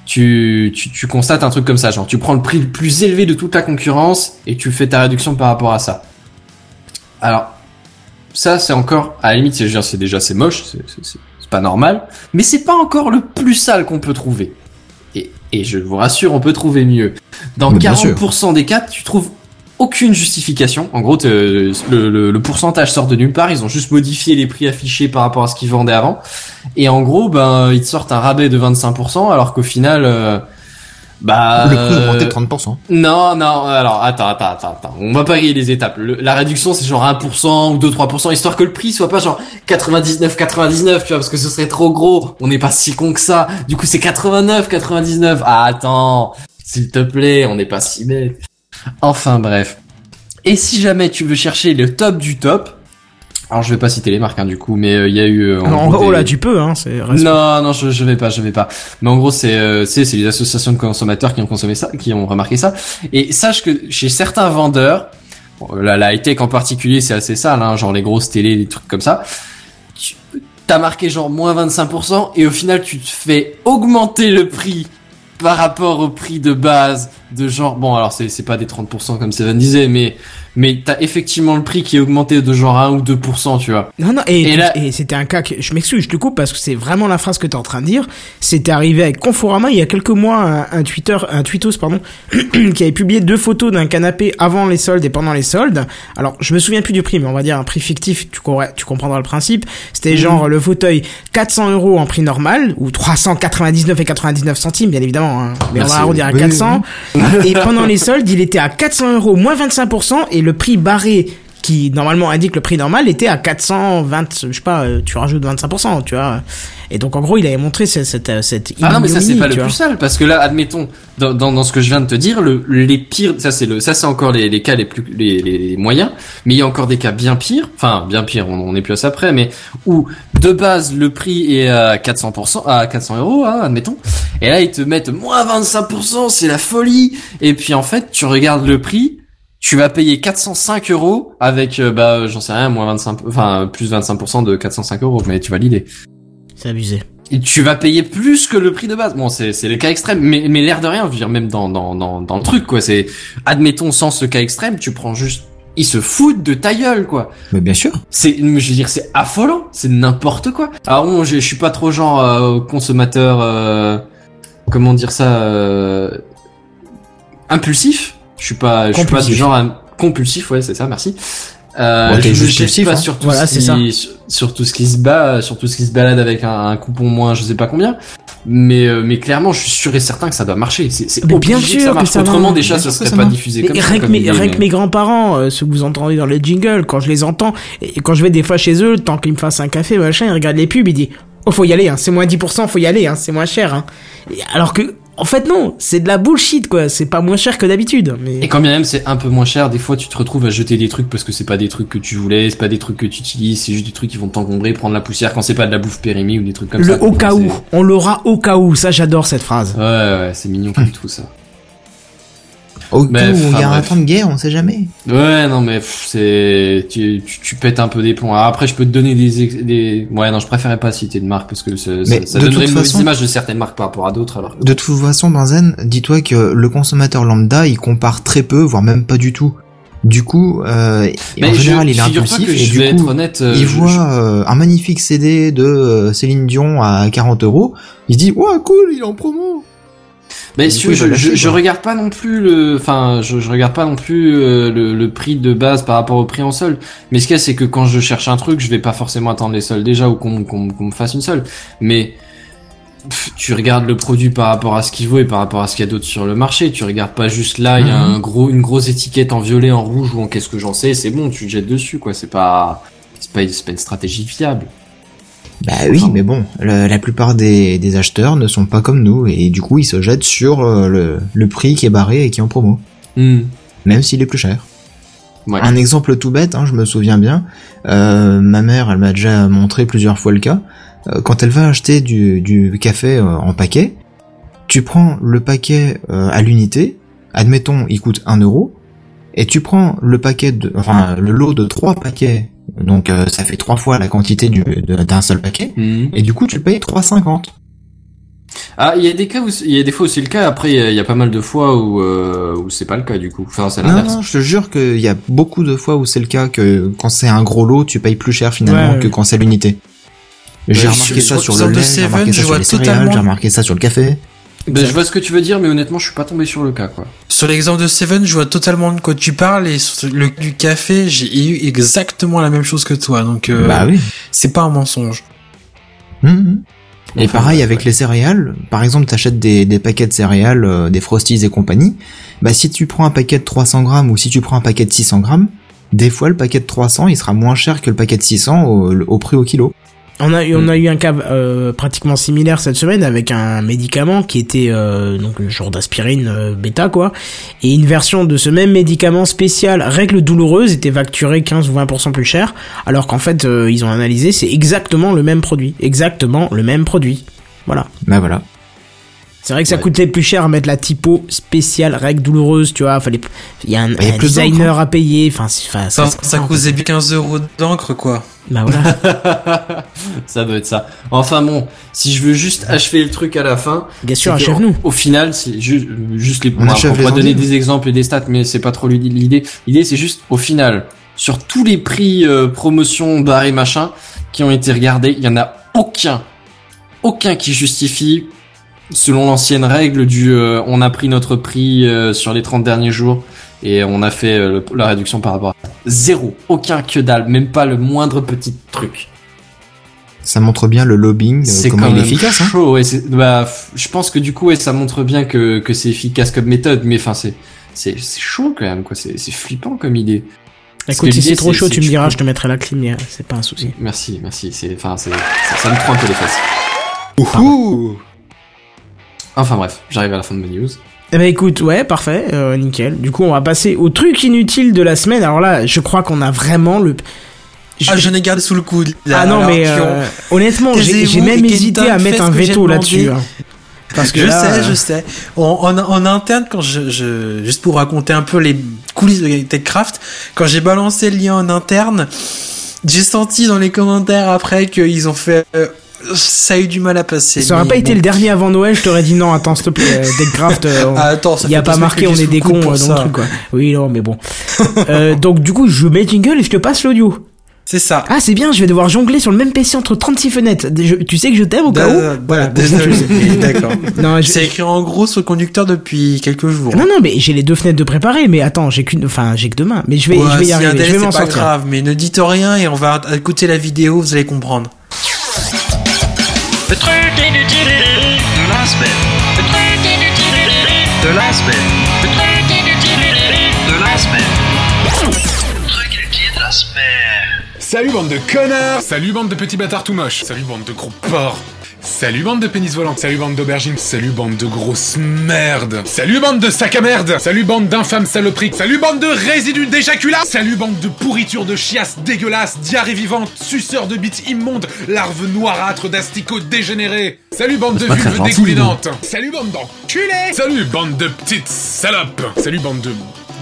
tu constates un truc comme ça, genre, tu prends le prix le plus élevé de toute la concurrence et tu fais ta réduction par rapport à ça. Alors, ça, c'est encore... À la limite, c'est moche, c'est pas normal, mais c'est pas encore le plus sale qu'on peut trouver. Et je vous rassure, on peut trouver mieux. Dans 40% des cas, tu trouves aucune justification. En gros, le pourcentage sort de nulle part. Ils ont juste modifié les prix affichés par rapport à ce qu'ils vendaient avant. Et en gros, ben, ils te sortent un rabais de 25%, alors qu'au final, le coût a augmenté de 30%. Non, alors, attends. On va pas griller les étapes. La réduction, c'est genre 1% ou 2-3%, histoire que le prix soit pas genre 99, tu vois, parce que ce serait trop gros. On n'est pas si con que ça. Du coup, c'est 89. Ah, attends. S'il te plaît, on n'est pas si bête. Enfin, bref. Et si jamais tu veux chercher le top du top, alors je vais pas citer les marques hein, du coup, mais il y a eu. Tu peux hein, c'est. Non, je vais pas. Mais en gros c'est les associations de consommateurs qui ont consommé ça, qui ont remarqué ça. Et sache que chez certains vendeurs, bon, la high tech en particulier c'est assez sale, hein, genre les grosses télés, des trucs comme ça. T'as marqué genre moins 25% et au final tu te fais augmenter le prix par rapport au prix de base de genre bon alors c'est pas des 30% comme Seven disait mais t'as effectivement le prix qui est augmenté de genre 1 ou 2%, tu vois. Non, et c'était un cas que, je m'excuse, je te coupe parce que c'est vraiment la phrase que t'es en train de dire. C'était arrivé avec Conforama il y a quelques mois, un tweetos, qui avait publié 2 photos d'un canapé avant les soldes et pendant les soldes. Alors, je me souviens plus du prix, mais on va dire un prix fictif, tu comprendras le principe. C'était genre le fauteuil 400€ en prix normal, ou 399,99 €, bien évidemment, hein. Mais merci. On va arrondir à 400. Oui. Et pendant les soldes, il était à 400€ moins 25%, et le prix barré qui normalement indique le prix normal était à 420, je sais pas, tu rajoutes 25%, tu vois. Et donc en gros, il avait montré cette ignominie. Ah non, mais ça c'est pas le plus sale parce que là, admettons dans ce que je viens de te dire, les pires, ça c'est encore les cas les plus les moyens, mais il y a encore des cas bien pires, on est plus à ça près, mais où de base le prix est à 400€, hein, admettons. Et là, ils te mettent moins 25%, c'est la folie. Et puis en fait, tu regardes le prix. Tu vas payer 405€ avec, j'en sais rien, moins 25, plus 25% de 405€, mais tu vas l'idée. C'est abusé. Et tu vas payer plus que le prix de base. Bon, c'est le cas extrême, mais l'air de rien, je veux dire, même dans le truc, quoi, c'est, admettons, sans ce cas extrême, tu prends juste, ils se foutent de ta gueule, quoi. Mais bien sûr. C'est affolant, c'est n'importe quoi. Alors, bon, je suis pas trop genre, consommateur, comment dire ça, impulsif. Je suis pas du genre compulsif, ouais, c'est ça, merci. Je ne sais pas sur tout ce qui se bat, sur tout ce qui se balade avec un coupon moins, je sais pas combien. Mais clairement, je suis sûr et certain que ça doit marcher. C'est obligé bien sûr que ça marche. Autrement, déjà, ça serait pas diffusé comme ça. Rien que mes grands-parents, ceux que vous entendez dans le jingle, quand je les entends, et quand je vais des fois chez eux, tant qu'ils me fassent un café, machin, ils regardent les pubs, ils disent, oh, faut y aller, hein, c'est moins 10%, faut y aller, hein, c'est moins cher, hein. Alors que, en fait non, c'est de la bullshit quoi, c'est pas moins cher que d'habitude. Mais... Et quand bien même c'est un peu moins cher, des fois tu te retrouves à jeter des trucs parce que c'est pas des trucs que tu voulais, c'est pas des trucs que tu utilises, c'est juste des trucs qui vont t'encombrer, prendre la poussière quand c'est pas de la bouffe périmée ou des trucs comme ça. Le au cas où, on l'aura au cas où, ça j'adore cette phrase. Ouais, c'est mignon comme tout ça. Au cas où, il y a un temps de guerre, on sait jamais. Ouais, non mais c'est... Tu pètes un peu des plombs. Alors après je peux te donner des... Ouais non, je préférais pas citer de marques parce que ça donnerait une mauvaise image de certaines marques par rapport à d'autres. Alors de toute façon, Benzen, dis-toi que le consommateur lambda, il compare très peu, voire même pas du tout. Du coup, en général, il est impulsif et du coup, il voit un magnifique CD de Céline Dion à 40€, il se dit « Ouah, cool, il est en promo !» Mais si je regarde pas non plus le, enfin, je regarde pas non plus le prix de base par rapport au prix en solde. Mais ce qu'il y a, c'est que quand je cherche un truc, je vais pas forcément attendre les soldes déjà ou qu'on me fasse une solde. Mais tu regardes le produit par rapport à ce qu'il vaut et par rapport à ce qu'il y a d'autre sur le marché. Tu regardes pas juste là, il y a une grosse étiquette en violet, en rouge ou en qu'est-ce que j'en sais. C'est bon, tu te jettes dessus, quoi. C'est pas une stratégie fiable. Bah oui, mais bon, la plupart des acheteurs ne sont pas comme nous et du coup ils se jettent sur le prix qui est barré et qui est en promo, même s'il est plus cher. Ouais. Un exemple tout bête, je me souviens bien, ma mère elle m'a déjà montré plusieurs fois le cas, quand elle va acheter du café en paquet, tu prends le paquet à l'unité, admettons il coûte 1€, et tu prends le paquet le lot de 3 paquets. Donc ça fait 3 fois la quantité d'un seul paquet, et du coup tu payes 3,50. Ah, il y a des cas où il y a des fois où c'est le cas. Après il y a pas mal de fois où c'est pas le cas du coup. Enfin c'est l'inverse. Non, je te jure qu'il y a beaucoup de fois où c'est le cas, que quand c'est un gros lot tu payes plus cher finalement que quand c'est l'unité. J'ai remarqué ça sur le lait, j'ai remarqué ça sur les céréales, j'ai remarqué ça sur le café. Ben, je vois ce que tu veux dire, mais honnêtement, je suis pas tombé sur le cas, quoi. Sur l'exemple de Seven, je vois totalement de quoi tu parles, et sur le du café, j'ai eu exactement la même chose que toi, donc, bah oui. C'est pas un mensonge. Et enfin, pareil avec les céréales. Par exemple, t'achètes des paquets de céréales, des Frosties et compagnie. Bah, si tu prends un paquet de 300 grammes, ou si tu prends un paquet de 600 grammes, des fois, le paquet de 300, il sera moins cher que le paquet de 600 au prix au kilo. On a eu un cas pratiquement similaire cette semaine avec un médicament qui était donc le genre d'aspirine bêta quoi, et une version de ce même médicament spécial règle douloureuse était facturée 15 ou 20% plus cher, alors qu'en fait ils ont analysé, c'est exactement le même produit. Voilà. Bah voilà. C'est vrai que ça coûtait plus cher à mettre la typo spéciale règle douloureuse, tu vois, fallait il y a un designer à payer, ça causait 15€ d'encre quoi. Bah voilà. Ça doit être ça. Enfin bon, si je veux juste achever le truc à la fin, bien sûr, achève-nous. Au final, c'est juste les on va donner des exemples et des stats, mais c'est pas trop l'idée. L'idée c'est juste au final, sur tous les prix promotion barré machin qui ont été regardés, il y en a aucun qui justifie selon l'ancienne règle du on a pris notre prix sur les 30 derniers jours et on a fait la réduction par rapport à ça. Zéro, aucun, que dalle, même pas le moindre petit truc. Ça montre bien le lobbying, c'est comment il est efficace. Chaud, hein. Ouais, je pense que du coup, ça montre bien que c'est efficace comme méthode, mais enfin c'est chaud quand même quoi, c'est flippant comme idée. Écoute, si c'est trop chaud, tu me diras, je te mettrai la clim, c'est pas un souci. Merci, ça me prend un peu les fesses. Ouhou. Enfin bref, j'arrive à la fin de mes news. Eh ben écoute, ouais, parfait, nickel. Du coup, on va passer au truc inutile de la semaine. Alors là, je crois qu'on a vraiment le... j'en ai gardé sous le coude. Là, ah non, mais honnêtement, j'ai même hésité à mettre un veto là-dessus. Hein. Parce que je sais. En interne, quand juste pour raconter un peu les coulisses de Techcraft, quand j'ai balancé le lien en interne, j'ai senti dans les commentaires après qu'ils ont fait... ça a eu du mal à passer. Ça aurait pas été le dernier avant Noël, je t'aurais dit non, attends, s'il te plaît, Techcraft, il y a pas marqué, on est des cons dans le truc, quoi. Oui, non, mais bon. Donc, du coup, je mets Jingle et je te passe l'audio. C'est ça. Ah, c'est bien, je vais devoir jongler sur le même PC entre 36 fenêtres. Tu sais que je t'aime au cas où? Voilà. D'accord. Non, c'est écrit en gros sur le conducteur depuis quelques jours. Non, mais j'ai les 2 fenêtres de préparer, mais attends, j'ai que demain. Mais je vais y arriver. Je vais m'en sortir. C'est pas grave, mais ne dites rien et on va écouter la vidéo, vous allez comprendre. Le truc inutile de la semaine. Le truc inutile de la semaine. Le truc inutile de la semaine. Le truc inutile de la semaine. Salut bande de connards. Salut bande de petits bâtards tout moches. Salut bande de gros porcs. Salut bande de pénis volants. Salut bande d'aubergines. Salut bande de grosses merdes. Salut bande de sacs à merde. Salut bande d'infâmes saloperies. Salut bande de résidus d'éjaculat. Salut bande de pourriture de chiasse dégueulasse, diarrhée vivante, suceurs de bites immondes, larves noirâtres d'asticots dégénérés. Salut bande de vulves dégoulinantes. Salut bande d'enculés. Salut bande de petites salopes. Salut bande de...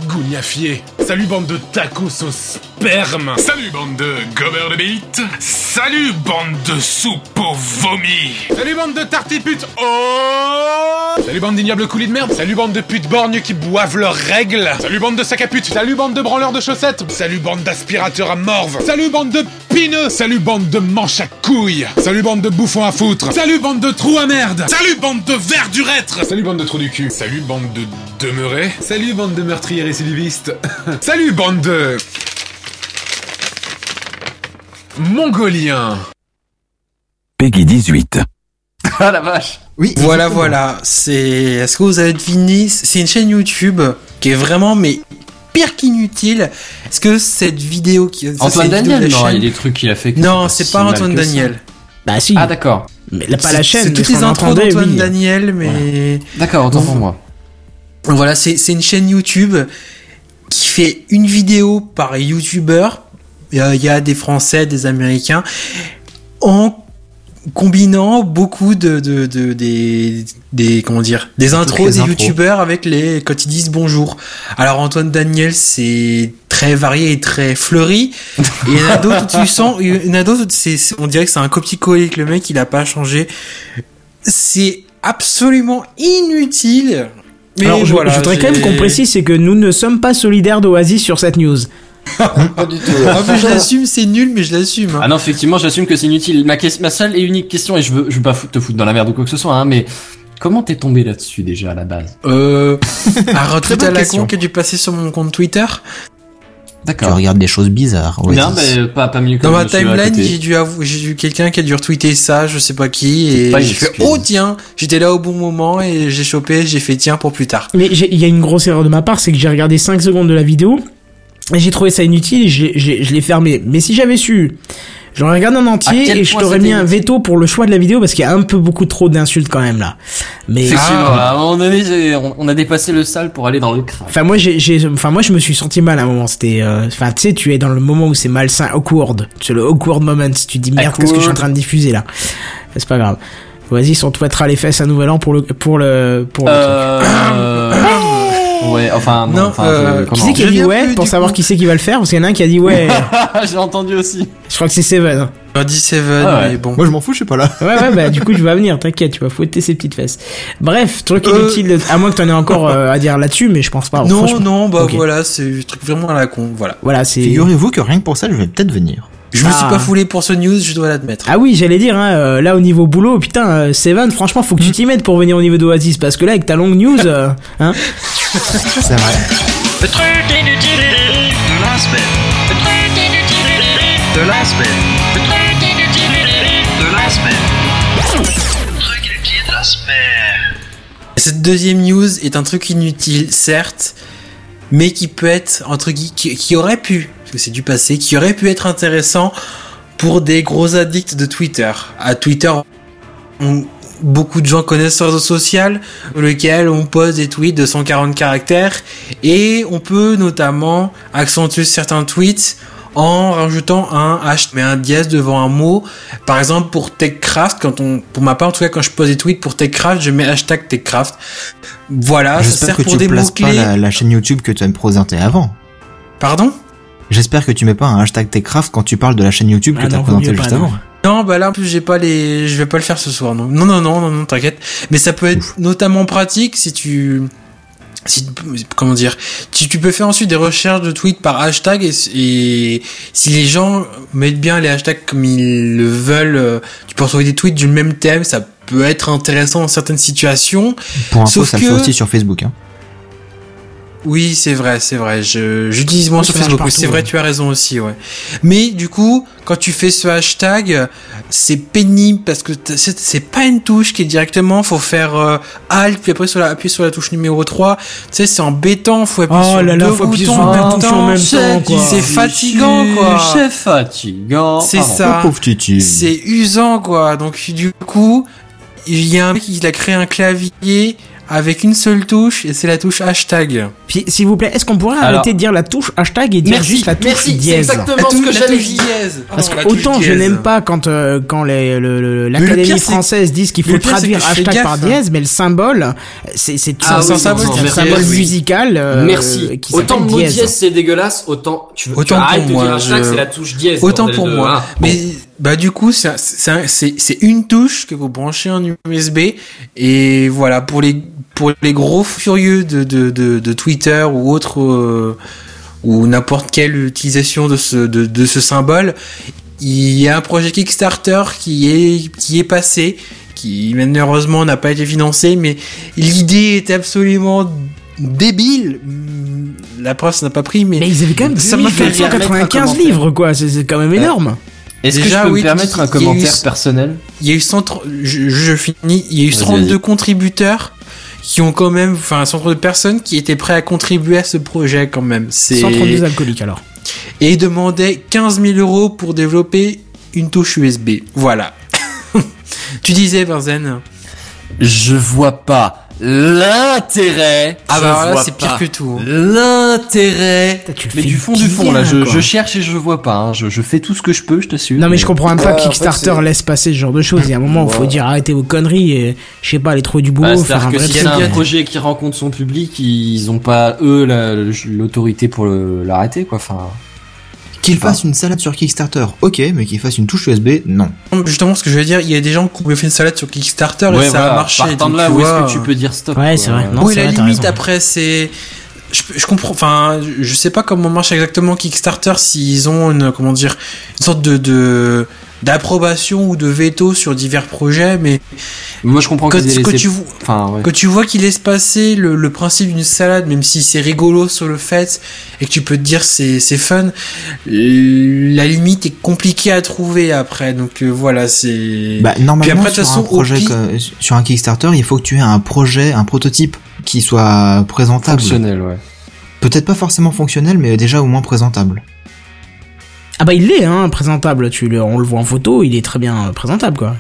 gougnafier. Salut bande de tacos au sperme. Salut bande de gobeurs de bite. Salut bande de soupe au vomi. Salut bande de tartiputes. Oh. Salut bande d'ignobles coulis de merde. Salut bande de putes borgnes qui boivent leurs règles. Salut bande de sacs à putes. Salut bande de branleurs de chaussettes. Salut bande d'aspirateurs à morve. Salut bande de spineux. Salut bande de manches à couilles. Salut bande de bouffons à foutre. Salut bande de trous à merde. Salut bande de verdurettes. Salut bande de trous du cul. Salut bande de demeurés. Salut bande de meurtriers récidivistes. Salut bande de... mongoliens. Peggy 18. Ah la vache. Oui, voilà, exactement. Voilà, c'est... Est-ce que vous avez deviné? C'est une chaîne YouTube qui est vraiment, mais... pire qu'inutile. Est-ce que cette vidéo... qui... Antoine Daniel, non, il y a des trucs qu'il a fait... Non, c'est pas Antoine Daniel. Bah si. Ah d'accord. Mais là, pas la chaîne. C'est toutes les intros d'Antoine Daniel, mais... Voilà. D'accord, autant pour moi. Voilà, c'est une chaîne YouTube qui fait une vidéo par youtubeur. Il y a des Français, des Américains, en combinant beaucoup de comment dire, des intros des youtubeurs avec les, quand ils disent bonjour. Alors Antoine Daniel, c'est très varié et très fleuri. Et il y en a d'autres, tu sens, il y en a d'autres, on dirait que c'est un copier-coller avec le mec, il a pas changé. C'est absolument inutile. Mais alors, voilà, je voudrais quand même qu'on précise, c'est que nous ne sommes pas solidaires d'Oasis sur cette news. Pas du tout. Ah, mais je l'assume, c'est nul, mais je l'assume. Hein. Ah non, effectivement, j'assume que c'est inutile. Ma seule et unique question, et je veux pas te foutre dans la merde ou quoi que ce soit, hein, mais comment t'es tombé là-dessus déjà à la base? Un retrait à la con que j'ai passé sur mon compte Twitter. D'accord. Tu regardes des choses bizarres. Ouais, non, mais pas mieux que dans ma timeline, j'ai dû quelqu'un qui a dû retweeter ça, je sais pas qui, et j'ai fait oh tiens, j'étais là au bon moment et j'ai chopé, j'ai fait tiens pour plus tard. Mais il y a une grosse erreur de ma part, c'est que j'ai regardé 5 secondes de la vidéo. J'ai trouvé ça inutile, je l'ai fermé. Mais si j'avais su, j'aurais regardé en entier et je t'aurais mis un veto pour le choix de la vidéo parce qu'il y a un peu beaucoup trop d'insultes quand même là. Mais à un moment donné, on a dépassé le sale pour aller dans le crâne. Enfin moi je me suis senti mal à un moment. C'était, enfin tu sais, tu es dans le moment où c'est malsain, awkward. C'est le awkward moment. Tu dis merde, qu'est-ce que je suis en train de diffuser là. C'est pas grave. Vas-y, on te poitera les fesses à Nouvel An pour le truc. Ouais, enfin, qui c'est qui a dit ouais pour savoir qui c'est qui va le faire? Parce qu'il y en a un qui a dit ouais. J'ai entendu aussi. Je crois que c'est Seven. J'ai dit Seven, ah ouais. Mais bon. Moi je m'en fous, je suis pas là. Ouais, ouais, bah du coup tu vas venir, t'inquiète, tu vas fouetter ses petites fesses. Bref, truc inutile, à moins que t'en aies encore à dire là-dessus, mais je pense pas. Non, bah okay. Voilà, c'est un truc vraiment à la con, voilà c'est... Figurez-vous que rien que pour ça, je vais peut-être venir. Je me suis pas foulé pour ce news, je dois l'admettre. Ah oui, j'allais dire, hein, là au niveau boulot, putain, Seven, franchement, faut que tu t'y mettes pour venir au niveau d'Oasis, parce que là, avec ta longue news, hein. C'est vrai. Le truc inutile de la semaine. Le truc inutile de la semaine. Le truc inutile de la semaine. Le truc inutile de la semaine. Cette deuxième news est un truc inutile, certes, mais qui peut être, entre guillemets, qui aurait pu... parce que c'est du passé, qui aurait pu être intéressant pour des gros addicts de Twitter. À Twitter, beaucoup de gens connaissent ce réseau social, dans lequel on pose des tweets de 140 caractères, et on peut notamment accentuer certains tweets en rajoutant un hashtag, mais un dièse devant un mot. Par exemple, pour Techcraft, pour ma part, en tout cas, quand je pose des tweets pour Techcraft, je mets hashtag Techcraft. Voilà, j'espère ça sert pour des mots-clés. J'espère que tu places pas la chaîne YouTube que tu as présentée avant. Pardon ? J'espère que tu mets pas un hashtag Techcraft quand tu parles de la chaîne YouTube que t'as présenté juste avant. Non, bah là, en plus, je vais pas le faire ce soir, non. Non, t'inquiète. Mais ça peut être notamment pratique si comment dire, tu peux faire ensuite des recherches de tweets par hashtag et si les gens mettent bien les hashtags comme ils le veulent, tu peux retrouver des tweets du même thème, ça peut être intéressant dans certaines situations. Pour info, ça le fait aussi sur Facebook, hein. Oui, c'est vrai. J'utilise moins sur Facebook. Partout, c'est vrai, ouais. Tu as raison aussi, ouais. Mais du coup, quand tu fais ce hashtag, c'est pénible parce que c'est pas une touche qui est directement. Faut faire Alt puis après appuyer sur la touche numéro 3. Tu sais, c'est embêtant. Faut appuyer sur là deux boutons en même temps. Quoi. C'est fatigant, quoi. C'est fatigant. C'est ça. C'est usant, quoi. Donc du coup, il y a un mec qui a créé un clavier. Avec une seule touche, et c'est la touche hashtag. Puis, s'il vous plaît, est-ce qu'on pourrait arrêter de dire la touche hashtag et dire juste la touche dièse? C'est exactement ce que j'allais dire. Parce que autant je n'aime pas quand l'Académie française dit qu'il faut traduire hashtag par dièse, mais le symbole, c'est un symbole musical. Merci. Autant le mot dièse c'est dégueulasse, autant tu arrêtes de dire hashtag, c'est la touche dièse. Autant pour moi. Mais bah du coup c'est une touche que vous branchez en USB et voilà pour les gros furieux de Twitter ou autre ou n'importe quelle utilisation de ce symbole, Il y a un projet Kickstarter qui est passé, qui malheureusement n'a pas été financé, mais l'idée est absolument débile. La preuve, ça n'a pas pris, mais ils avaient quand même 2495 livres, quoi. C'est quand même énorme. Est-ce déjà, que je peux me permettre un commentaire personnel ? Il y a eu 32 contributeurs qui ont quand même, enfin, 132 personnes qui étaient prêts à contribuer à ce projet quand même. C'est 132 alcooliques alors. Et ils demandaient 15 000 euros pour développer une touche USB. Voilà. Tu disais, Benzen. Je vois pas l'intérêt. Ah bah voilà, c'est pire que tout. L'intérêt. Mais du fond, là, je cherche et je vois pas. Hein. Je fais tout ce que je peux, je t'assure. Non mais je comprends même pas que Kickstarter laisse passer ce genre de choses. Il y a un moment où il faut dire arrêtez vos conneries et je sais pas, les trous du boulot. C'est-à-dire que s'il y a un projet qui rencontre son public, ils ont pas eux l'autorité pour l'arrêter, quoi. Enfin. Qu'il fasse une salade sur Kickstarter, ok, mais qu'il fasse une touche USB, non. Justement, ce que je veux dire, il y a des gens qui ont fait une salade sur Kickstarter et ça a marché. Partant de là, où est-ce que tu peux dire stop ? Ouais, c'est vrai. Non, oui, c'est la limite après, c'est. Je comprends. Enfin, je sais pas comment marche exactement Kickstarter, s'ils ont une sorte de d'approbation ou de veto sur divers projets, mais. Moi, je comprends quand tu vois qu'il laisse passer le principe d'une salade, même si c'est rigolo sur le fait et que tu peux te dire c'est fun, la limite est compliquée à trouver après. Donc voilà, c'est. Bah, normalement, puis après, sur un projet, sur un Kickstarter, il faut que tu aies un projet, un prototype qui soit présentable. Fonctionnel, ouais. Peut-être pas forcément fonctionnel, mais déjà au moins présentable. Ah bah il l'est, hein, présentable. On le voit en photo, il est très bien présentable, quoi.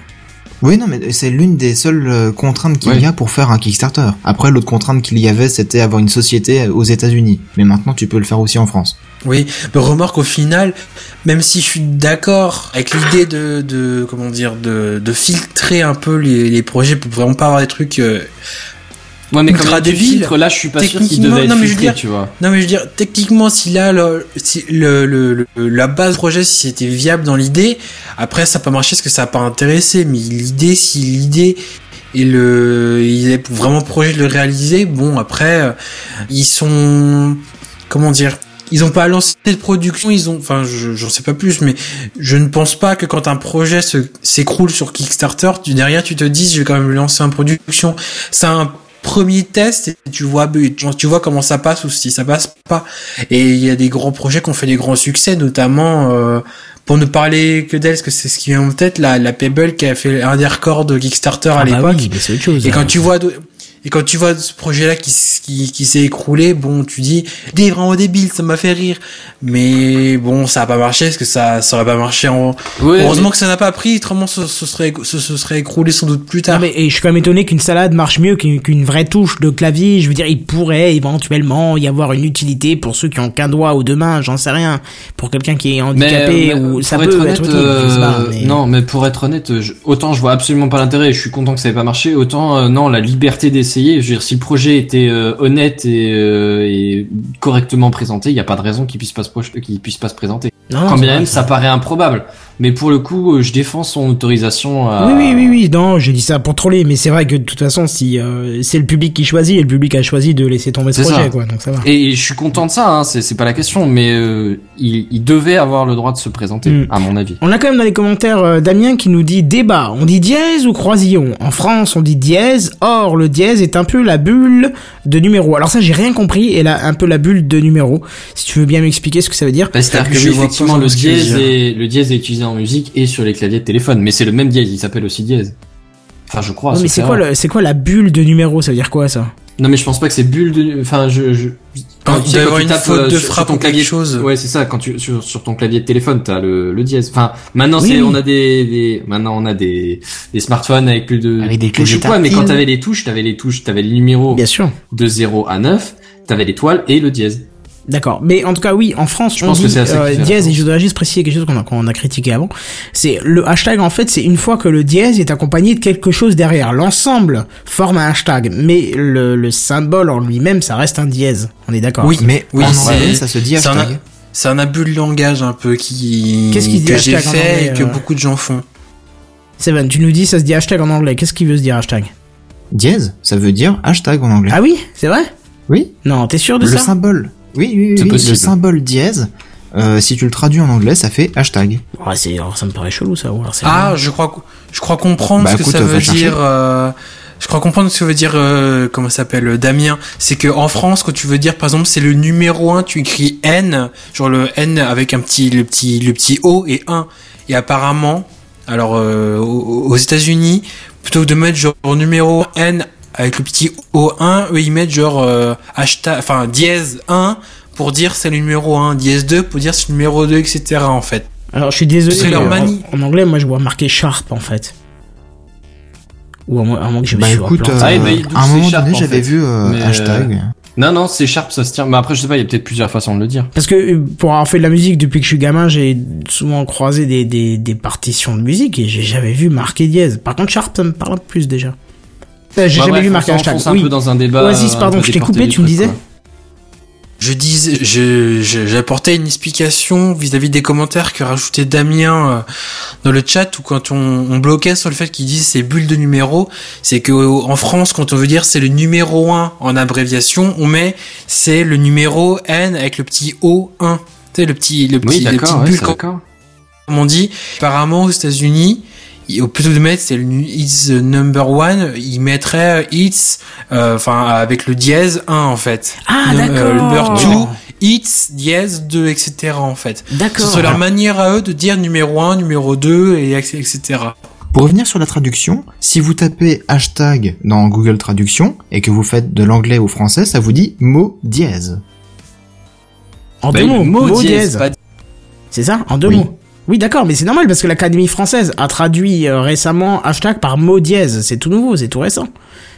Oui, non, mais c'est l'une des seules contraintes qu'il y a pour faire un Kickstarter. Après, l'autre contrainte qu'il y avait, c'était avoir une société aux États-Unis. Mais maintenant, tu peux le faire aussi en France. Oui, mais remarque, au final, même si je suis d'accord avec l'idée de filtrer un peu les projets pour vraiment pas avoir des trucs. Ouais, mais comme des filtres, là, je suis pas sûr qu'il devait être filtré, tu vois. Non, mais je veux dire, techniquement, si là, la base du projet, si c'était viable dans l'idée, après, ça n'a pas marché parce que ça n'a pas intéressé, mais l'idée et il est vraiment projet de le réaliser, bon, après, ils sont, comment dire, ils ont pas lancé de production, enfin, j'en sais pas plus, mais je ne pense pas que quand un projet s'écroule sur Kickstarter, derrière, tu te dis, je vais quand même lancer en production. C'est un premier test, et tu vois comment ça passe ou si ça passe pas. Et il y a des grands projets qui ont fait des grands succès, notamment, pour ne parler que d'elle, parce que c'est ce qui vient en tête, la Pebble qui a fait un des records de Kickstarter à l'époque. Oui, mais c'est autre chose, et quand tu vois ce projet-là qui s'est écroulé, bon, tu dis, des vraiment débiles, ça m'a fait rire. Mais bon, ça a pas marché, parce que ça aurait pas marché en. Oui, heureusement que ça n'a pas pris, autrement, ce serait écroulé sans doute plus tard. Non, mais, et je suis quand même étonné qu'une salade marche mieux qu'une vraie touche de clavier. Je veux dire, il pourrait éventuellement y avoir une utilité pour ceux qui ont qu'un doigt ou deux mains, j'en sais rien. Pour quelqu'un qui est handicapé, ou ça peut être autre chose. Non, mais pour être honnête, autant je vois absolument pas l'intérêt, je suis content que ça ait pas marché, autant, non, la liberté des. Je veux dire, si le projet était honnête et correctement présenté, il n'y a pas de raison qu'il puisse pas se présenter. Non, quand bien même, ça paraît improbable. Mais pour le coup, je défends son autorisation à... Oui, non, j'ai dit ça pour troller, mais c'est vrai que de toute façon, si c'est le public qui choisit, et le public a choisi de laisser tomber ce projet, quoi, donc ça va. Et je suis content de ça, hein, c'est pas la question, mais il devait avoir le droit de se présenter, à mon avis. On a quand même dans les commentaires Damien qui nous dit débat, on dit dièse ou croisillon ? En France, on dit dièse, or le dièse est un peu la bulle de numéro. Alors ça, j'ai rien compris, et là, un peu la bulle de numéro, si tu veux bien m'expliquer ce que ça veut dire. Bah, c'est-à-dire que effectivement, le dièse est utilisé en musique et sur les claviers de téléphone, mais c'est le même dièse, il s'appelle aussi dièse. Enfin, je crois. Non, mais c'est quoi la bulle de numéro ? Ça veut dire quoi, ça ? Non, mais je pense pas que c'est bulle de. Enfin, quand tu as une faute de frappe ou quelque chose. Ouais, c'est ça. Quand tu sur ton clavier de téléphone, t'as le dièse. Enfin, maintenant on a des smartphones avec plus de. Avec des touches. Je crois, mais quand t'avais les touches, t'avais les numéros. Bien sûr. De 0 à 9, t'avais l'étoile et le dièse. D'accord, mais en tout cas oui, en France, on dit dièse, et je dois juste préciser quelque chose qu'on a critiqué avant, c'est le hashtag, en fait, c'est une fois que le dièse est accompagné de quelque chose derrière, l'ensemble forme un hashtag, mais le symbole en lui-même, ça reste un dièse, on est d'accord. Oui, mais oui, ça se dit hashtag. C'est un abus de langage un peu que j'ai fait et que beaucoup de gens font. Seven, tu nous dis ça se dit hashtag en anglais, qu'est-ce qui veut se dire hashtag ? Dièse, ça veut dire hashtag en anglais. Ah oui, c'est vrai ? Oui. Non, t'es sûr de ça ? Le symbole. Oui, le symbole dièse Si tu le traduis en anglais, ça fait hashtag. Ah, alors, ça me paraît chelou, ça. Ou alors, c'est je crois comprendre ce que ça veut dire. Je crois comprendre ce que veut dire, comment ça s'appelle, Damien. C'est que en France, quand tu veux dire, par exemple, c'est le numéro 1, tu écris N, genre le N avec un petit, le petit O et 1. Et apparemment, alors, aux États-Unis, plutôt que de mettre genre numéro N avec le petit O1, eux, ils mettent genre, hashtag, enfin, dièse 1 pour dire c'est le numéro 1, dièse 2 pour dire c'est le numéro 2, etc. en fait. Alors, je suis désolé, c'est leur manie. En anglais, moi, je vois marqué Sharp, en fait. Ou à moins que je me suis replanté. À un moment donné, j'avais vu hashtag. Non, c'est Sharp, ça se tient. Mais après, je sais pas, il y a peut-être plusieurs façons de le dire. Parce que pour avoir fait de la musique depuis que je suis gamin, j'ai souvent croisé des partitions de musique et j'ai jamais vu marquer dièse. Par contre, Sharp, ça me parle plus déjà. J'ai jamais vu marquer hashtag. Oui. Oasis, pardon, je t'ai coupé, tu me disais ? J'apportais une explication vis-à-vis des commentaires que rajoutait Damien dans le chat, où quand on bloquait sur le fait qu'ils disent c'est bulle de numéro, c'est que en France, quand on veut dire c'est le numéro 1 en abréviation, on met c'est le numéro N avec le petit O1. Tu sais, le petit bulle, comme on dit. Apparemment, aux États-Unis, plutôt de mettre c'est le it's number one, ils mettraient it's avec le dièse 1 en fait. Ah d'accord. Number 2, it's dièse 2, etc. en fait. D'accord. C'est leur manière à eux de dire numéro 1, numéro 2 et etc. Pour revenir sur la traduction, si vous tapez hashtag dans Google Traduction et que vous faites de l'anglais au français, ça vous dit mot dièse. En deux mots, mot dièse. Pas... C'est ça, en deux mots. Oui, d'accord, mais c'est normal parce que l'Académie française a traduit récemment hashtag par mot dièse. C'est tout nouveau, c'est tout récent.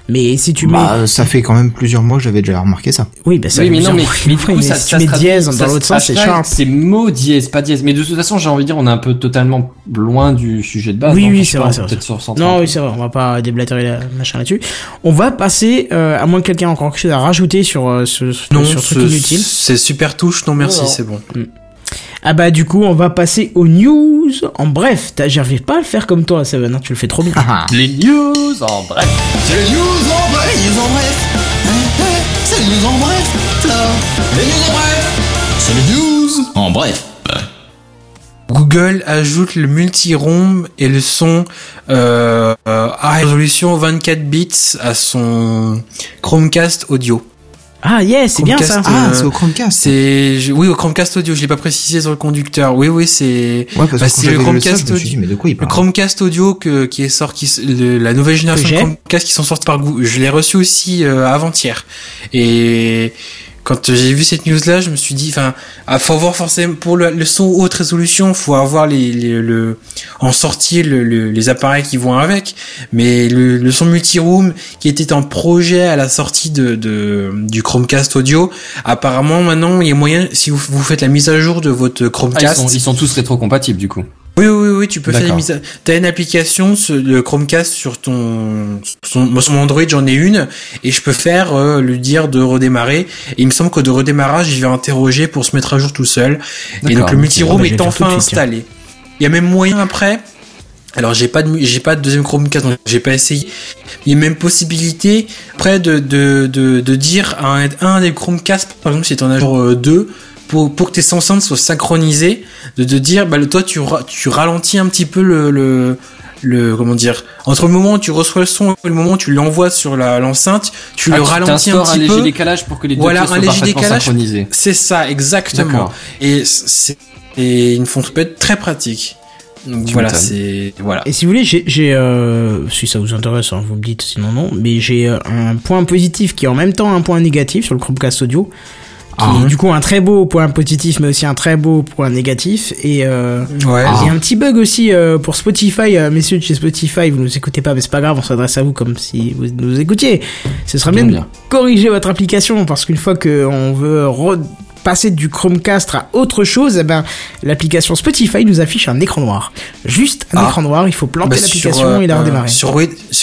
Mais si tu mets... ça fait quand même plusieurs mois que j'avais déjà remarqué ça. Oui, bah ça oui, mais non, mais du coup, mais si tu mets dièse dans l'autre sens, c'est Sharp. C'est mot dièse, pas dièse. Mais de toute façon, j'ai envie de dire, on est un peu totalement loin du sujet de base. Oui, c'est vrai. Non, oui, c'est vrai, on va pas déblatérer la machin là-dessus. On va passer, à moins que quelqu'un ait encore quelque chose à rajouter sur ce truc inutile. C'est super touche, non merci, c'est bon. Ah bah du coup on va passer aux news en bref. J'arrive pas à le faire comme toi Seven, tu le fais trop bien. Les news en bref. C'est les news en bref. Les news en bref. C'est les news en bref. Les news en bref. C'est les news en bref. Google ajoute le multi-ROM et le son à résolution 24 bits à son Chromecast audio. Ah yes, c'est bien ça. C'est au Chromecast. Oui, au Chromecast audio, je l'ai pas précisé sur le conducteur. Oui, c'est c'est le Chromecast audio. Je me suis dit, mais de quoi il parle ? Le Chromecast audio la nouvelle génération de Chromecast qui sont sortis par Google. Je l'ai reçu aussi avant-hier. Et quand j'ai vu cette news là, je me suis dit faut avoir forcément pour le son haute résolution, faut avoir les appareils qui vont avec, mais le son multi-room qui était en projet à la sortie du Chromecast audio, apparemment maintenant il y a moyen si vous faites la mise à jour de votre Chromecast, ils sont tous rétrocompatibles du coup. Oui, tu peux faire des mises. T'as une application, le Chromecast sur sur mon Android, j'en ai une, et je peux faire lui dire de redémarrer. Et il me semble que de redémarrage, je vais interroger pour se mettre à jour tout seul. D'accord, et donc le multi-room est enfin installé. Il y a même moyen après. Alors j'ai pas de deuxième Chromecast, donc j'ai pas essayé. Il y a même possibilité après de dire à un des Chromecast, par exemple si t'en as genre 2. Pour que tes enceintes soient synchronisées, de dire toi tu ralentis un petit peu le comment dire, entre le moment où tu reçois le son et le moment où tu l'envoies sur l'enceinte, tu ralentis un petit peu, un léger décalage pour que les deux soient parfaitement synchronisés. C'est ça exactement. D'accord. Et c'est une fonction peut être très pratique. Donc voilà. Et si vous voulez, j'ai si ça vous intéresse, hein, vous me dites sinon non, mais j'ai un point positif qui est en même temps un point négatif sur le Chromecast audio. Du coup un très beau point positif mais aussi un très beau point négatif et un petit bug aussi pour Spotify, messieurs de chez Spotify, vous nous écoutez pas mais c'est pas grave, on s'adresse à vous comme si vous nous écoutiez, ce serait bien de corriger votre application parce qu'une fois qu'on veut passer du Chromecast à autre chose, l'application Spotify nous affiche un écran noir. Juste un écran noir, il faut planter l'application et la redémarrer. Sur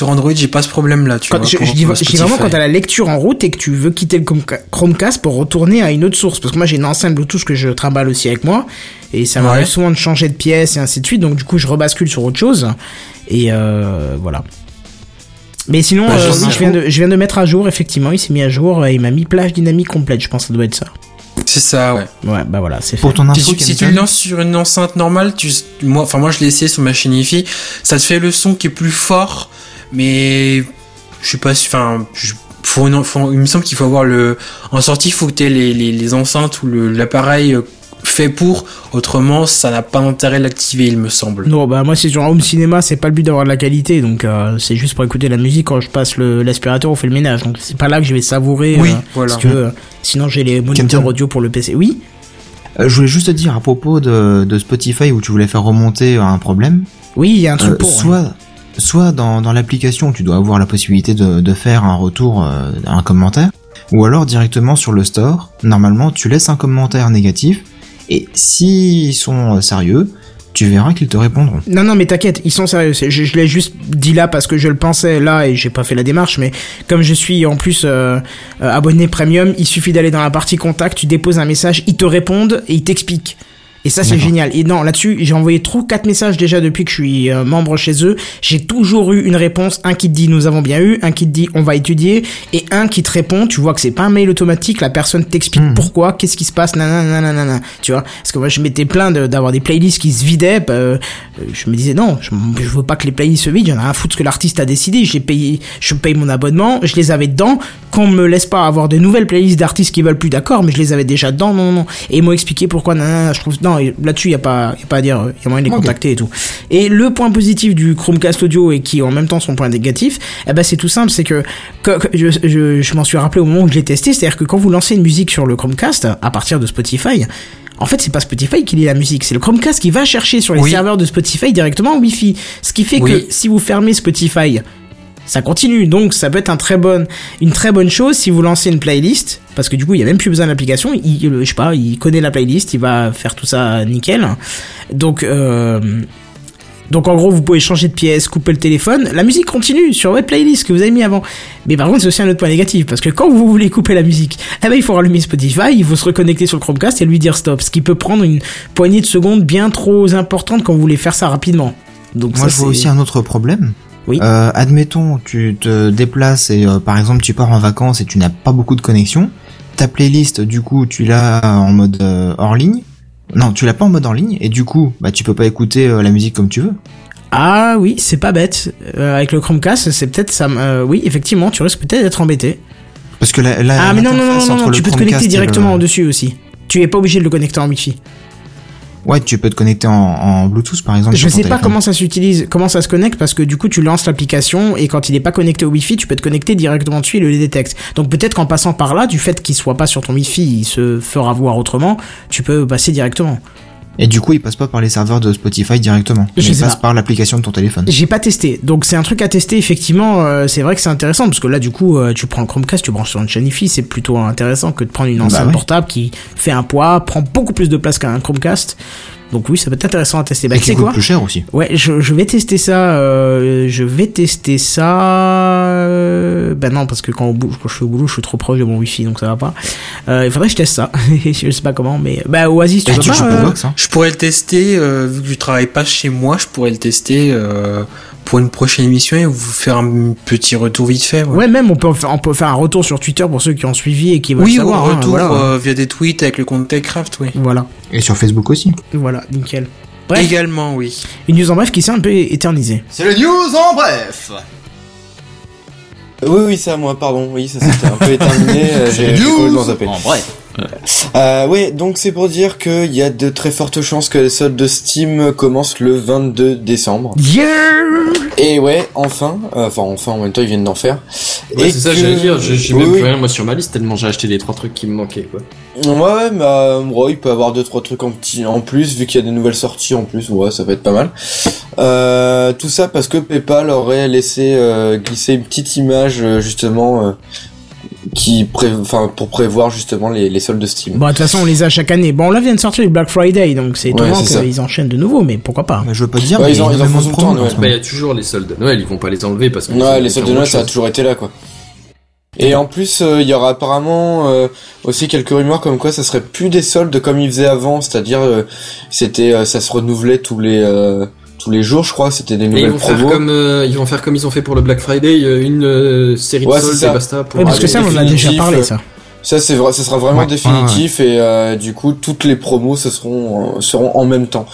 Android, j'ai pas ce problème là, je dis vraiment quand t'as la lecture en route et que tu veux quitter le Chromecast pour retourner à une autre source, parce que moi j'ai une enceinte Bluetooth que je trimballe aussi avec moi et ça m'arrive souvent de changer de pièce et ainsi de suite, donc du coup je rebascule sur autre chose et voilà. Mais sinon je viens de mettre à jour, effectivement, il s'est mis à jour et il m'a mis plage dynamique complète, je pense que ça doit être ça. C'est ça, ouais. Ouais, bah voilà, c'est pour fait. Ton info, si tu le lances sur une enceinte normale, moi je l'ai essayé sur ma chaîne Hi-Fi, ça te fait le son qui est plus fort, mais je suis pas, enfin, il me semble qu'il faut avoir en sortie, il faut que tu aies les enceintes ou l'appareil fait pour, autrement ça n'a pas d'intérêt de l'activer, il me semble. Non, bah moi c'est genre home cinéma, c'est pas le but d'avoir de la qualité, donc c'est juste pour écouter la musique quand je passe l'aspirateur, on fait le ménage, donc c'est pas là que je vais savourer. Oui, voilà. Parce que sinon j'ai les moniteurs audio pour le PC. Oui. Je voulais juste te dire à propos de Spotify où tu voulais faire remonter un problème. Oui, il y a un truc pour. Soit dans l'application, tu dois avoir la possibilité de faire un retour, un commentaire, ou alors directement sur le store. Normalement, tu laisses un commentaire négatif. Et s'ils sont sérieux, tu verras qu'ils te répondront. Non, mais t'inquiète, ils sont sérieux. Je l'ai juste dit là parce que je le pensais là et j'ai pas fait la démarche. Mais comme je suis en plus abonné premium, il suffit d'aller dans la partie contact, tu déposes un message, ils te répondent et ils t'expliquent. Et ça, c'est génial. Et non, là-dessus, j'ai envoyé 4 messages déjà depuis que je suis membre chez eux. J'ai toujours eu une réponse. Un qui te dit nous avons bien eu, un qui te dit on va étudier, et un qui te répond. Tu vois que c'est pas un mail automatique. La personne t'explique pourquoi, qu'est-ce qui se passe, nanana. Tu vois, parce que moi, je m'étais plaint d'avoir des playlists qui se vidaient. Je me disais non, je veux pas que les playlists se vident. J'en ai rien à foutre ce que l'artiste a décidé. Je paye mon abonnement. Je les avais dedans. Qu'on me laisse pas avoir de nouvelles playlists d'artistes qui veulent plus, d'accord, mais je les avais déjà dedans. Non. Et ils m'ont expliqué pourquoi. Nanana, je trouve. Non, là-dessus, il n'y a pas à dire, il y a moyen de les contacter et tout. Et le point positif du Chromecast Audio, et qui en même temps son point négatif, c'est tout simple, c'est que je m'en suis rappelé au moment où je l'ai testé, c'est-à-dire que quand vous lancez une musique sur le Chromecast, à partir de Spotify, en fait, c'est pas Spotify qui lit la musique, c'est le Chromecast qui va chercher sur les serveurs de Spotify directement en Wi-Fi. Ce qui fait que si vous fermez Spotify, ça continue, donc ça peut être une très bonne chose si vous lancez une playlist, parce que du coup il y a même plus besoin de l'application, il connaît la playlist, il va faire tout ça nickel. Donc en gros vous pouvez changer de pièce, couper le téléphone, la musique continue sur votre playlist que vous avez mis avant. Mais par contre c'est aussi un autre point négatif, parce que quand vous voulez couper la musique, il faut rallumer Spotify, il faut se reconnecter sur le Chromecast et lui dire stop, ce qui peut prendre une poignée de secondes bien trop importante quand vous voulez faire ça rapidement. Donc moi je vois aussi un autre problème. Oui. Admettons, tu te déplaces et par exemple tu pars en vacances et tu n'as pas beaucoup de connexion. Ta playlist, du coup, tu l'as en mode hors ligne. Non, tu l'as pas en mode hors ligne et du coup, tu peux pas écouter la musique comme tu veux. Ah oui, c'est pas bête. Avec le Chromecast, c'est peut-être ça. Oui, effectivement, tu risques peut-être d'être embêté. Parce que non, tu peux te connecter directement en dessus aussi. Tu es pas obligé de le connecter en Wi-Fi. Ouais, tu peux te connecter en Bluetooth par exemple. Je sais pas comment ça s'utilise, comment ça se connecte, parce que du coup tu lances l'application et quand il n'est pas connecté au Wi-Fi, tu peux te connecter directement dessus et le détecte. Donc peut-être qu'en passant par là, du fait qu'il soit pas sur ton Wi-Fi, il se fera voir autrement, tu peux passer directement. Et du coup, il passe pas par les serveurs de Spotify directement. Il passe par l'application de ton téléphone. J'ai pas testé. Donc c'est un truc à tester effectivement, c'est vrai que c'est intéressant parce que là du coup, tu prends le Chromecast, tu branches sur une chaîne Wi-Fi, c'est plutôt intéressant que de prendre une enceinte portable qui fait un poids, prend beaucoup plus de place qu'un Chromecast. Donc oui, ça peut être intéressant à tester. Et qui coûte plus cher aussi. Ouais, je vais tester ça. Non, parce que quand je suis au boulot, je suis trop proche de mon Wi-Fi, donc ça va pas. Il faudrait que je teste ça. Je sais pas comment, mais Oasis, tu peux pas. Je pourrais le tester. Vu que je travaille pas chez moi, je pourrais le tester. Pour une prochaine émission et vous faire un petit retour vite fait. Ouais, même on peut faire un retour sur Twitter pour ceux qui ont suivi et qui veulent savoir. Oui, un retour via des tweets avec le compte Techcraft, oui. Voilà. Et sur Facebook aussi. Voilà, nickel. Bref. Également, oui. Une news en bref qui s'est un peu éternisée. C'est le news en bref. Oui, c'est à moi, pardon. Oui, ça s'était un peu éterminé. J'ai complètement zappé. En bref. Ouais, donc c'est pour dire qu'il y a de très fortes chances que les soldes de Steam commencent le 22 décembre. Yeah. Et ouais, enfin en même temps ils viennent d'en faire. Ouais, et c'est ça que j'allais dire, j'ai même plus rien moi sur ma liste tellement j'ai acheté les 3 trucs qui me manquaient quoi. Ouais, il peut y avoir 2-3 trucs en plus vu qu'il y a des nouvelles sorties en plus, ouais ça va être pas mal. Tout ça parce que PayPal aurait laissé glisser une petite image justement pour prévoir justement les soldes de Steam. Bon, de toute façon, on les a chaque année. Bon, là vient de sortir le Black Friday, donc c'est étonnant qu'ils enchaînent de nouveau, mais pourquoi pas. Mais je veux pas te dire, mais ils en font tout le temps. Il y a toujours les soldes de Noël, ils vont pas les enlever parce que. Ouais, les soldes de Noël, ça a toujours été là, quoi. Et en plus, il y aura apparemment aussi quelques rumeurs comme quoi ça serait plus des soldes comme ils faisaient avant, c'est-à-dire ça se renouvelait tous les jours, je crois, c'était des nouvelles promos. Ils vont faire comme ils ont fait pour le Black Friday, une série de soldes et basta. Parce que ça, on en a déjà parlé, ça. Ça c'est vrai, ça sera vraiment définitif et du coup toutes les promos ce seront en même temps.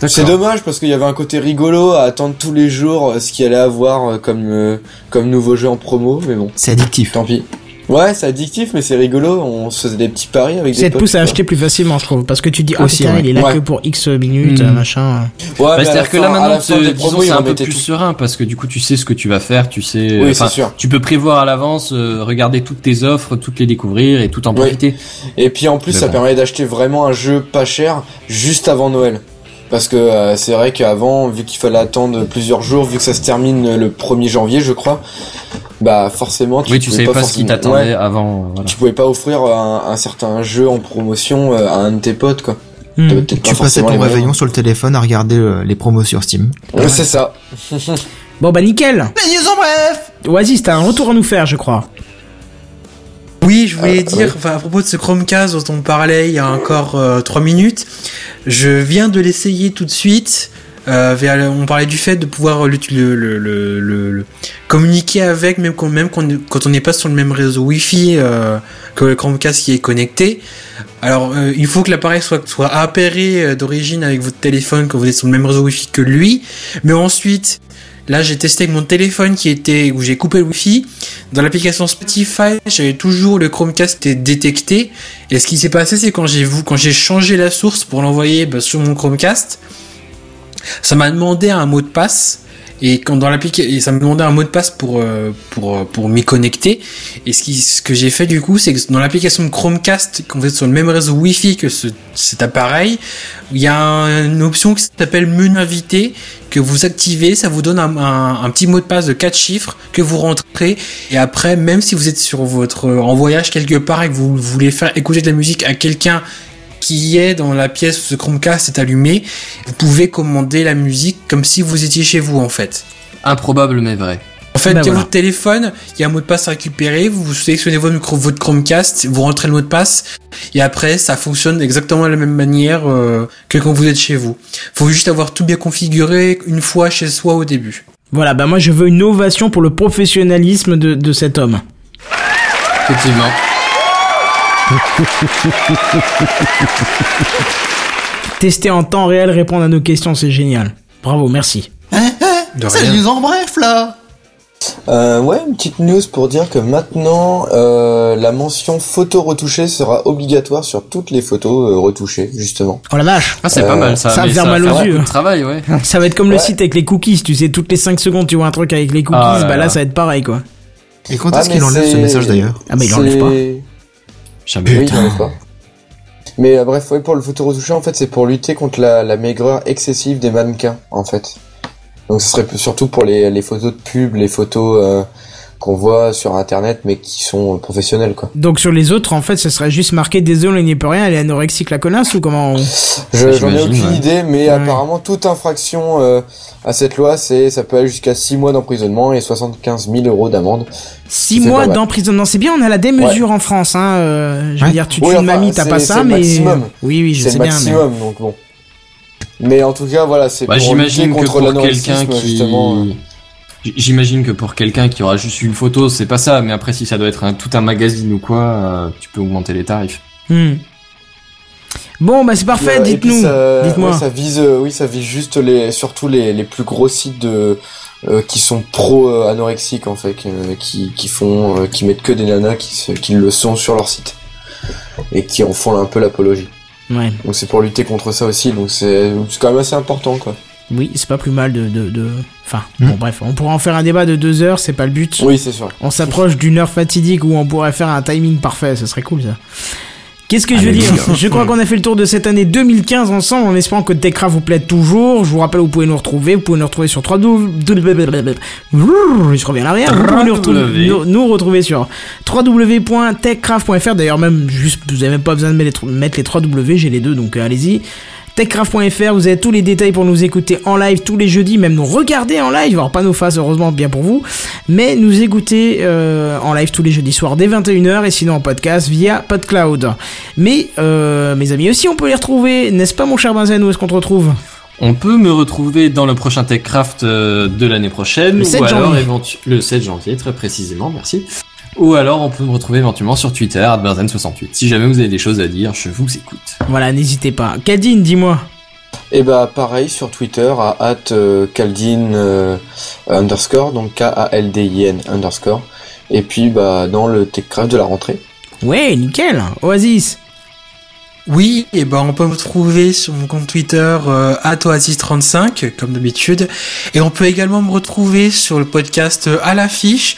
D'accord. C'est dommage parce qu'il y avait un côté rigolo à attendre tous les jours ce qu'il allait avoir comme nouveau jeu en promo, mais bon. C'est addictif. Tant pis. Ouais, c'est addictif, mais c'est rigolo. On se faisait des petits paris avec des potes. Ça te pousse à acheter plus facilement, je trouve, parce que tu dis aussi, putain, il est là que pour X minutes, machin. Ouais, bah, c'est-à-dire que là maintenant, disons, c'est un peu plus serein, parce que du coup, tu sais ce que tu vas faire, tu sais. Oui, c'est sûr. Tu peux prévoir à l'avance, regarder toutes tes offres, toutes les découvrir et tout en profiter. Et puis en plus, ça permet d'acheter vraiment un jeu pas cher juste avant Noël. Parce que c'est vrai qu'avant, vu qu'il fallait attendre plusieurs jours, vu que ça se termine le 1er janvier, je crois, bah forcément, tu savais pas ce qui t'attendait avant. Voilà. Tu pouvais pas offrir un certain jeu en promotion à un de tes potes, quoi. Tu passais ton réveillon sur le téléphone à regarder les promos sur Steam. Ouais, c'est ça. Bon bah nickel. Les news en bref. Oasis, t'as un retour à nous faire, je crois. Oui, je voulais dire, à propos de ce Chromecast dont on parlait il y a encore 3 minutes, je viens de l'essayer tout de suite. On parlait du fait de pouvoir le communiquer avec, même quand on n'est pas sur le même réseau Wi-Fi que le Chromecast qui est connecté. Alors, il faut que l'appareil soit appairé d'origine avec votre téléphone quand vous êtes sur le même réseau Wi-Fi que lui, mais ensuite... Là, j'ai testé avec mon téléphone où j'ai coupé le Wi-Fi. Dans l'application Spotify, j'avais toujours le Chromecast détecté. Et ce qui s'est passé, c'est quand j'ai changé la source pour l'envoyer sur mon Chromecast, ça m'a demandé un mot de passe. Et ça me demandait un mot de passe pour m'y connecter. Et ce que j'ai fait du coup, c'est que dans l'application Chromecast, quand vous êtes sur le même réseau Wi-Fi que cet appareil, il y a une option qui s'appelle menu invité, que vous activez, ça vous donne un petit mot de passe de 4 chiffres que vous rentrez. Et après, même si vous êtes en voyage quelque part et que vous voulez faire écouter de la musique à quelqu'un qui est dans la pièce où ce Chromecast est allumé, vous pouvez commander la musique comme si vous étiez chez vous en fait. Improbable mais vrai. En fait, votre téléphone, il y a un mot de passe à récupérer, vous sélectionnez votre Chromecast, vous rentrez le mot de passe, et après ça fonctionne exactement de la même manière que quand vous êtes chez vous. Faut juste avoir tout bien configuré une fois chez soi au début. Voilà, bah moi je veux une ovation pour le professionnalisme de cet homme. Effectivement. Tester en temps réel, répondre à nos questions, c'est génial. Bravo, merci. C'est la news en bref là. Une petite news pour dire que maintenant la mention photo retouchée sera obligatoire sur toutes les photos retouchées, justement. Oh la vache. Ah c'est pas mal ça. Ça va faire mal aux yeux. Travail, ouais. Ça va être comme le site avec les cookies, tu sais, toutes les 5 secondes tu vois un truc avec les cookies, là ça va être pareil quoi. Et quand est-ce qu'il enlève ce message d'ailleurs ? Ah mais il l'enlève pas. Oui, pas. Mais bref, pour le photo retouché, en fait, c'est pour lutter contre la maigreur excessive des mannequins, en fait. Donc, ce serait surtout pour les photos de pub, les photos qu'on voit sur Internet, mais qui sont professionnelles, quoi. Donc, sur les autres, en fait, ce serait juste marqué désolé, il n'y a plus rien, elle est anorexique, la connasse, ou comment J'en ai aucune idée, mais apparemment, toute infraction à cette loi, ça peut aller jusqu'à 6 mois d'emprisonnement et 75 000 euros d'amende. 6 mois d'emprisonnement, c'est bien, on a la démesure en France, hein. Je veux dire, tu tues une mamie, t'as pas ça, mais. C'est le maximum. Oui, je sais bien. C'est le maximum, donc bon. Mais en tout cas, voilà, c'est pour lutter contre l'anorexique, justement. J'imagine que pour quelqu'un qui aura juste une photo, c'est pas ça, mais après, si ça doit être tout un magazine ou quoi, tu peux augmenter les tarifs. Bon, bah c'est parfait, dites-nous. Dites-moi. Ouais, ça vise juste surtout les plus gros sites qui sont pro-anorexiques, en fait, qui mettent que des nanas qui le sont sur leur site et qui en font un peu l'apologie. Ouais. Donc c'est pour lutter contre ça aussi, donc c'est quand même assez important, quoi. Oui, c'est pas plus mal de... Enfin, bon bref, on pourrait en faire un débat de 2 heures, c'est pas le but. Oui, c'est sûr. On s'approche d'une heure fatidique où on pourrait faire un timing parfait, ce serait cool ça. Qu'est-ce que je veux dire ? Je crois qu'on a fait le tour de cette année 2015 ensemble, en espérant que Techcraft vous plaide toujours. Je vous rappelle, vous pouvez nous retrouver sur 3W... Je reviens à l'arrière. Vous pouvez nous retrouver sur www.techcraft.fr. D'ailleurs, même, juste, vous n'avez même pas besoin de mettre les 3W, j'ai les deux, donc allez-y. Techcraft.fr, vous avez tous les détails pour nous écouter en live tous les jeudis, même nous regarder en live, alors pas nos faces, heureusement, bien pour vous, mais nous écouter en live tous les jeudis soirs dès 21h et sinon en podcast via PodCloud. Mais mes amis aussi, on peut les retrouver, n'est-ce pas mon cher Benzen, où est-ce qu'on te retrouve ? On peut me retrouver dans le prochain Techcraft de l'année prochaine, le 7 janvier très précisément, merci. ou alors on peut me retrouver éventuellement sur Twitter @berzan68. Si jamais vous avez des choses à dire, je vous écoute. Voilà, n'hésitez pas. Cadine, dis-moi. Et bah pareil sur Twitter à @kaldin_, donc KALDIN_. Et puis bah dans le Techcraft de la rentrée. Ouais, nickel. Oasis. Oui, et ben on peut me retrouver sur mon compte Twitter @oasis35 comme d'habitude, et on peut également me retrouver sur le podcast à l'affiche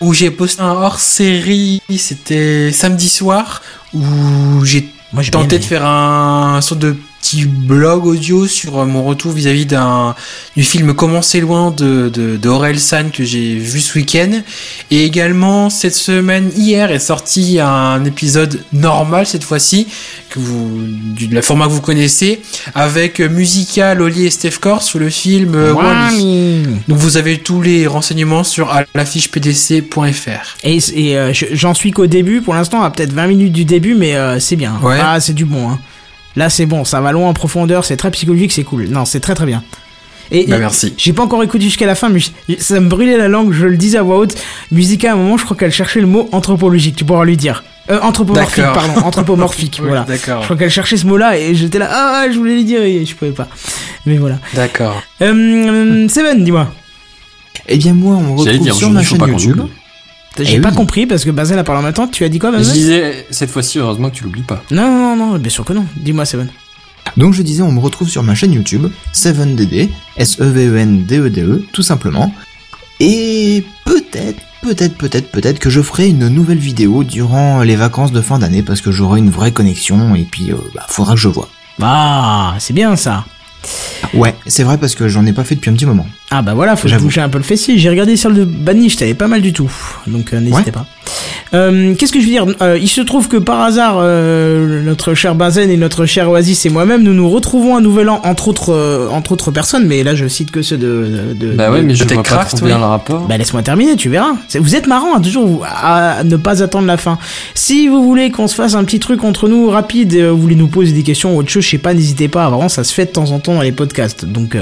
où j'ai posté un hors-série, c'était samedi soir, où j'ai tenté de faire un sorte de petit blog audio sur mon retour vis-à-vis du film Comment c'est loin de Orelsan que j'ai vu ce week-end. Et également cette semaine, hier est sorti un épisode normal cette fois-ci, de la format que vous connaissez, avec Musica, Loli et Steph Corr sur le film Wall-E. Donc vous avez tous les renseignements sur l'affichepdc.fr. Et j'en suis qu'au début pour l'instant, à peut-être 20 minutes du début, mais c'est bien. Ouais. Ah, c'est du bon, hein. Là, c'est bon, ça va loin en profondeur, c'est très psychologique, c'est cool. Non, c'est très très bien. Et merci. J'ai pas encore écouté jusqu'à la fin, mais ça me brûlait la langue, je le disais à voix haute. Musica, à un moment, je crois qu'elle cherchait le mot anthropologique, tu pourras lui dire. Anthropomorphique, d'accord. Pardon, anthropomorphique, oui, voilà. D'accord. Je crois qu'elle cherchait ce mot-là et j'étais là, je voulais lui dire et je pouvais pas. Mais voilà. D'accord. Seven, dis-moi. Eh bien, moi, on me retrouve sur ma chaîne YouTube. J'ai pas compris parce que Bazel a parlé en même temps. Tu as dit quoi, Bazel ? Je disais, cette fois-ci, heureusement que tu l'oublies pas. Non, bien sûr que non. Dis-moi, Seven. Donc je disais, on me retrouve sur ma chaîne YouTube, SevenDD, SEVENDEDE, tout simplement. Et peut-être que je ferai une nouvelle vidéo durant les vacances de fin d'année parce que j'aurai une vraie connexion et puis faudra que je voie. Ah, c'est bien ça. Ouais, c'est vrai parce que j'en ai pas fait depuis un petit moment. Ah bah voilà, faut bouger un peu le fessier. J'ai regardé celle de Banish, t'avais pas mal du tout. Donc n'hésitez pas. Qu'est-ce que je veux dire, il se trouve que par hasard notre cher Bazen et notre cher Oasis et moi-même, nous nous retrouvons à Nouvel An entre autres personnes, mais là je cite que ceux de Bah ouais, mais je vois pas trop bien le rapport. Bah laisse-moi terminer, tu verras. Vous êtes marrant, hein, toujours à ne pas attendre la fin. Si vous voulez qu'on se fasse un petit truc entre nous rapide, vous voulez nous poser des questions ou autre chose, je sais pas, n'hésitez pas. Vraiment, ça se fait de temps en temps dans les podcasts, donc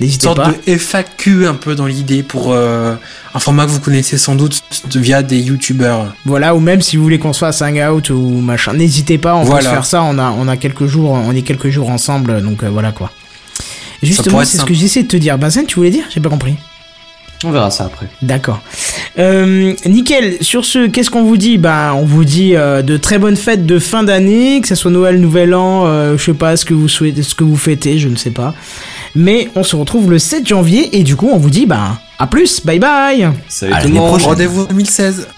n'hésitez pas. Une sorte de FAQ un peu dans l'idée pour un format que vous connaissez sans doute via des youtubeurs. Voilà, ou même si vous voulez qu'on se fasse un hangout ou machin, n'hésitez pas, on peut se faire ça, on a quelques jours, on est quelques jours ensemble, donc voilà quoi. Et justement, c'est ce que j'essaie de te dire. Bazen, tu voulais dire ? J'ai pas compris. On verra ça après. D'accord. Nickel. Sur ce, qu'est-ce qu'on vous dit ? On vous dit de très bonnes fêtes de fin d'année, que ça soit Noël, Nouvel An, je sais pas ce que vous souhaitez, ce que vous fêtez, je ne sais pas. Mais on se retrouve le 7 janvier et du coup, on vous dit à plus, bye bye. Salut tout le monde. Rendez-vous en 2016.